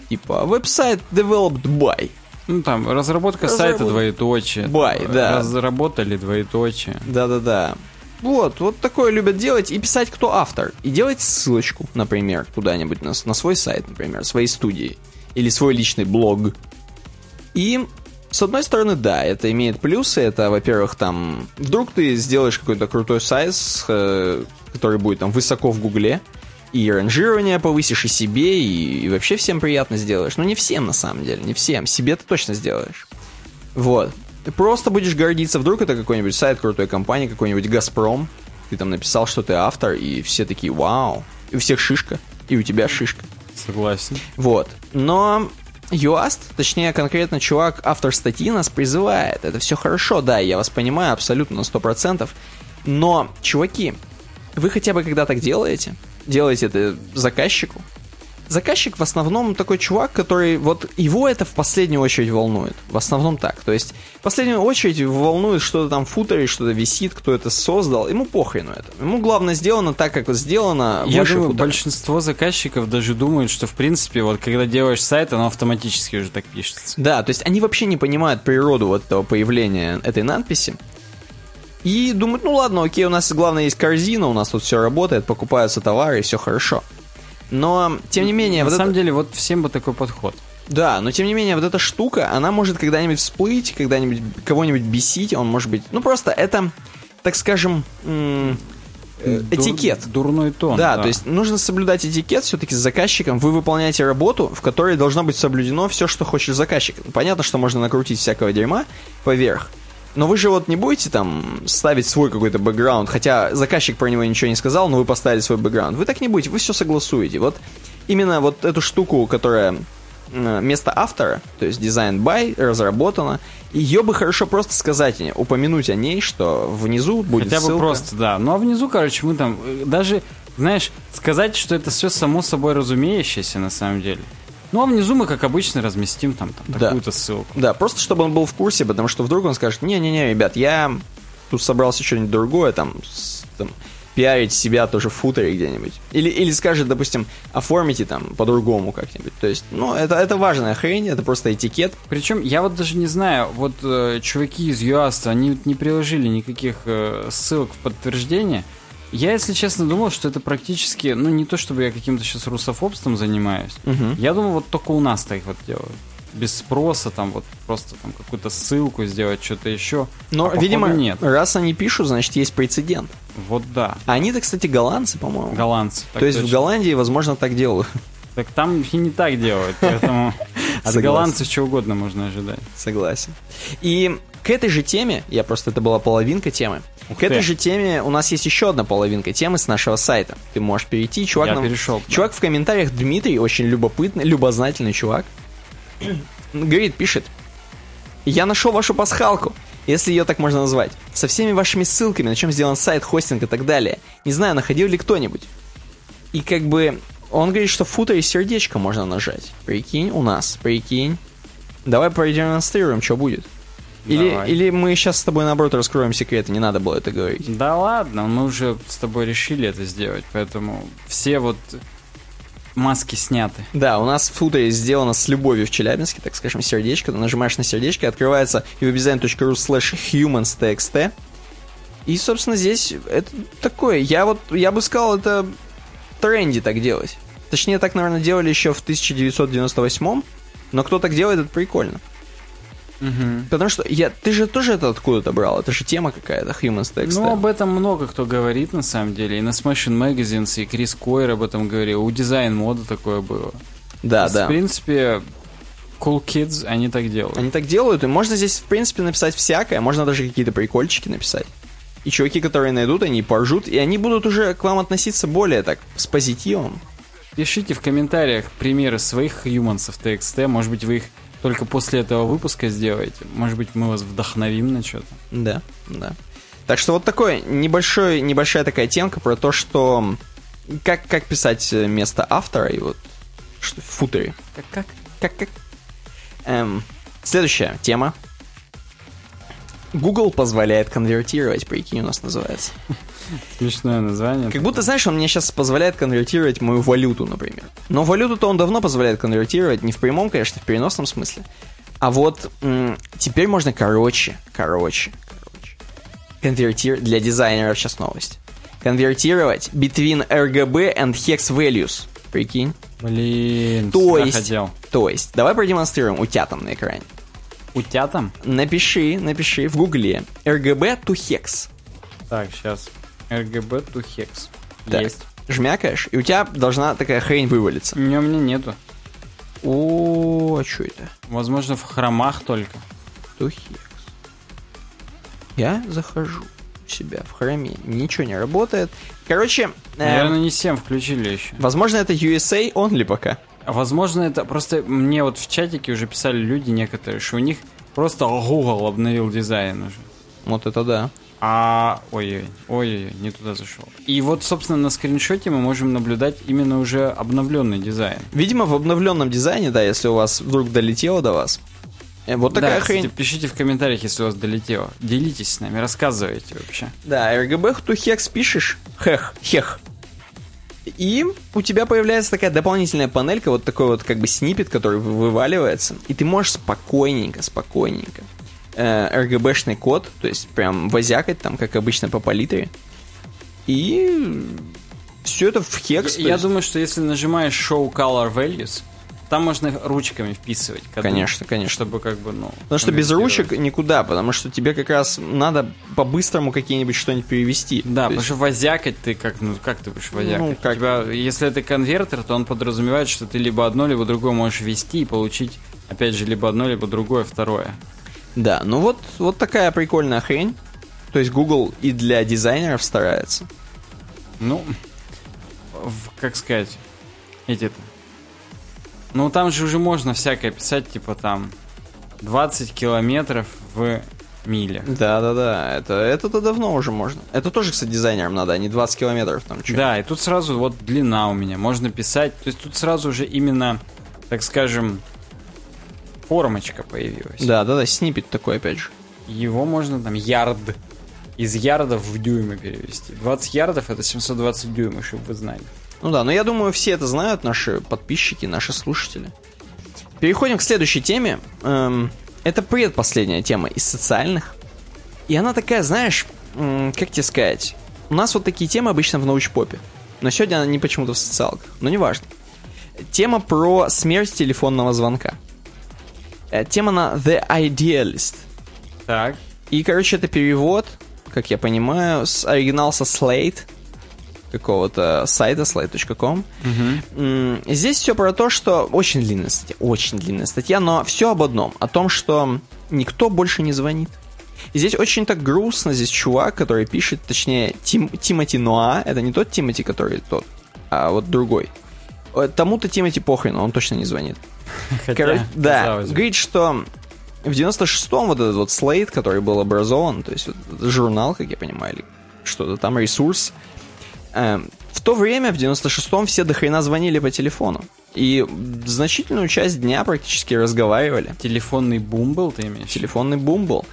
Типа, веб-сайт developed by. Ну, там, разработка Разработ... сайта двоеточие. By, там, да. Разработали двоеточие. Да-да-да. Вот, вот такое любят делать и писать, кто автор. И делать ссылочку, например, куда-нибудь на, на свой сайт, например, своей студии. Или свой личный блог. И, с одной стороны, да, это имеет плюсы. Это, во-первых, там... Вдруг ты сделаешь какой-то крутой сайт, э, который будет там высоко в Гугле. И ранжирование повысишь и себе, и, и вообще всем приятно сделаешь. Но не всем, на самом деле, не всем. Себе ты точно сделаешь. Вот. Ты просто будешь гордиться. Вдруг это какой-нибудь сайт крутой компании, какой-нибудь «Газпром». Ты там написал, что ты автор, и все такие «Вау». И у всех шишка, и у тебя шишка. Согласен. Вот. Но ю эй эс, точнее конкретно чувак, автор статьи, нас призывает. Это все хорошо, да, я вас понимаю абсолютно на сто процентов. Но, чуваки, вы хотя бы когда так делаете, делаете это заказчику. Заказчик в основном такой чувак, который вот его это в последнюю очередь волнует. В основном так. То есть в последнюю очередь волнует что-то там в футере, что-то висит, кто это создал. Ему похрену это. Ему главное сделано так, как сделано. Я думаю, футера. Большинство заказчиков даже думают, что в принципе вот когда делаешь сайт, оно автоматически уже так пишется. Да, то есть они вообще не понимают природу вот этого появления этой надписи. И думают, ну ладно, окей, у нас главное есть корзина, у нас тут все работает, покупаются товары и все хорошо. Но, тем не менее... На вот самом это... деле, вот всем бы такой подход. Да, но, тем не менее, вот эта штука, она может когда-нибудь всплыть, когда-нибудь кого-нибудь бесить, он может быть... Ну, просто это, так скажем, м- Дур... этикет. Дурной тон. Да, да, то есть нужно соблюдать этикет все-таки с заказчиком. Вы выполняете работу, в которой должно быть соблюдено все, что хочет заказчик. Понятно, что можно накрутить всякого дерьма поверх. Но вы же вот не будете там ставить свой какой-то бэкграунд, хотя заказчик про него ничего не сказал, но вы поставили свой бэкграунд. Вы так не будете, вы все согласуете. Вот именно вот эту штуку, которая вместо автора, то есть design by, разработана, ее бы хорошо просто сказать, упомянуть о ней, что внизу будет хотя ссылка. Хотя бы просто, да. Ну а внизу, короче, мы там даже, знаешь, сказать, что это все само собой разумеющееся на самом деле. Ну, а внизу мы, как обычно, разместим там, там такую-то да. ссылку. Да, просто чтобы он был в курсе, потому что вдруг он скажет, не-не-не, ребят, я тут собрался что-нибудь другое, там, там пиарить себя тоже в футере где-нибудь. Или, или скажет, допустим, оформите там по-другому как-нибудь. То есть, ну, это, это важная хрень, это просто этикет. Причем, я вот даже не знаю, вот э, чуваки из Юаста, они не приложили никаких э, ссылок в подтверждение. Я, если честно, думал, что это практически... Ну, не то, чтобы я каким-то сейчас русофобством занимаюсь. Угу. Я думал, вот только у нас-то их вот делают. Без спроса, там, вот, просто там какую-то ссылку сделать, что-то еще. Но, а видимо, нет. Раз они пишут, значит, есть прецедент. Вот да. А они-то, кстати, голландцы, по-моему. Голландцы. То есть точно. В Голландии, возможно, так делают. Так там и не так делают, поэтому от голландцев чего угодно можно ожидать. Согласен. И к этой же теме, я просто, это была половинка темы. Ух к ты. Этой же теме у нас есть еще одна половинка темы с нашего сайта. Ты можешь перейти. Чувак я нам... перешел. Да. Чувак в комментариях, Дмитрий, очень любопытный, любознательный чувак. Говорит, пишет: я нашел вашу пасхалку, если ее так можно назвать, со всеми вашими ссылками, на чем сделан сайт, хостинг и так далее. Не знаю, находил ли кто-нибудь. И как бы он говорит, что в футере сердечко можно нажать. Прикинь, у нас, прикинь. Давай продемонстрируем, что будет. Или, или мы сейчас с тобой, наоборот, раскроем секреты, не надо было это говорить. Да ладно, мы уже с тобой решили это сделать, поэтому все вот... маски сняты. Да, у нас в футере сделано с любовью в Челябинске, так скажем, сердечко. Ты нажимаешь на сердечко, открывается веб дизайн точка ру слэш хьюманс точка ти экс ти. И, собственно, здесь это такое. Я вот, я бы сказал, это тренди так делать. Точнее, так, наверное, делали еще в тысяча девятьсот девяносто восьмом. Но кто так делает, это прикольно. Угу. Потому что я, ты же тоже это откуда-то брал? Это же тема какая-то, хьюманс точка ти экс ти. Ну, об этом много кто говорит, на самом деле. И на Smashing Magazines, и Крис Койер об этом говорил. У дизайн-мода такое было. Да, да. В принципе, Cool Kids, они так делают. Они так делают, и можно здесь, в принципе, написать всякое. Можно даже какие-то прикольчики написать. И чуваки, которые найдут, они поржут. И они будут уже к вам относиться более так, с позитивом. Пишите в комментариях примеры своих хьюмансов ти экс ти. Может быть, вы их только после этого выпуска сделаете. Может быть, мы вас вдохновим на что-то. Да, да. Так что вот такой небольшой, небольшая такая темка про то, что... Как, как писать место автора и вот... Что, в футере. Как-как? Как-как? Эм, следующая тема. Google позволяет конвертировать, прикинь, у нас называется. Смешное название. Как будто, знаешь, он мне сейчас позволяет конвертировать мою валюту, например. Но валюту-то он давно позволяет конвертировать, не в прямом, конечно, в переносном смысле. А вот м- теперь можно короче, короче, короче. Конвертировать для дизайнеров сейчас новость. Конвертировать between эр джи би and hex values. Прикинь. Блин, то есть, хотел. То есть, давай продемонстрируем утятам на экране. Утятам? Напиши, напиши в гугле эр джи би to hex. Так, сейчас... эр джи би to hex. Так, есть. Жмякаешь, и у тебя должна такая хрень вывалиться. Не, у меня нету. О, а что это? Возможно, в хромах только. To hex. Я захожу у себя в хроме. Ничего не работает. Короче... Наверное, эм... не всем включили еще. Возможно, это ю эс эй only пока. Возможно, это... Просто мне вот в чатике уже писали люди некоторые, что у них просто Google обновил дизайн уже. Вот это да. А, ой-ой, ой-ой, не туда зашел. И вот, собственно, на скриншоте мы можем наблюдать именно уже обновленный дизайн. Видимо, в обновленном дизайне, да, если у вас вдруг долетело до вас. Вот такая да, хрень. Кстати, пишите в комментариях, если у вас долетело. Делитесь с нами, рассказывайте вообще. Да, эр джи би to hex пишешь, хех, хех. И у тебя появляется такая дополнительная панелька, вот такой вот как бы сниппет, который вываливается. И ты можешь спокойненько, спокойненько. эр джи би-шный код, то есть прям возякать там, как обычно, по палитре. И все это в хекс. Я, я есть... думаю, что если нажимаешь Show Color Values, там можно ручками вписывать. Когда... Конечно, конечно. Чтобы как бы, ну... Потому что без ручек никуда, потому что тебе как раз надо по-быстрому какие-нибудь что-нибудь перевести. Да, то потому есть... что возякать ты как... Ну, как ты будешь возякать? Ну, как... У тебя, если это конвертер, то он подразумевает, что ты либо одно, либо другое можешь ввести и получить, опять же, либо одно, либо другое, второе. Да, ну вот, вот такая прикольная хрень. То есть Google и для дизайнеров старается. Ну, в, как сказать, эти-то. Ну, там же уже можно всякое писать, типа там двадцать километров в миле. Да-да-да, это, это-то давно уже можно. Это тоже, кстати, дизайнерам надо, а не двадцать километров там что-нибудь. Да, и тут сразу вот длина у меня, можно писать. То есть тут сразу уже именно, так скажем... формочка появилась. Да, да, да, сниппет такой, опять же. Его можно там ярд и из ярдов в дюймы перевести. двадцать ярдов — это семьсот двадцать дюймов, чтобы вы знали. Ну да, но я думаю, все это знают, наши подписчики, наши слушатели. Переходим к следующей теме. Эм, это предпоследняя тема из социальных. И она такая, знаешь, эм, как тебе сказать? У нас вот такие темы обычно в научпопе. Но сегодня она не почему-то в социалках. Но неважно. Тема про смерть телефонного звонка. Э, тема на The Idealist. Так. И, короче, это перевод, как я понимаю, с, оригинал со Slate. Какого-то сайта слайд точка ком. Uh-huh. Здесь все про то, что... Очень длинная статья, очень длинная статья, но все об одном. О том, что никто больше не звонит. И здесь очень так грустно. Здесь чувак, который пишет, точнее, Тим, Тимоти Ноа. Это не тот Тимоти, который тот, а вот другой. Тому-то Тимоти похрен, он точно не звонит. Хотя, Кор... Да, говорит, что в девяносто шестом вот этот вот Slate, который был образован, то есть вот журнал, как я понимаю, или что-то там, ресурс. В то время, в девяносто шестом, все дохрена звонили по телефону. И значительную часть дня практически разговаривали. Телефонный бум был, ты имеешь? Телефонный бум был.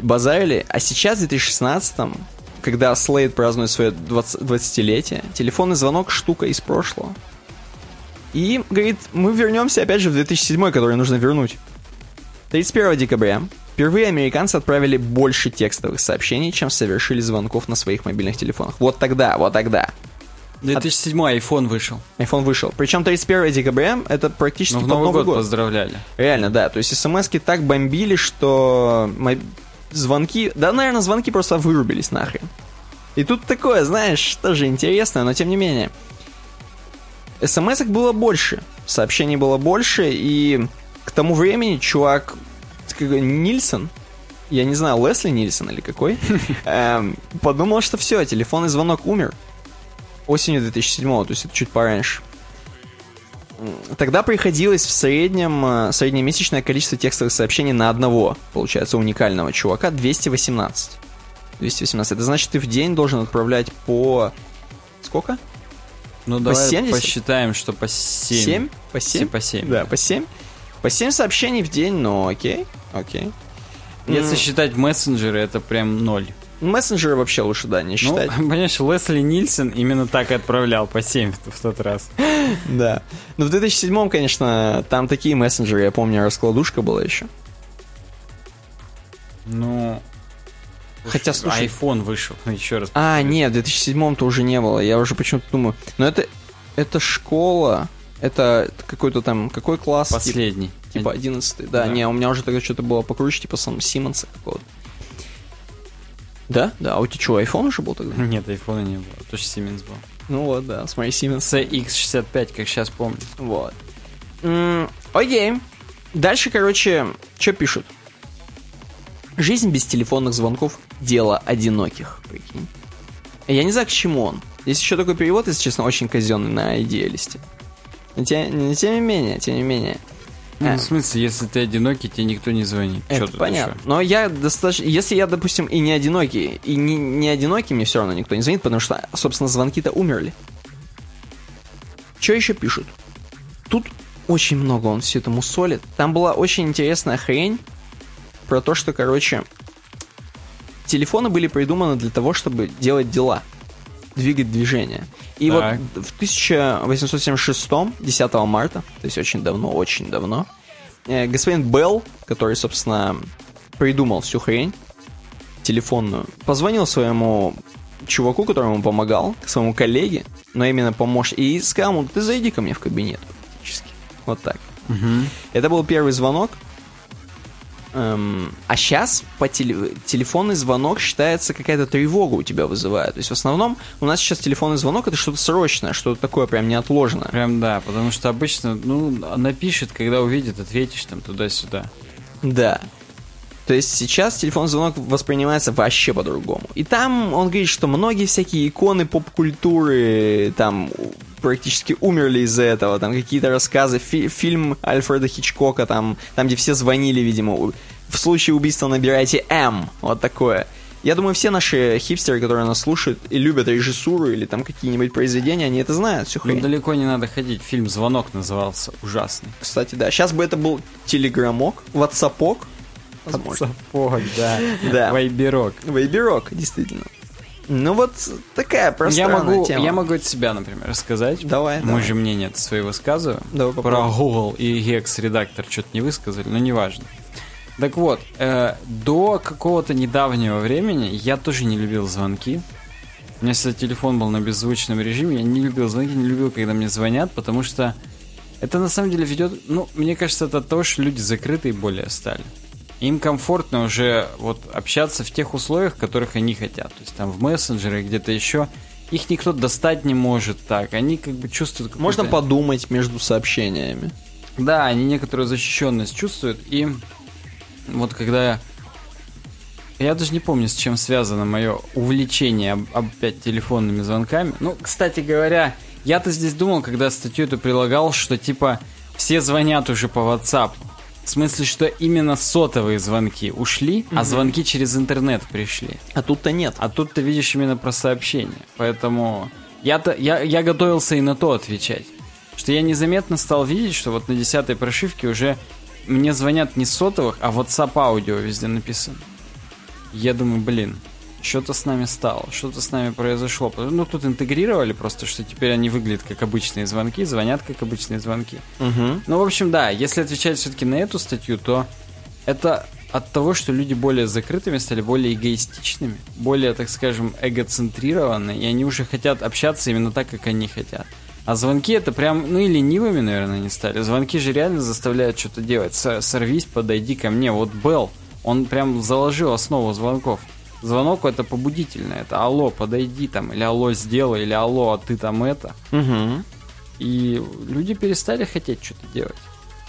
Базарили. А сейчас, в две тысячи шестнадцатом, когда Slate празднует свое двадцатилетие, телефонный звонок — штука из прошлого. И, говорит, мы вернемся опять же в две тысячи седьмой, который нужно вернуть. тридцать первого декабря впервые американцы отправили больше текстовых сообщений, чем совершили звонков на своих мобильных телефонах. Вот тогда, вот тогда. две тысячи седьмой iPhone вышел. iPhone вышел. Причем тридцать первого декабря это практически под Новый год. Новый год поздравляли. Реально, да. То есть смс-ки так бомбили, что звонки... Да, наверное, звонки просто вырубились нахрен. И тут такое, знаешь, тоже интересное, но тем не менее. Смс-ок было больше, сообщений было больше, и к тому времени чувак... Нильсон, я не знаю, Лесли Нильсон или какой, эм, подумал, что все, телефонный звонок умер. Осенью две тысячи седьмого, то есть это чуть пораньше. Тогда приходилось в среднем, среднемесячное количество текстовых сообщений на одного, получается, уникального чувака, двести восемнадцать. двести восемнадцать, это значит, ты в день должен отправлять по... Сколько? Ну, по давай семьдесят? Посчитаем, что по семь. семь? По семь? По семь. Да, по семь. По семь сообщений в день, ну окей, окей. Если mm. считать мессенджеры, это прям ноль. Мессенджеры вообще лучше, да, не считать. Ну, понимаешь, Лесли Нильсон именно так и отправлял по семь в тот раз. Да. Ну, в две тысячи седьмом, конечно, там такие мессенджеры, я помню, раскладушка была еще. Ну... Хотя, слушай... iPhone вышел, еще раз. А, нет, в две тысячи седьмом-то уже не было, я уже почему-то думаю... Но это... Это школа... Это какой-то там... Какой класс? Последний. Типа одиннадцатый. Да, да, не, у меня уже тогда что-то было покруче, типа сам Симмонса какого-то. Да? Да, а у тебя что, iPhone уже был тогда? Нет, iPhone не было, точно Симмонс был. Ну вот, да, смотри, Симмонс. си икс шестьдесят пять, как сейчас помню. Вот. М-м, окей. Дальше, короче, что пишут? Жизнь без телефонных звонков — дело одиноких. Прикинь. Я не знаю, к чему он. Здесь еще такой перевод, если честно, очень казенный на идеалисте. Но тем, тем не менее, тем не менее. Ну, а. В смысле, если ты одинокий, тебе никто не звонит. Это Чё понятно. Но я достаточно... Если я, допустим, и не одинокий, и не, не одинокий, мне все равно никто не звонит, потому что, собственно, звонки-то умерли. Что еще пишут? Тут очень много он все это мусолит. Там была очень интересная хрень про то, что, короче, телефоны были придуманы для того, чтобы делать дела. Двигать движение. И так. Вот в тысяча восемьсот семьдесят шестом, десятого марта, то есть очень давно, очень давно, господин Белл, который, собственно, придумал всю хрень телефонную, позвонил своему чуваку, которому помогал, к своему коллеге, но именно помощь, и сказал ему: ты зайди ко мне в кабинет, практически. Вот так. Угу. Это был первый звонок. А сейчас по теле... телефонный звонок считается, какая-то тревога у тебя вызывает. То есть в основном у нас сейчас телефонный звонок — это что-то срочное, что-то такое прям неотложное. Прям да, потому что обычно, ну, напишет, когда увидит, ответишь там туда-сюда. Да. То есть сейчас телефонный звонок воспринимается вообще по-другому. И там он говорит, что многие всякие иконы поп-культуры там практически умерли из-за этого. Там какие-то рассказы, фи- фильм Альфреда Хичкока, там, там, где все звонили, видимо. В случае убийства набирайте М. Вот такое. Я думаю, все наши хипстеры, которые нас слушают и любят режиссуру или там какие-нибудь произведения, они это знают, всю хрень. Ну, далеко не надо ходить. Фильм «Звонок» назывался. Ужасный. Кстати, да. Сейчас бы это был телеграммок, ватсапок. возможно. Сапог, да. Да. Вайберок. Вайберок, действительно. Ну вот такая пространная я могу, тема. Я могу от себя, например, рассказать. Давай, давай. Же мнение от своего сказываю. Давай, про Google и Hex-редактор что-то не высказали, но неважно. Так вот, э, до какого-то недавнего времени я тоже не любил звонки. У меня всегда телефон был на беззвучном режиме. Я не любил звонки, не любил, когда мне звонят, потому что это на самом деле ведет... Ну, мне кажется, это то, что люди закрытые более стали. Им комфортно уже вот общаться в тех условиях, в которых они хотят. То есть там в мессенджерах, где-то еще. Их никто достать не может так. Они как бы чувствуют какую-то... Можно подумать между сообщениями. Да, они некоторую защищенность чувствуют. И вот когда... Я даже не помню, с чем связано мое увлечение опять телефонными звонками. Ну, кстати говоря, я-то здесь думал, когда статью эту прилагал, что типа все звонят уже по WhatsApp. В смысле, что именно сотовые звонки ушли, mm-hmm. а звонки через интернет пришли. А тут-то нет. А тут ты видишь именно про сообщения. Поэтому я-то, я, я готовился и на то отвечать. Что я незаметно стал видеть, что вот на десятой прошивке уже мне звонят не сотовых, а WhatsApp-аудио везде написано. Я думаю, блин, что-то с нами стало, что-то с нами произошло. Ну, тут интегрировали просто, что теперь они выглядят как обычные звонки, звонят как обычные звонки. Угу. Ну, в общем, да, если отвечать все-таки на эту статью, то это от того, что люди более закрытыми стали, более эгоистичными, более, так скажем, эгоцентрированы, и они уже хотят общаться именно так, как они хотят. А звонки это прям, ну и ленивыми, наверное, не стали. Звонки же реально заставляют что-то делать. Сорвись, подойди ко мне, вот Белл. Он прям заложил основу звонков. Звонок это побудительное. Это алло, подойди там, или алло, сделай, или алло, а ты там это. Угу. И люди перестали хотеть что-то делать.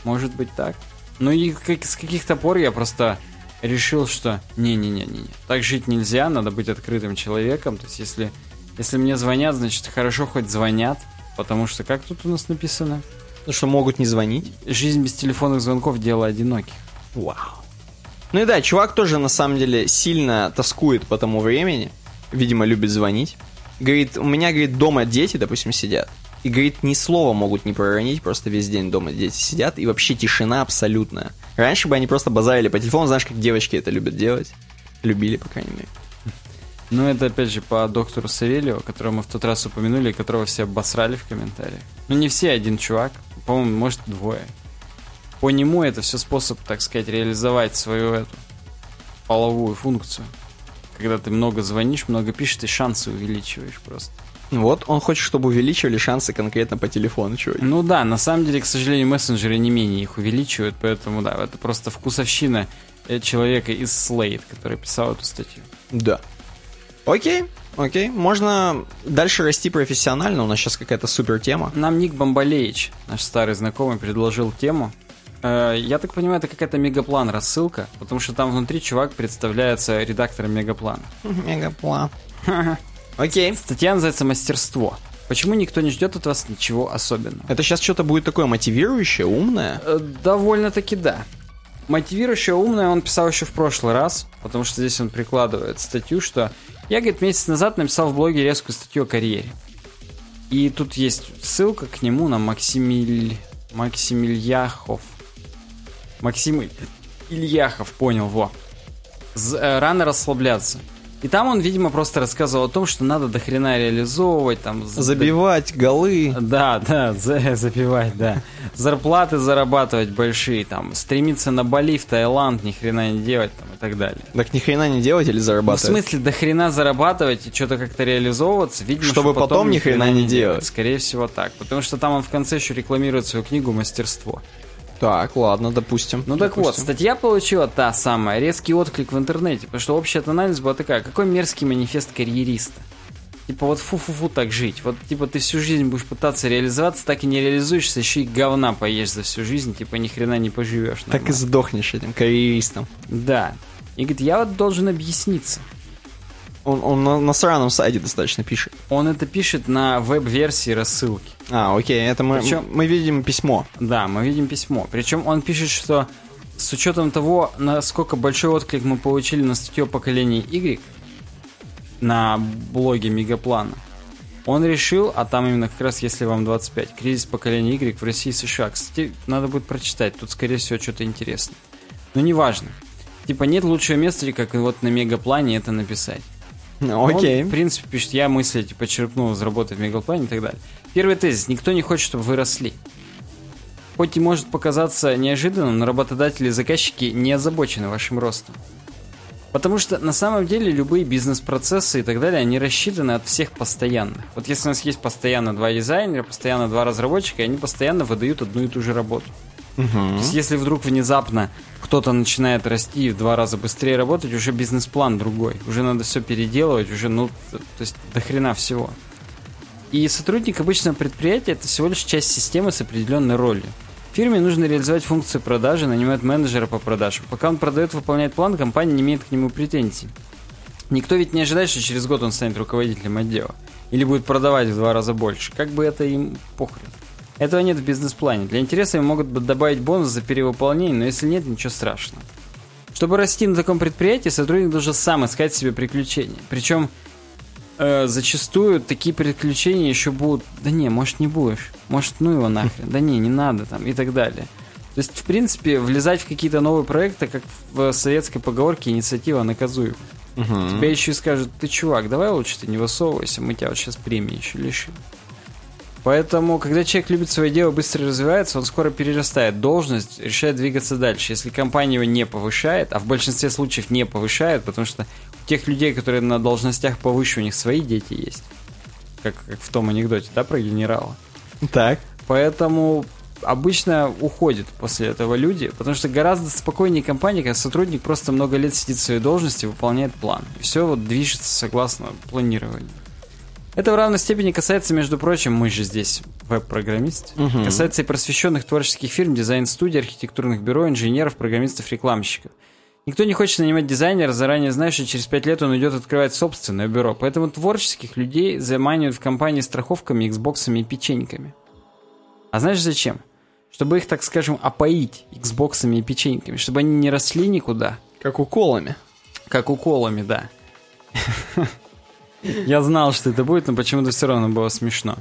Может быть так. Ну и как, с каких-то пор я просто решил, что не-не-не-не. Так жить нельзя, надо быть открытым человеком. То есть если, если мне звонят, значит хорошо хоть звонят. Потому что как тут у нас написано? Ну что могут не звонить. Жизнь без телефонных звонков дело одиноких. Вау. Ну и да, чувак тоже, на самом деле, сильно тоскует по тому времени. Видимо, любит звонить. Говорит, у меня, говорит, дома дети, допустим, сидят. И, говорит, ни слова могут не проронить, просто весь день дома дети сидят. И вообще тишина абсолютная. Раньше бы они просто базарили по телефону. Знаешь, как девочки это любят делать. Любили, по крайней мере. Ну, это, опять же, по доктору Савельеву, которого мы в тот раз упомянули, и которого все обосрали в комментариях. Ну, не все, один чувак. По-моему, может, двое. По нему это все способ, так сказать, реализовать свою эту половую функцию. Когда ты много звонишь, много пишешь, ты шансы увеличиваешь просто. Вот, он хочет, чтобы увеличивали шансы конкретно по телефону, чуваки. Ну да, на самом деле, к сожалению, мессенджеры не менее их увеличивают, поэтому да, это просто вкусовщина человека из Slate, который писал эту статью. Да. Окей, окей, можно дальше расти профессионально, у нас сейчас какая-то супер тема. Нам Ник Бомбалеич, наш старый знакомый, предложил тему. Я так понимаю, это какая-то Мегаплан рассылка, потому что там внутри чувак представляется редактором Мегаплана. Мегаплан. Окей. Статья называется «Мастерство». Почему никто не ждет от вас ничего особенного? Это сейчас что-то будет такое мотивирующее, умное? Довольно-таки да. Мотивирующее, умное он писал еще в прошлый раз, потому что здесь он прикладывает статью, что... Я, говорит, месяц назад написал в блоге резкую статью о карьере. И тут есть ссылка к нему на Максимиль... Максимильяхов. Максим Ильяхов, понял, во. Рано расслабляться. И там он, видимо, просто рассказывал о том, что надо дохрена реализовывать, там... Забивать голы. Да, да, за, забивать, да. Зарплаты зарабатывать большие, там, стремиться на Бали, в Таиланд, ни хрена не делать, там, и так далее. Так ни хрена не делать или зарабатывать? Ну, в смысле, дохрена зарабатывать и что-то как-то реализовываться, видимо, чтобы что потом ни хрена не делать. Скорее всего, так. Потому что там он в конце еще рекламирует свою книгу «Мастерство». Так, ладно, допустим. Ну допустим. Так вот, статья получила та самая резкий отклик в интернете, потому что общая тональность была такая, какой мерзкий манифест карьериста. Типа вот фу-фу-фу так жить, вот типа ты всю жизнь будешь пытаться реализоваться, так и не реализуешься, еще и говна поешь за всю жизнь, типа ни хрена не поживешь. Так нормально. И сдохнешь этим карьеристом. Да, и говорит, я вот должен объясниться. Он, он на, на сраном сайте достаточно пишет. Он это пишет на веб-версии рассылки. А, окей, это мы, Причем, мы видим письмо. Да, мы видим письмо. Причем он пишет, что с учетом того, насколько большой отклик мы получили на статью о поколении Y на блоге Мегаплана, он решил, а там именно как раз если вам двадцать пять, кризис поколения Y в России и США. Кстати, надо будет прочитать, тут, скорее всего, что-то интересное. Но неважно. Типа нет лучшего места, как вот на мегаплане это написать. Окей. Он, в принципе, пишет, я мысли типа черпнул из работы в мегаплане и так далее. Первый тезис. Никто не хочет, чтобы вы росли. Хоть и может показаться неожиданным, но работодатели и заказчики не озабочены вашим ростом. Потому что на самом деле любые бизнес-процессы и так далее, они рассчитаны от всех постоянных. Вот если у нас есть постоянно два дизайнера, постоянно два разработчика, они постоянно выдают одну и ту же работу. Угу. То есть если вдруг внезапно кто-то начинает расти и в два раза быстрее работать, уже бизнес-план другой. Уже надо все переделывать, уже, ну, то есть до хрена всего. И сотрудник обычного предприятия – это всего лишь часть системы с определенной ролью. Фирме нужно реализовать функцию продажи, нанимать менеджера по продажам. Пока он продает, выполняет план, компания не имеет к нему претензий. Никто ведь не ожидает, что через год он станет руководителем отдела. Или будет продавать в два раза больше. Как бы это им похрен. Этого нет в бизнес-плане. Для интереса им могут добавить бонус за перевыполнение, но если нет, ничего страшного. Чтобы расти на таком предприятии, сотрудник должен сам искать себе приключения. Причем э, зачастую такие приключения еще будут... Да не, может не будешь. Может, ну его нахрен, да не, не надо там и так далее. То есть, в принципе, влезать в какие-то новые проекты, как в советской поговорке инициатива наказуема. Угу. Тебя еще и скажут, ты, чувак, давай лучше ты не высовывайся, мы тебя вот сейчас премии еще лишим. Поэтому, когда человек любит свое дело, быстро развивается, он скоро перерастает должность, решает двигаться дальше. Если компания его не повышает, а в большинстве случаев не повышает, потому что у тех людей, которые на должностях повыше, у них свои дети есть. Как, как в том анекдоте, да, про генерала. Так. Поэтому обычно уходят после этого люди, потому что гораздо спокойнее компания, когда сотрудник просто много лет сидит в своей должности, выполняет план. И все вот движется согласно планированию. Это в равной степени касается, между прочим, мы же здесь веб-программист, угу. Касается и просвещенных творческих фирм, дизайн-студий, архитектурных бюро, инженеров, программистов, рекламщиков. Никто не хочет нанимать дизайнера, заранее зная, что через пять лет он идет открывать собственное бюро. Поэтому творческих людей заманивают в компании страховками, Xbox'ами и печеньками. А знаешь зачем? Чтобы их, так скажем, опоить Xbox'ами и печеньками, чтобы они не росли никуда. Как уколами. Как уколами, да. Я знал, что это будет, но почему-то все равно было смешно.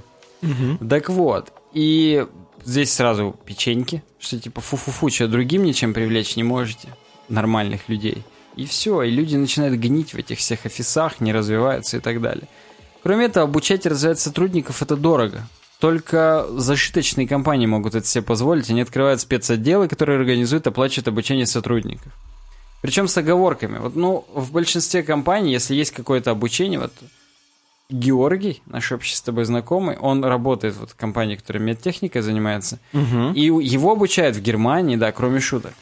Так вот, и здесь сразу печеньки, что типа фу-фу-фу, что другим ничем привлечь не можете. Нормальных людей. И все, и люди начинают гнить в этих всех офисах, не развиваются и так далее. Кроме этого, обучать и развивать сотрудников это дорого. Только зажиточные компании могут это себе позволить, они открывают спецотделы, которые организуют и оплачивают обучение сотрудников. Причем с оговорками. Вот, ну, в большинстве компаний, если есть какое-то обучение, вот Георгий, наш общий с тобой знакомый, он работает вот в компании, которая медтехникой занимается, угу. И его обучают в Германии, да, кроме шуток.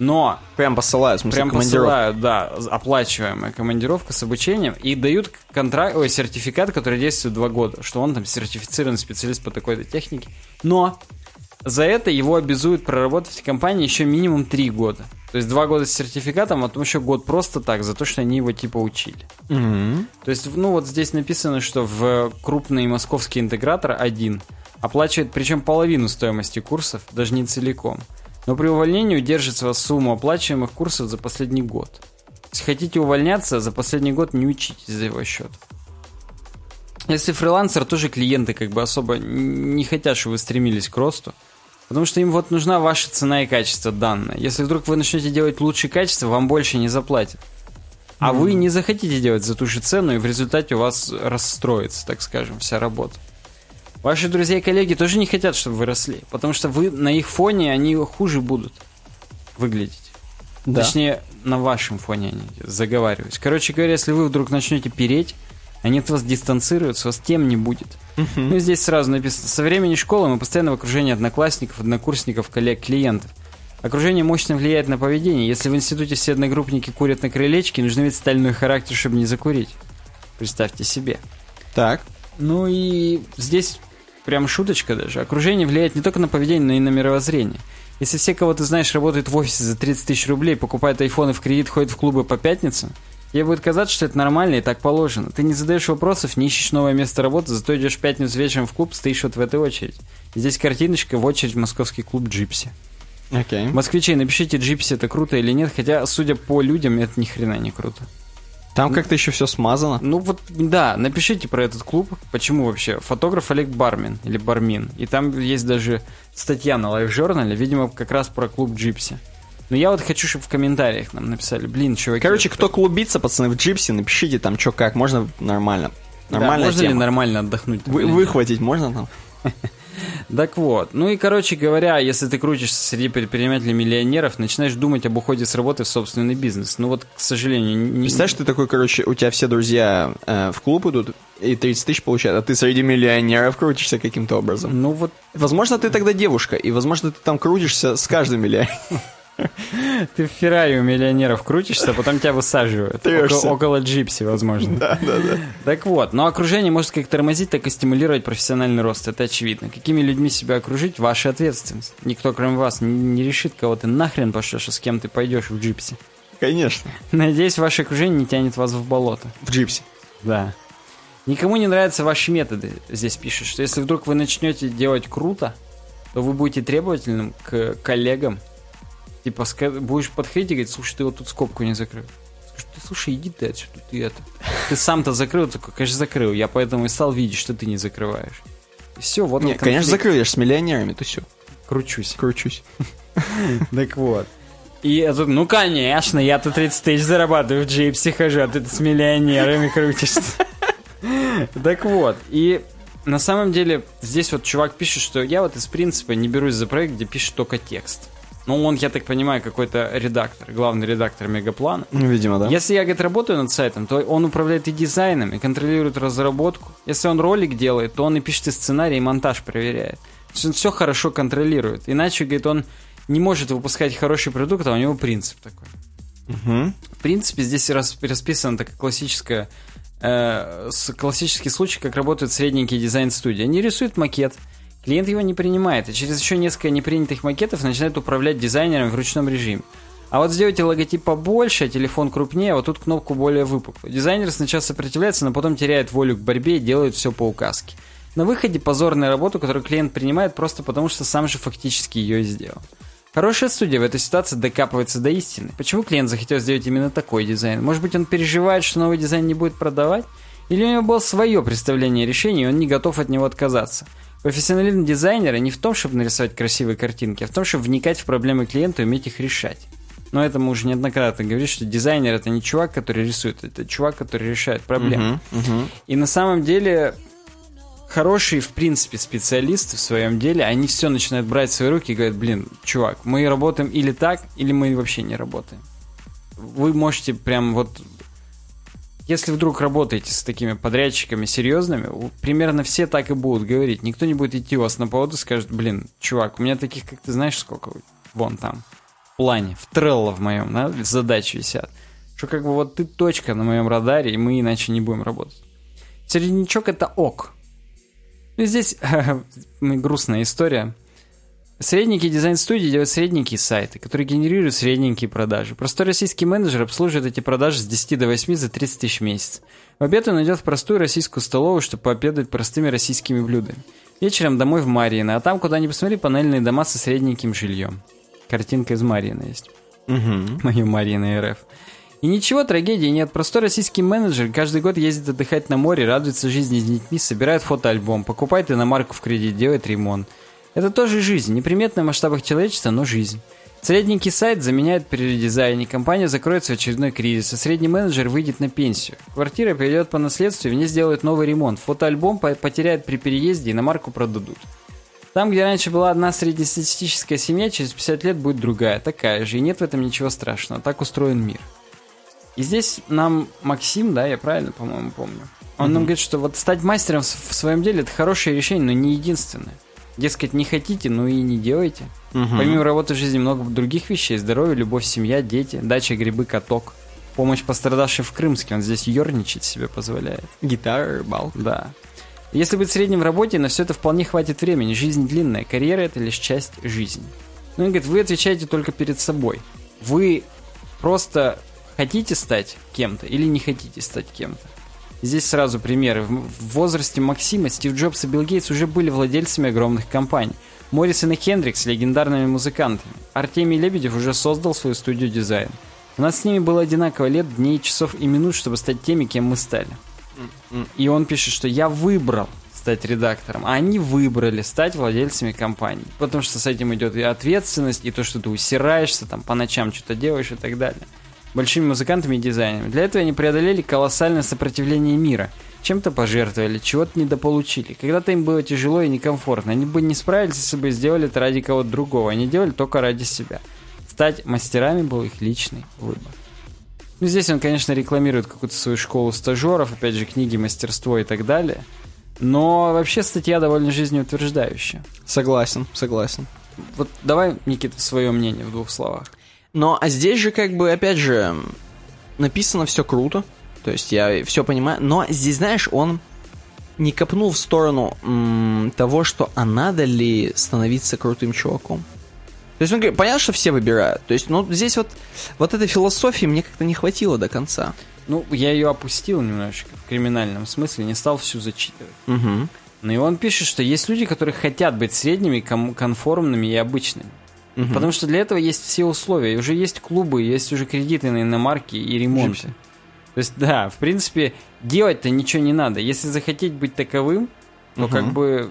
Но прям посылают, в смысле, прям посылают, да, оплачиваемая командировка с обучением и дают контракт, ой, сертификат, который действует два года, что он там сертифицированный специалист по такой-то технике. Но за это его обязуют проработать в компании еще минимум три года. То есть два года с сертификатом, а потом еще год просто так, за то, что они его типа учили. Mm-hmm. То есть, ну вот здесь написано, что в крупный московский интегратор один оплачивает причем половину стоимости курсов, даже не целиком. Но при увольнении удержится сумма оплачиваемых курсов за последний год. Если хотите увольняться, за последний год не учитесь за его счет. Если фрилансер, тоже клиенты как бы особо не хотят, чтобы вы стремились к росту. Потому что им вот нужна ваша цена и качество данной. Если вдруг вы начнете делать лучшее качество, вам больше не заплатят. А mm-hmm. вы не захотите делать за ту же цену, и в результате у вас расстроится, так скажем, вся работа. Ваши друзья и коллеги тоже не хотят, чтобы вы росли, потому что вы на их фоне, они хуже будут выглядеть. Да. Точнее, на вашем фоне они заговариваются. Короче говоря, если вы вдруг начнете переть, они от вас дистанцируются, вас тем не будет. Uh-huh. Ну и здесь сразу написано, со времени школы мы постоянно в окружении одноклассников, однокурсников, коллег, клиентов. Окружение мощно влияет на поведение. Если в институте все одногруппники курят на крылечке, нужно иметь стальной характер, чтобы не закурить. Представьте себе. Так. Ну и здесь... Прям шуточка даже. Окружение влияет не только на поведение, но и на мировоззрение. Если все, кого ты знаешь, работают в офисе за тридцать тысяч рублей, покупают айфоны в кредит, ходят в клубы по пятницам, тебе будет казаться, что это нормально и так положено. Ты не задаешь вопросов, не ищешь новое место работы, зато идешь в пятницу вечером в клуб, стоишь вот в этой очереди. Здесь картиночка в очередь в московский клуб «Джипси». Окей. Okay. Москвичи, напишите, «Джипси» это круто или нет, хотя, судя по людям, это ни хрена не круто. Там как-то еще все смазано. Ну вот, да, напишите про этот клуб, почему вообще. Фотограф Олег Бармин, или Бармин. И там есть даже статья на Life Journal, видимо, как раз про клуб «Джипси». Но я вот хочу, чтобы в комментариях нам написали. Блин, чуваки. Короче, кто клубится, пацаны, в Джипси, напишите там, что как. Можно нормально. Нормально. Да, можно тема. Ли нормально отдохнуть? Вы, выхватить можно там? Так вот. Ну и, короче говоря, если ты крутишься среди предпринимателей-миллионеров, начинаешь думать об уходе с работы в собственный бизнес. Ну вот, к сожалению... Не... Представляешь, ты такой, короче, у тебя все друзья э, в клуб идут и тридцать тысяч получают, а ты среди миллионеров крутишься каким-то образом. Ну вот... Возможно, ты тогда девушка, и, возможно, ты там крутишься с каждым миллионером. Ты в Феррари у миллионеров крутишься, а потом тебя высаживают. Около, около Джипси, возможно. Да, да, да. Так вот, но окружение может как тормозить, так и стимулировать профессиональный рост. Это очевидно. Какими людьми себя окружить — ваша ответственность. Никто, кроме вас, не решит, кого ты нахрен пошлешь, а с кем ты пойдешь в Джипси. Конечно. Надеюсь, ваше окружение не тянет вас в болото. В Джипси. Да. Никому не нравятся ваши методы. Здесь пишут, что если вдруг вы начнете делать круто, то вы будете требовательным к коллегам. Типа, будешь подходить и говорить: слушай, ты вот тут скобку не закрыл. Слушай, ты, слушай, иди ты отсюда, ты это. Ты сам-то закрыл, такой, конечно, закрыл. Я поэтому и стал видеть, что ты не закрываешь. И все, вот. Нет, конечно, закрыл, я же с миллионерами, то все. Кручусь. Кручусь. Так вот. И тут, ну, конечно, я-то тридцать тысяч зарабатываю в Джипси, хожу, а ты с миллионерами крутишься. Так вот, и... На самом деле, здесь вот чувак пишет, что я вот из принципа не берусь за проект, где пишет только текст. Ну, он, я так понимаю, какой-то редактор, главный редактор Мегаплана. Ну, видимо, да. Если я, говорит, работаю над сайтом, то он управляет и дизайном, и контролирует разработку. Если он ролик делает, то он и пишет и сценарий, и монтаж проверяет. То есть он все хорошо контролирует. Иначе, говорит, он не может выпускать хороший продукт, а у него принцип такой. Угу. В принципе, здесь расписано такая классическая... Э, классический случай, как работают средненькие дизайн-студии. Они рисуют макет, клиент его не принимает, и через еще несколько непринятых макетов начинает управлять дизайнером в ручном режиме. А вот сделайте логотип побольше, телефон крупнее, а вот тут кнопку более выпуклую. Дизайнер сначала сопротивляется, но потом теряет волю к борьбе и делает все по указке. На выходе позорная работа, которую клиент принимает просто потому, что сам же фактически ее и сделал. Хорошая студия в этой ситуации докапывается до истины. Почему клиент захотел сделать именно такой дизайн? Может быть, он переживает, что новый дизайн не будет продавать? Или у него было свое представление решения, и он не готов от него отказаться? Профессионализм дизайнера не в том, чтобы нарисовать красивые картинки, а в том, чтобы вникать в проблемы клиента и уметь их решать. Но это мы уже неоднократно говорили, что дизайнер — это не чувак, который рисует, это чувак, который решает проблемы. Uh-huh, uh-huh. И на самом деле... Хорошие, в принципе, специалисты в своем деле, они все начинают брать в свои руки и говорят: блин, чувак, мы работаем или так, или мы вообще не работаем. Вы можете прям вот... Если вдруг работаете с такими подрядчиками серьезными, примерно все так и будут говорить. Никто не будет идти у вас на поводу и скажет: блин, чувак, у меня таких, как ты знаешь, сколько? Вон там, в плане, в Трелло в моем, да, задачи висят. Что как бы вот ты точка на моем радаре, и мы иначе не будем работать. Середнячок — это ок. Ну, здесь грустная история. Средненькие дизайн-студии делают средненькие сайты, которые генерируют средненькие продажи. Простой российский менеджер обслуживает эти продажи с десяти до восьми за тридцать тысяч в месяц. В обед он идет в простую российскую столовую, чтобы пообедать простыми российскими блюдами. Вечером домой в Марьино, а там, куда ни посмотри, панельные дома со средненьким жильем. Картинка из Марьино есть. Угу. Мое Марьино РФ. И ничего, трагедии нет. Простой российский менеджер каждый год ездит отдыхать на море, радуется жизни с детьми, собирает фотоальбом, покупает иномарку в кредит, делает ремонт. Это тоже жизнь. Неприметная в масштабах человечества, но жизнь. Средненький сайт заменяет при редизайне, компания закроется в очередной кризис, а средний менеджер выйдет на пенсию. Квартира перейдет по наследству, и в ней сделают новый ремонт. Фотоальбом потеряет при переезде, иномарку продадут. Там, где раньше была одна среднестатистическая семья, через пятьдесят лет будет другая, такая же. И нет в этом ничего страшного. Так устроен мир. И здесь нам Максим, да, я правильно, по-моему, помню, он mm-hmm. нам говорит, что вот стать мастером в своем деле — это хорошее решение, но не единственное. Дескать, не хотите, ну и не делайте. Mm-hmm. Помимо работы в жизни много других вещей: здоровье, любовь, семья, дети, дача, грибы, каток, помощь пострадавшим в Крымске. Он здесь ерничать себе позволяет. Гитара, рыбалка. Да. Если быть средним в работе, на все это вполне хватит времени. Жизнь длинная, карьера — это лишь часть жизни. Ну и говорит, вы отвечаете только перед собой. Вы просто... Хотите стать кем-то или не хотите стать кем-то? Здесь сразу примеры. В возрасте Максима Стив Джобс и Билл Гейтс уже были владельцами огромных компаний. Моррисон и Хендрикс – легендарными музыкантами. Артемий Лебедев уже создал свою студию дизайна. У нас с ними было одинаково лет, дней, часов и минут, чтобы стать теми, кем мы стали. И он пишет, что я выбрал стать редактором, а они выбрали стать владельцами компаний. Потому что с этим идет и ответственность, и то, что ты усираешься, там, по ночам что-то делаешь и так далее. Большими музыкантами и дизайнерами. Для этого они преодолели колоссальное сопротивление мира. Чем-то пожертвовали, чего-то недополучили. Когда-то им было тяжело и некомфортно. Они бы не справились, если бы сделали это ради кого-то другого. Они делали только ради себя. Стать мастерами был их личный выбор. Ну, здесь он, конечно, рекламирует какую-то свою школу стажеров, опять же, книги, мастерство и так далее. Но вообще статья довольно жизнеутверждающая. Согласен, согласен. Вот давай, Никита, свое мнение в двух словах. Ну, а здесь же, как бы, опять же, написано все круто. То есть я все понимаю, но здесь, знаешь, он не копнул в сторону м- того, что а надо ли становиться крутым чуваком. То есть он говорит, понятно, что все выбирают. То есть, ну, здесь вот, вот этой философии мне как-то не хватило до конца. Ну, я ее опустил немножечко в криминальном смысле, не стал всю зачитывать. Угу. Ну, и он пишет, что есть люди, которые хотят быть средними, конформными и обычными. Угу. Потому что для этого есть все условия. И уже есть клубы, есть уже кредиты на иномарки и ремонты. То есть, да, в принципе, делать-то ничего не надо. Если захотеть быть таковым, то uh-huh. как бы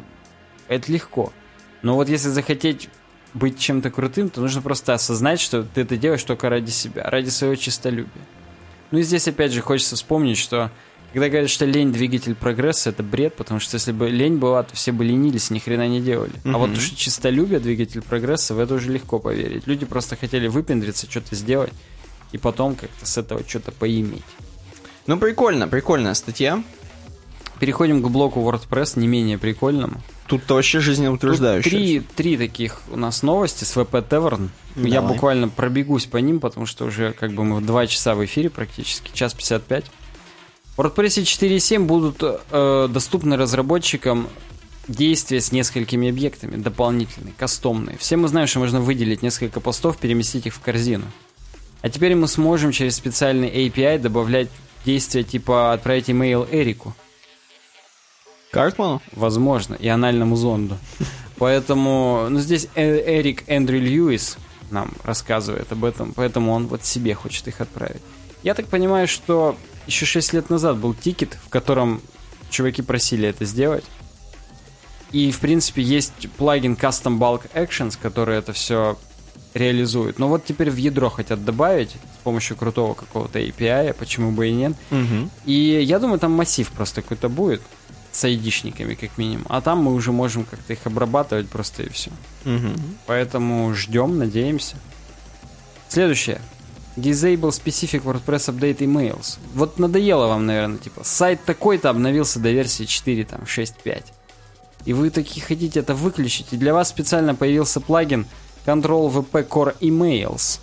это легко. Но вот если захотеть быть чем-то крутым, то нужно просто осознать, что ты это делаешь только ради себя, ради своего честолюбия. Ну и здесь, опять же, хочется вспомнить, что когда говорят, что лень двигатель прогресса, это бред, потому что если бы лень была, то все бы ленились, ни хрена не делали. Uh-huh. А вот то, что честолюбие двигатель прогресса, в это уже легко поверить. Люди просто хотели выпендриться, что-то сделать, и потом как-то с этого что-то поиметь. Ну, прикольно, прикольная статья. Переходим к блоку WordPress, не менее прикольному. Тут-то вообще жизнеутверждающе. Три, три таких у нас новости с ви пи Tavern. Давай. Я буквально пробегусь по ним, потому что уже как бы мы два часа в эфире практически, час пятьдесят пять. В WordPress четыре точка семь будут э, доступны разработчикам действия с несколькими объектами, дополнительные, кастомные. Все мы знаем, что можно выделить несколько постов, переместить их в корзину. А теперь мы сможем через специальный эй пи ай добавлять действия типа «отправить имейл Эрику». Картману? Возможно, и анальному зонду. Поэтому, ну здесь э- Эрик Эндрю Льюис нам рассказывает об этом, поэтому он вот себе хочет их отправить. Я так понимаю, что еще шесть лет назад был тикет, в котором чуваки просили это сделать. И, в принципе, есть плагин Custom Bulk Actions, который это все реализует. Но вот теперь в ядро хотят добавить с помощью крутого какого-то эй пи ай, почему бы и нет. Угу. И я думаю, там массив просто какой-то будет с айдишниками, как минимум. А там мы уже можем как-то их обрабатывать просто и все. Угу. Поэтому ждем, надеемся. Следующее. Disable Specific WordPress Update Emails. Вот надоело вам, наверное, типа сайт такой-то обновился до версии четыре, там, шесть пять. И вы таки хотите это выключить. И для вас специально появился плагин Control-ви пи Core Emails,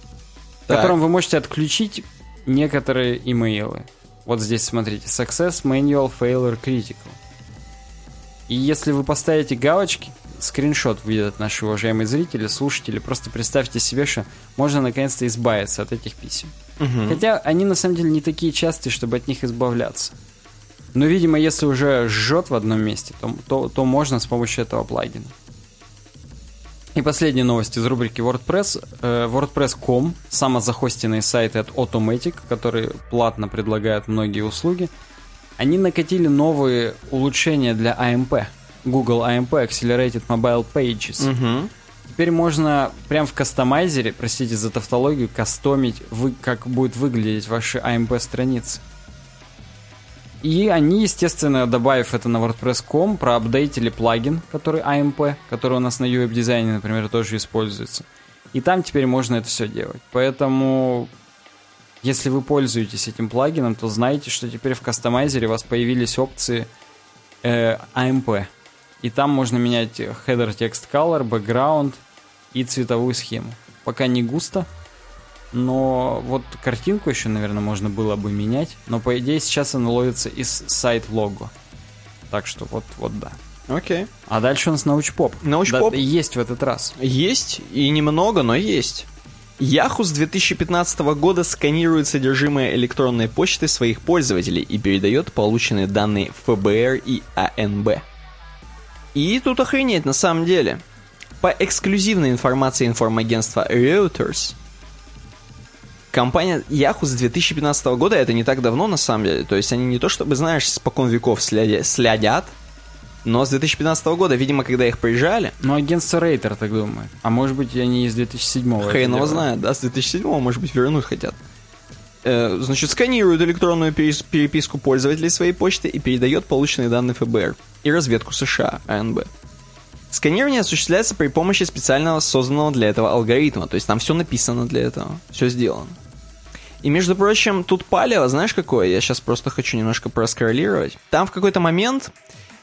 так, в котором вы можете отключить некоторые имейлы. Вот здесь смотрите, Success, Manual, Failure, Critical. И если вы поставите галочки, скриншот видят наши уважаемые зрители, слушатели, просто представьте себе, что можно наконец-то избавиться от этих писем. Угу. Хотя они на самом деле не такие частые, чтобы от них избавляться. Но, видимо, если уже жжет в одном месте, то, то, то можно с помощью этого плагина. И последняя новость из рубрики WordPress. WordPress точка ком, самозахостенные сайты от Automatic, которые платно предлагают многие услуги, они накатили новые улучшения для эй эм пи. Google эй эм пи Accelerated Mobile Pages. Угу. Теперь можно прямо в кастомайзере, простите за тавтологию, кастомить, вы, как будет выглядеть ваши эй эм пи-страницы. И они, естественно, добавив это на WordPress точка ком, проапдейтили плагин, который эй эм пи, который у нас на ю ай-дизайне, например, тоже используется. И там теперь можно это все делать. Поэтому, если вы пользуетесь этим плагином, то знайте, что теперь в кастомайзере у вас появились опции э, эй эм пи. И там можно менять header, text, color, background и цветовую схему. Пока не густо. Но вот картинку еще, наверное, можно было бы менять. Но, по идее, сейчас она ловится из сайт-лого. Так что вот, вот да. Окей. Okay. А дальше у нас научпоп. Научпоп. Да, есть в этот раз. Есть, и немного, но есть. Yahoo с две тысячи пятнадцатого года сканирует содержимое электронной почты своих пользователей и передает полученные данные эф бэ эр и а эн бэ. И тут охренеть на самом деле. По эксклюзивной информации информагентства Reuters, компания Yahoo с две тысячи пятнадцатого года, это не так давно на самом деле, то есть они не то чтобы, знаешь, спокон веков следят, Но с две тысячи пятнадцатого года, видимо, когда их приезжали... Ну, агентство Рейтер так думает. А может быть, они из две тысячи седьмого. Хрен его знает, да, с две тысячи седьмого, может быть, вернуть хотят. Э, значит, сканирует электронную перес- переписку пользователей своей почты и передает полученные данные ФБР и разведку США, АНБ. Сканирование осуществляется при помощи специально созданного для этого алгоритма. То есть там все написано для этого, все сделано. И, между прочим, тут палево, знаешь, какое? Я сейчас просто хочу немножко проскроллировать. Там в какой-то момент...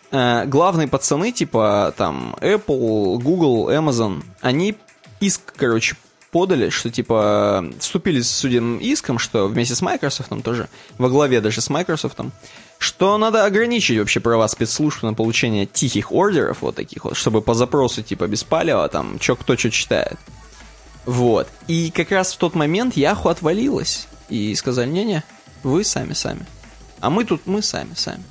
Главные пацаны, типа там Apple, Google, Amazon, они иск, короче, подали, что типа вступили с судебным иском, что вместе с Microsoft тоже, во главе даже с Microsoft, что надо ограничить вообще права спецслужб на получение тихих ордеров вот таких вот, чтобы по запросу типа без палева там чё кто что читает. Вот. И как раз в тот момент Yahoo отвалилась и сказали: не-не, вы сами-сами. А мы тут, мы сами-сами.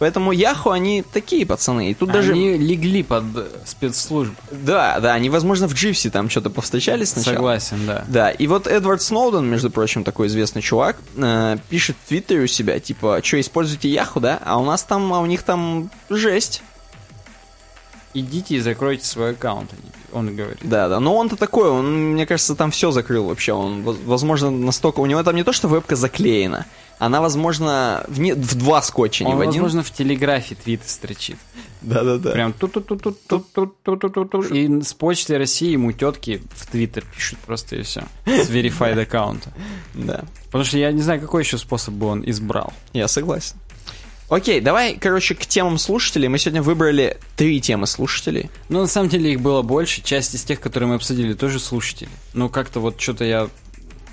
Поэтому Yahoo, они такие пацаны. И тут они даже... легли под спецслужбы. Да, да, они, возможно, в Дживсе там что-то повстречались сначала. Согласен, да. Да, и вот Эдвард Сноуден, между прочим, такой известный чувак, э, пишет в Твиттере у себя, типа, что, используйте Yahoo, да? А у нас там, а у них там жесть. Идите и закройте свой аккаунт, он говорит. Да, да, но он-то такой, он, мне кажется, там все закрыл вообще. Он, возможно, настолько... У него там не то, что вебка заклеена, она, возможно, в, не... в два скотча, не он, в один. Он, возможно, в телеграфе твиты строчит. Да-да-да. Прям тут-тут-тут-тут-тут-тут-тут-тут. И с почты России ему тетки в Твиттер пишут просто и все. С verified аккаунта. Да. Потому что я не знаю, какой еще способ бы он избрал. Я согласен. Окей, давай, короче, к темам слушателей. Мы сегодня выбрали три темы слушателей. Ну, на самом деле, их было больше. Часть из тех, которые мы обсудили, тоже слушатели. Ну, как-то вот что-то я...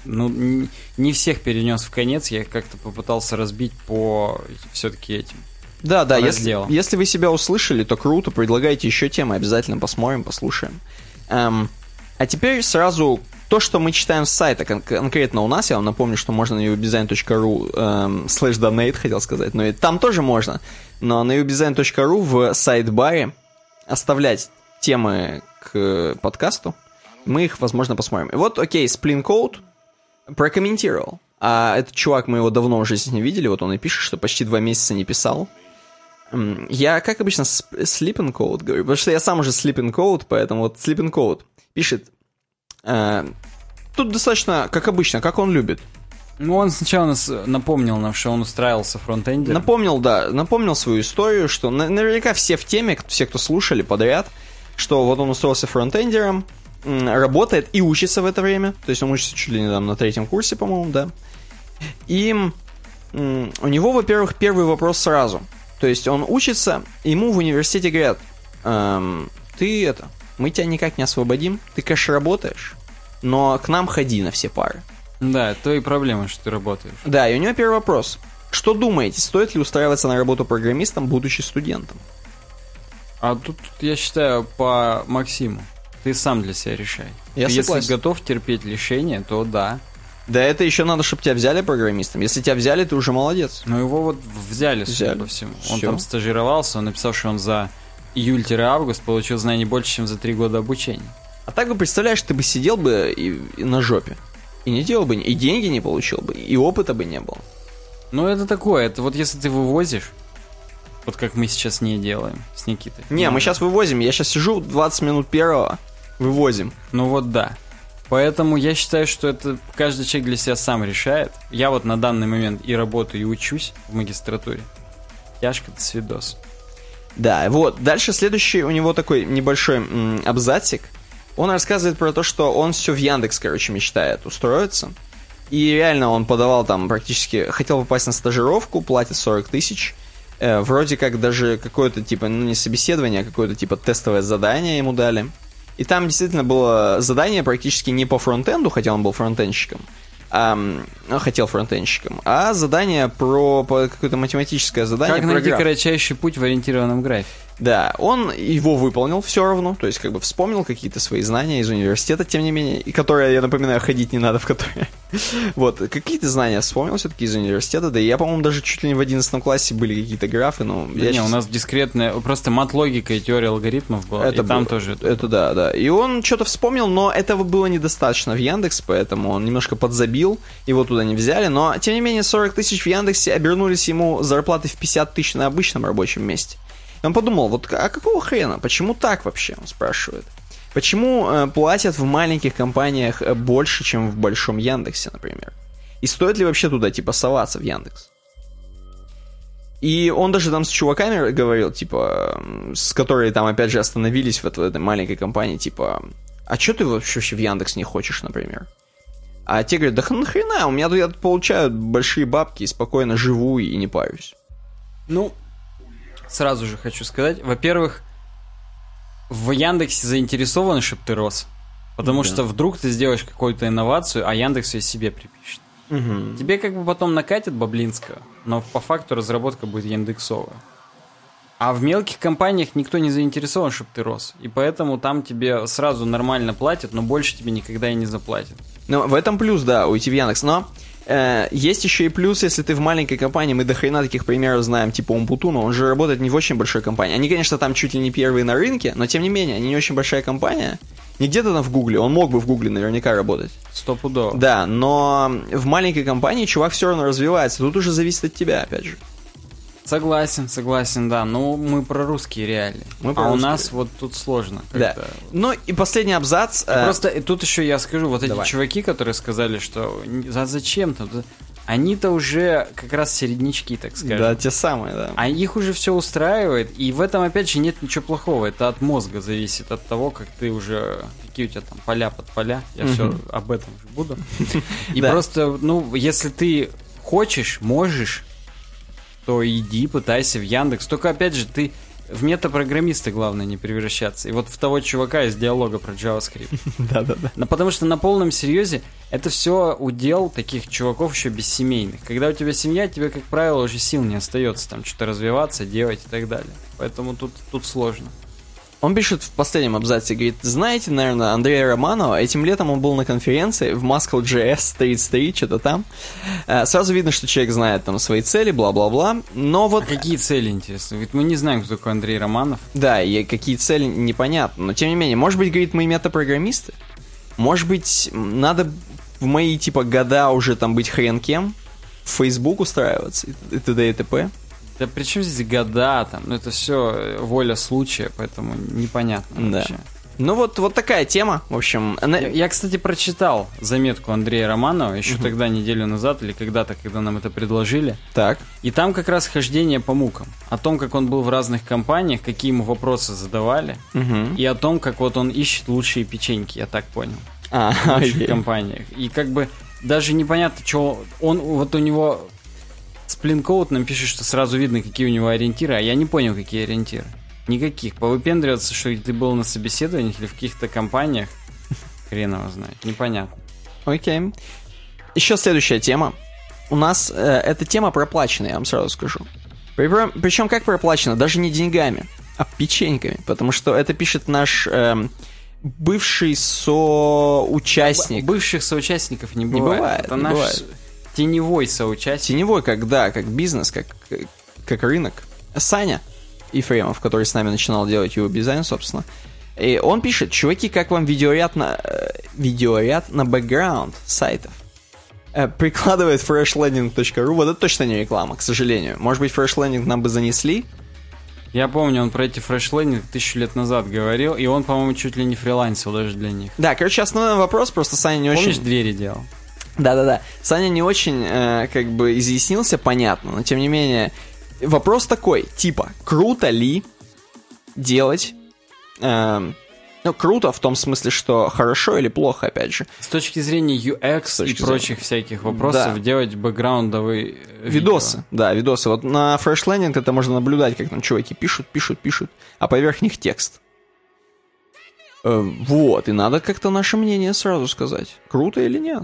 Ну, не всех перенес в конец. Я как-то попытался разбить по все-таки этим. Да, да, если, если вы себя услышали, то круто. Предлагайте еще темы, обязательно посмотрим, послушаем. Эм, а теперь сразу... То, что мы читаем с сайта, кон- конкретно у нас, я вам напомню, что можно на ю дизайн точка ру эм, slash donate, хотел сказать, но и там тоже можно, но на ю дизайн точка ру в сайт-баре оставлять темы к подкасту, мы их, возможно, посмотрим. И вот, окей, Сплинкоут прокомментировал, а этот чувак, мы его давно уже здесь не видели, вот он и пишет, что почти два месяца не писал. Я, как обычно, Слипенкоут говорю, потому что я сам уже Слипенкоут, поэтому вот Слипенкоут пишет. Тут достаточно, как обычно, как он любит. Ну, он сначала нас напомнил нам, что он устраивался фронтендером. Напомнил, да, напомнил свою историю, что наверняка все в теме, все, кто слушали подряд, что вот он устроился фронтендером, работает и учится в это время. То есть он учится чуть ли не там на третьем курсе, по-моему, да. И у него, во-первых, первый вопрос сразу. То есть он учится, ему в университете говорят: эм, ты это... Мы тебя никак не освободим, ты, конечно, работаешь, но к нам ходи на все пары. Да, то и проблема, что ты работаешь. Да, и у него первый вопрос. Что думаете, стоит ли устраиваться на работу программистом, будучи студентом? А тут, я считаю, по Максиму. Ты сам для себя решай. Я ты, согласен. Если готов терпеть лишения, то да. Да это еще надо, чтобы тебя взяли программистом. Если тебя взяли, ты уже молодец. Ну его вот взяли, взяли. Судя по всему. Все. Он там стажировался, он написал, что он за... июль-август получил знаний больше, чем за три года обучения. А так бы, представляешь, ты бы сидел бы и, и на жопе. И не делал бы, и деньги не получил бы, и опыта бы не было. Ну, это такое, это вот если ты вывозишь, вот как мы сейчас не делаем с Никитой. Не, ну, мы сейчас вывозим, я сейчас сижу двадцать минут первого, вывозим. Ну вот да. Поэтому я считаю, что это каждый человек для себя сам решает. Я вот на данный момент и работаю, и учусь в магистратуре. Тяжко-то свидос. Да, вот. Дальше следующий у него такой небольшой м, абзацик. Он рассказывает про то, что он все в Яндекс, короче, мечтает устроиться. И реально он подавал там практически... Хотел попасть на стажировку, платит сорок тысяч. Э, вроде как даже какое-то типа... Ну, не собеседование, а какое-то типа тестовое задание ему дали. И там действительно было задание практически не по фронтенду, хотя он был фронтенщиком. А, хотел фронтенщиком. А задание про, про какое-то математическое задание. Как найти граф. Кратчайший путь в ориентированном графе. Да, он его выполнил все равно. То есть как бы вспомнил какие-то свои знания из университета, тем не менее, и которые, я напоминаю, ходить не надо в которые. Вот, какие-то знания вспомнил все-таки из университета. Да и я, по-моему, даже чуть ли не в одиннадцатом классе были какие-то графы, но да. Не, сейчас... у нас дискретная, просто мат-логика и теория алгоритмов была, это и там было, тоже это, это да, да. И он что-то вспомнил, но этого было недостаточно в Яндекс, поэтому он немножко подзабил. Его туда не взяли, но, тем не менее, сорок тысяч в Яндексе обернулись ему зарплаты в пятьдесят тысяч на обычном рабочем месте. Он подумал, вот а какого хрена? Почему так вообще, он спрашивает. Почему э, платят в маленьких компаниях больше, чем в большом Яндексе, например? И стоит ли вообще туда, типа, соваться в Яндекс? И он даже там с чуваками говорил, типа, с которыми там, опять же, остановились вот в этой маленькой компании, типа, а что ты вообще в Яндекс не хочешь, например? А те говорят, да нахрена, у меня тут я получаю большие бабки, и спокойно живу и не парюсь. Ну, сразу же хочу сказать, во-первых, в Яндексе заинтересованы, чтобы ты рос, потому да. что вдруг ты сделаешь какую-то инновацию, а Яндекс ее себе припишет. Угу. Тебе как бы потом накатит Баблинского, но по факту разработка будет яндексовая. А в мелких компаниях никто не заинтересован, чтобы ты рос. И поэтому там тебе сразу нормально платят, но больше тебе никогда и не заплатят. Ну, в этом плюс, да, уйти в Яндекс. Но э, есть еще и плюс, если ты в маленькой компании. Мы до хрена таких примеров знаем, типа Умпутуна. Он же работает не в очень большой компании. Они, конечно, там чуть ли не первые на рынке, но тем не менее, они не очень большая компания. Не где-то там в Гугле. Он мог бы в Гугле наверняка работать. Стопудово. Да, но в маленькой компании чувак все равно развивается. Тут уже зависит от тебя, опять же. Согласен, согласен, да. Но мы про русские реалии. Мы про а русские. У нас вот тут сложно. Да. Ну и последний абзац. И э... Просто и тут еще я скажу, вот Давай. Эти чуваки, которые сказали, что а зачем там, они-то уже как раз середнячки, так скажем. Да, те самые, да. А их уже все устраивает, и в этом опять же нет ничего плохого. Это от мозга зависит, от того, как ты уже, какие у тебя там поля под поля. Я угу. все об этом же буду. И просто, ну, если ты хочешь, можешь, то иди, пытайся в Яндекс. Только, опять же, ты в метапрограммиста, главное, не превращаться. И вот в того чувака из диалога про JavaScript. Да-да-да. Потому что на полном серьезе это все удел таких чуваков еще бессемейных. Когда у тебя семья, тебе, как правило, уже сил не остается там что-то развиваться, делать и так далее. Поэтому тут, тут сложно. Он пишет в последнем абзаце, говорит, знаете, наверное, Андрея Романова, этим летом он был на конференции в Moscow.js тридцать три, что-то там. Сразу видно, что человек знает там свои цели, бла-бла-бла, но вот... А какие цели, интересно? Ведь мы не знаем, кто такой Андрей Романов. Да, и какие цели, непонятно, но тем не менее, может быть, говорит, мы метапрограммисты? Может быть, надо в мои, типа, года уже там быть хрен кем? В Facebook устраиваться и т.д. и т.п.? Да при чем здесь года там? Ну это все воля случая, поэтому непонятно да. вообще. Ну вот, вот такая тема, в общем. Она... Я, я, кстати, прочитал заметку Андрея Романова еще угу. тогда, неделю назад, или когда-то, когда нам это предложили. Так. И там как раз хождение по мукам. О том, как он был в разных компаниях, какие ему вопросы задавали, угу. и о том, как вот он ищет лучшие печеньки, я так понял. А, в лучших окей. компаниях. И как бы даже непонятно, что он, вот у него... Сплинкоут нам пишет, что сразу видно, какие у него ориентиры, а я не понял, какие ориентиры. Никаких. Повыпендриваться, что ты был на собеседованиях или в каких-то компаниях, хрен его знает. Непонятно. Окей. Еще следующая тема. У нас э, эта тема проплачена, я вам сразу скажу. Причем как проплачена? Даже не деньгами, а печеньками. Потому что это пишет наш... Э, бывший соучастник. Б- бывших соучастников не бывает. Не бывает, это не наш... бывает. Теневой соучастник. Теневой, как, да, как бизнес, как, как рынок. Саня Ефремов, который с нами начинал делать его дизайн, собственно. И он пишет, чуваки, как вам видеоряд на, видеоряд на бэкграунд сайтов? Прикладывает freshlanding.ru. Вот это точно не реклама, к сожалению. Может быть, freshlanding нам бы занесли? Я помню, он про эти фрешлендинг тысячу лет назад говорил, и он, по-моему, чуть ли не фрилансил даже для них. Да, короче, основной вопрос, просто Саня не Помнишь, очень... Помнишь, двери делал? Да-да-да. Саня не очень, э, как бы, изъяснился, понятно, но, тем не менее, вопрос такой, типа, круто ли делать... Э, ну, круто в том смысле, что хорошо или плохо, опять же. С точки зрения ю экс точки и зрения... прочих всяких вопросов, да. делать бэкграундовые видосы. Видео. Да, видосы. Вот на фрешлендинг это можно наблюдать, как там чуваки пишут, пишут, пишут, а поверх них текст. Э, вот, и надо как-то наше мнение сразу сказать, круто или нет.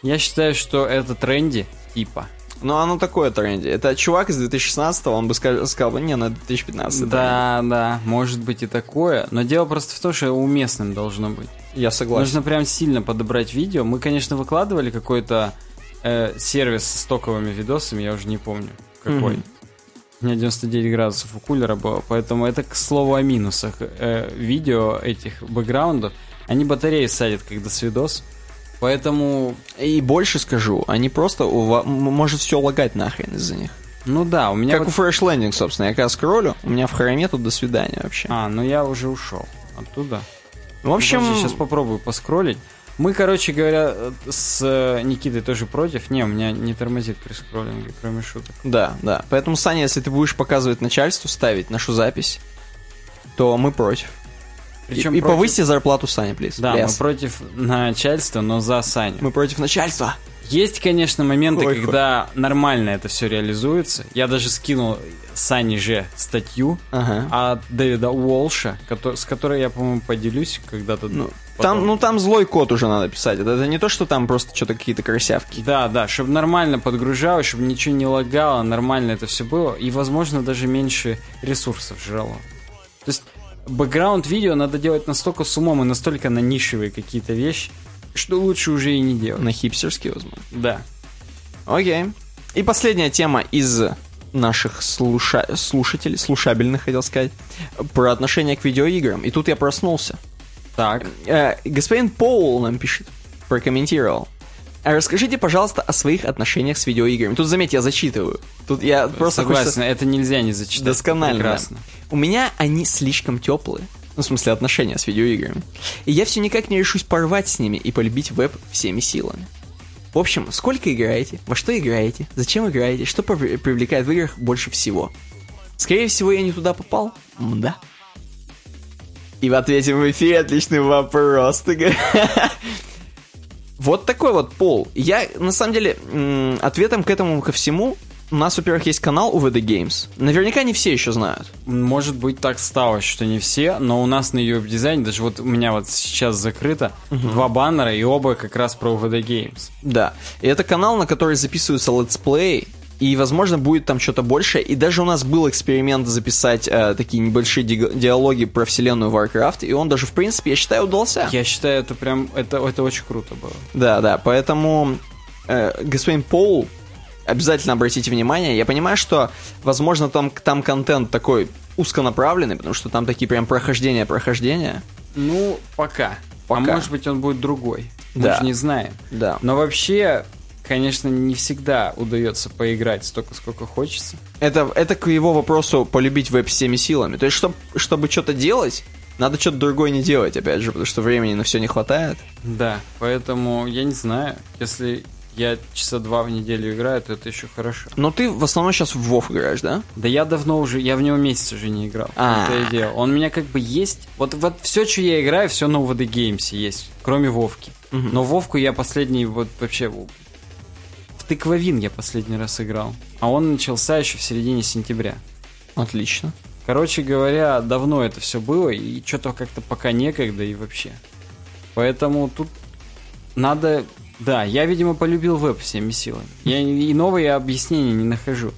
Я считаю, что это тренди, типа. Ну, оно такое тренди. Это чувак из две тысячи шестнадцатого, он бы сказал, сказал не, на две тысячи пятнадцатый. Да, тренди. Да, может быть и такое. Но дело просто в том, что уместным должно быть. Я согласен. Нужно прям сильно подобрать видео. Мы, конечно, выкладывали какой-то э, сервис с стоковыми видосами, я уже не помню, какой. Mm-hmm. У меня девяносто девять градусов у кулера было, поэтому это, к слову, о минусах. Э, видео этих бэкграундов, они батареи садят, когда с видос. Поэтому... И больше скажу, они просто, у вас, может все лагать нахрен из-за них. Ну да, у меня... Как вот... у Fresh Landing, собственно. Я когда скроллю, у меня в хроме тут до свидания вообще. А, ну я уже ушел оттуда. В общем... Подожди, сейчас попробую поскроллить. Мы, короче говоря, с Никитой тоже против. Не, у меня не тормозит при скроллинге, кроме шуток. Да, да. Поэтому, Саня, если ты будешь показывать начальству, ставить нашу запись, то мы против. Причем и, против... и повысьте зарплату Сане, плиз. Да, please. Мы против начальства, но за Саню. Мы против начальства. Есть, конечно, моменты, ой, когда ой. нормально это все реализуется. Я даже скинул Сани же статью ага. от Дэвида Уолша, который, с которой я, по-моему, поделюсь когда-то. Ну там, ну, там злой код уже надо писать. Это, это не то, что там просто что-то какие-то крысявки. Да, да, чтобы нормально подгружалось, чтобы ничего не лагало, нормально это все было. И, возможно, даже меньше ресурсов жрало. То есть бэкграунд-видео надо делать настолько с умом и настолько на нишевые какие-то вещи, что лучше уже и не делать. На хипстерский, возможно. Да. Окей. И последняя тема из наших слуша... слушателей, слушабельных, хотел сказать, про отношение к видеоиграм. И тут я проснулся. Так. Э, господин Пол нам пишет, прокомментировал. Расскажите, пожалуйста, о своих отношениях с видеоиграми. Тут, заметь, я зачитываю. Тут я просто... Согласен, это нельзя не зачитать. Досконально. Прекрасно. Да. У меня они слишком теплые. Ну, в смысле, отношения с видеоиграми. И я все никак не решусь порвать с ними и полюбить веб всеми силами. В общем, сколько играете, во что играете, зачем играете, что привлекает в играх больше всего? Скорее всего, я не туда попал? Мда. И в ответе в эфире отличный вопрос. Вот такой вот Пол. Я, на самом деле, ответом к этому ко всему... У нас, во-первых, есть канал УВД Games. Наверняка не все еще знают. Может быть, так стало, что не все, но у нас на ее дизайне, даже вот у меня вот сейчас закрыто, угу. два баннера, и оба как раз про УВД Games. Да. И это канал, на который записываются летсплеи, и, возможно, будет там что-то большее. И даже у нас был эксперимент записать э, такие небольшие ди- диалоги про вселенную Warcraft, и он даже, в принципе, я считаю, удался. Я считаю, это прям, это, это очень круто было. Да, да, поэтому э, господин Пол... Обязательно обратите внимание. Я понимаю, что, возможно, там, там контент такой узконаправленный, потому что там такие прям прохождения-прохождения. Ну, пока. пока. А может быть, он будет другой. Да. Мы же не знаем. Да. Но вообще, конечно, не всегда удается поиграть столько, сколько хочется. Это, это к его вопросу полюбить веб всеми силами. То есть, чтоб, чтобы что-то делать... Надо что-то другое не делать, опять же, потому что времени на все не хватает. Да, поэтому я не знаю, если... Я часа два в неделю играю, то это еще хорошо. Но ты в основном сейчас в WoW играешь, да? Да я давно уже, я в него месяц уже не играл. Это и дело. Он у меня как бы есть. Вот, вот все, что я играю, все на УВД Games есть, кроме Вовки. Угу. Но Вовку я последний вот вообще... В Тыквовин я последний раз играл. А он начался еще в середине сентября. Отлично. Короче говоря, давно это все было, и что-то как-то пока некогда и вообще. Поэтому тут надо... Да, я, видимо, полюбил веб всеми силами. Я иного я объяснения не нахожу.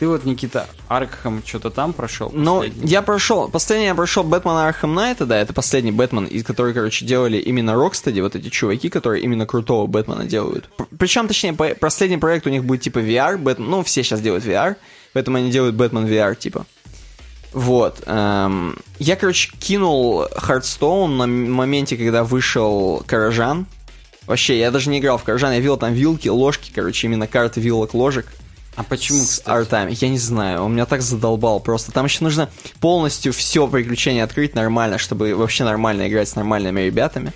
Ты вот, Никита, Аркхэм что-то там прошел? Ну, я прошел. Последний я прошел Бэтмена Аркхэм Найта, да, это последний Бэтмен, который, короче, делали именно Rocksteady, вот эти чуваки, которые именно крутого Бэтмена делают. Причем, точнее, последний проект у них будет типа ви ар, Бэтмен, ну, все сейчас делают ви ар, поэтому они делают Бэтмен ви ар, типа. Вот. Эм, я, короче, кинул Хардстоун на моменте, когда вышел Каражан. Вообще, я даже не играл в Каржан, я видел там вилки, ложки, короче, именно карты вилок, ложек. А почему, с кстати? Артами. Я не знаю, он меня так задолбал просто. Там еще нужно полностью все приключения открыть нормально, чтобы вообще нормально играть с нормальными ребятами.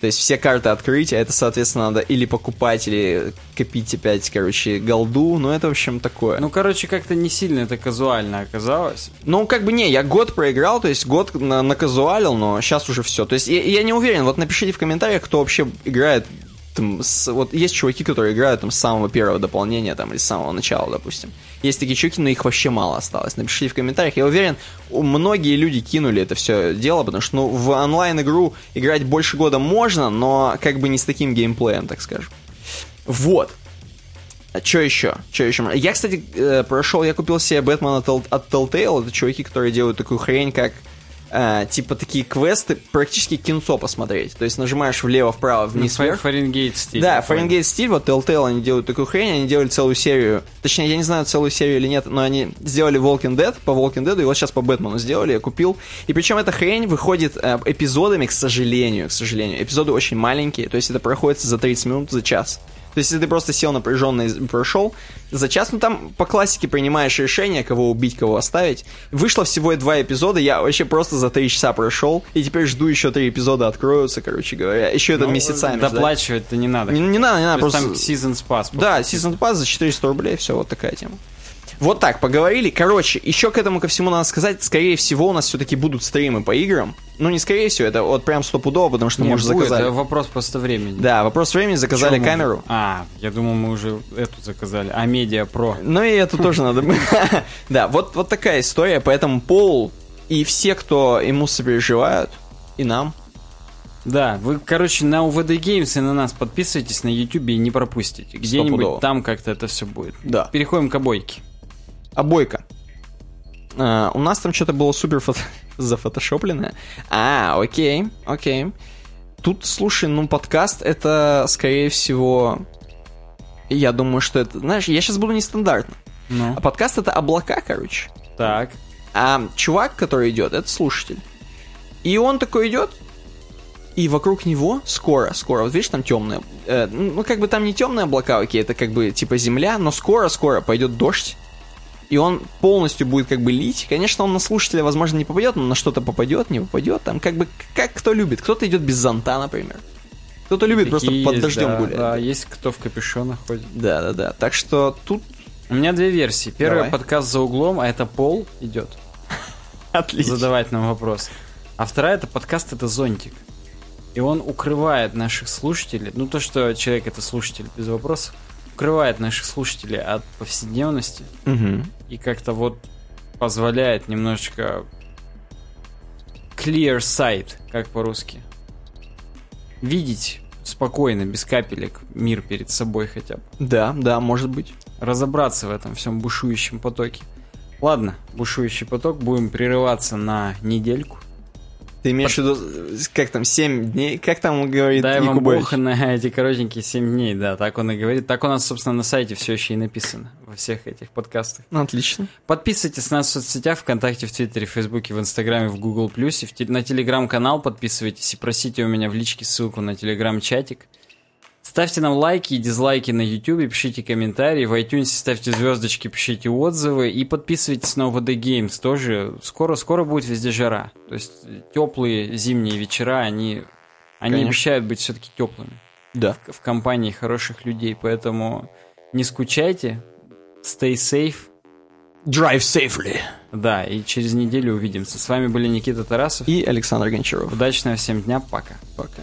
То есть все карты открыть, а это, соответственно, надо или покупать, или копить опять, короче, голду. Ну, это, в общем, такое. Ну, короче, как-то не сильно это казуально оказалось. Ну, как бы не, я год проиграл, то есть год на- наказуалил, но сейчас уже все. То есть я, я не уверен, вот напишите в комментариях, кто вообще играет там, с, вот есть чуваки, которые играют там с самого первого дополнения, там, или с самого начала, допустим. Есть такие чуваки, но их вообще мало осталось. Напишите в комментариях. Я уверен, многие люди кинули это все дело, потому что ну, в онлайн-игру играть больше года можно, но как бы не с таким геймплеем, так скажем. Вот. Что еще? Что еще? Я, кстати, прошел, я купил себе Бэтмена от Telltale. Это чуваки, которые делают такую хрень, как Uh, типа такие квесты, практически кинцо посмотреть. То есть нажимаешь влево, вправо, вниз, ну, вверх. Фаренгейт стиль. Да, Фаренгейт стиль. Вот Telltale они делают такую хрень, они делали целую серию. Точнее, я не знаю, целую серию или нет, но они сделали Walking Dead по Walking Dead, и вот сейчас по Бэтмену сделали, я купил. И причем эта хрень выходит uh, эпизодами, к сожалению, к сожалению. Эпизоды очень маленькие, то есть это проходит за тридцать минут, за час. То есть, если ты просто сел напряженно и прошел, за час, ну там по классике принимаешь решение, кого убить, кого оставить. Вышло всего два эпизода, я вообще просто за три часа прошел, и теперь жду еще три эпизода откроются, короче говоря. Еще это ну, месяцами ждать. Доплачивать-то не надо. Не, не надо, не надо. Просто там Season's Pass. Да, Season's Pass за четыреста рублей, все, вот такая тема. Вот так, поговорили. Короче, еще к этому ко всему надо сказать, скорее всего, у нас все-таки будут стримы по играм. Ну, не скорее всего, это вот прям стопудово, потому что мы уже заказали. Это вопрос просто времени. Да, вопрос времени, заказали Чё камеру. Мы... А, я думал, мы уже эту заказали, а Media Pro. Ну, и эту тоже надо... Да, вот такая история, поэтому Пол и все, кто ему сопереживают, и нам... Да, вы, короче, на УВД Геймс и на нас подписывайтесь на Ютубе и не пропустите. Где-нибудь там как-то это все будет. Да. Переходим к обойке. Обойка. А, у нас там что-то было супер фото... зафотошопленное. А, окей, окей. Тут, слушай, ну подкаст это, скорее всего, я думаю, что это, знаешь, я сейчас буду нестандартно. Ну. А подкаст это облака, короче. Так. А чувак, который идет, это слушатель. И он такой идет. И вокруг него скоро, скоро, вот видишь, там темные, э, ну как бы там не темные облака, окей, это как бы типа земля, но скоро-скоро пойдет дождь, и он полностью будет как бы лить. Конечно, он на слушателя, возможно, не попадет, но на что-то попадет, не попадет, там как бы, как кто любит, кто-то идет без зонта, например. Кто-то любит такие просто под есть, дождем да, гулять. Да, есть кто в капюшонах ходит. Да-да-да, так что тут... У меня две версии. Первый подкаст за углом, а это Пол идет. Отлично. Задавать нам вопрос. А вторая это подкаст, это зонтик. И он укрывает наших слушателей, ну то, что человек это слушатель, без вопросов, укрывает наших слушателей от повседневности угу. и как-то вот позволяет немножечко clear sight, как по-русски, видеть спокойно, без капелек, мир перед собой хотя бы. Да, да, может быть. Разобраться в этом всем бушующем потоке. Ладно, бушующий поток, будем прерываться на недельку. Ты имеешь в виду, как там, семь дней? Как там он говорит Дай Якубович? Дай вам бог на эти коротенькие семь дней, да, так он и говорит. Так у нас, собственно, на сайте все еще и написано во всех этих подкастах. Ну, отлично. Подписывайтесь на нас в соцсетях, ВКонтакте, в Твиттере, в Фейсбуке, в Инстаграме, в Гугл Плюсе, на Телеграм-канал подписывайтесь и просите у меня в личке ссылку на Телеграм-чатик. Ставьте нам лайки и дизлайки на Ютубе, пишите комментарии, в iTunes ставьте звездочки, пишите отзывы и подписывайтесь на ОВД Геймс тоже. Скоро, скоро будет везде жара. То есть теплые зимние вечера, они, они обещают быть все-таки теплыми. Да. В, в компании хороших людей, поэтому не скучайте, stay safe. Drive safely. Да, и через неделю увидимся. С вами были Никита Тарасов и Александр Гончаров. Удачного всем дня, пока. Пока.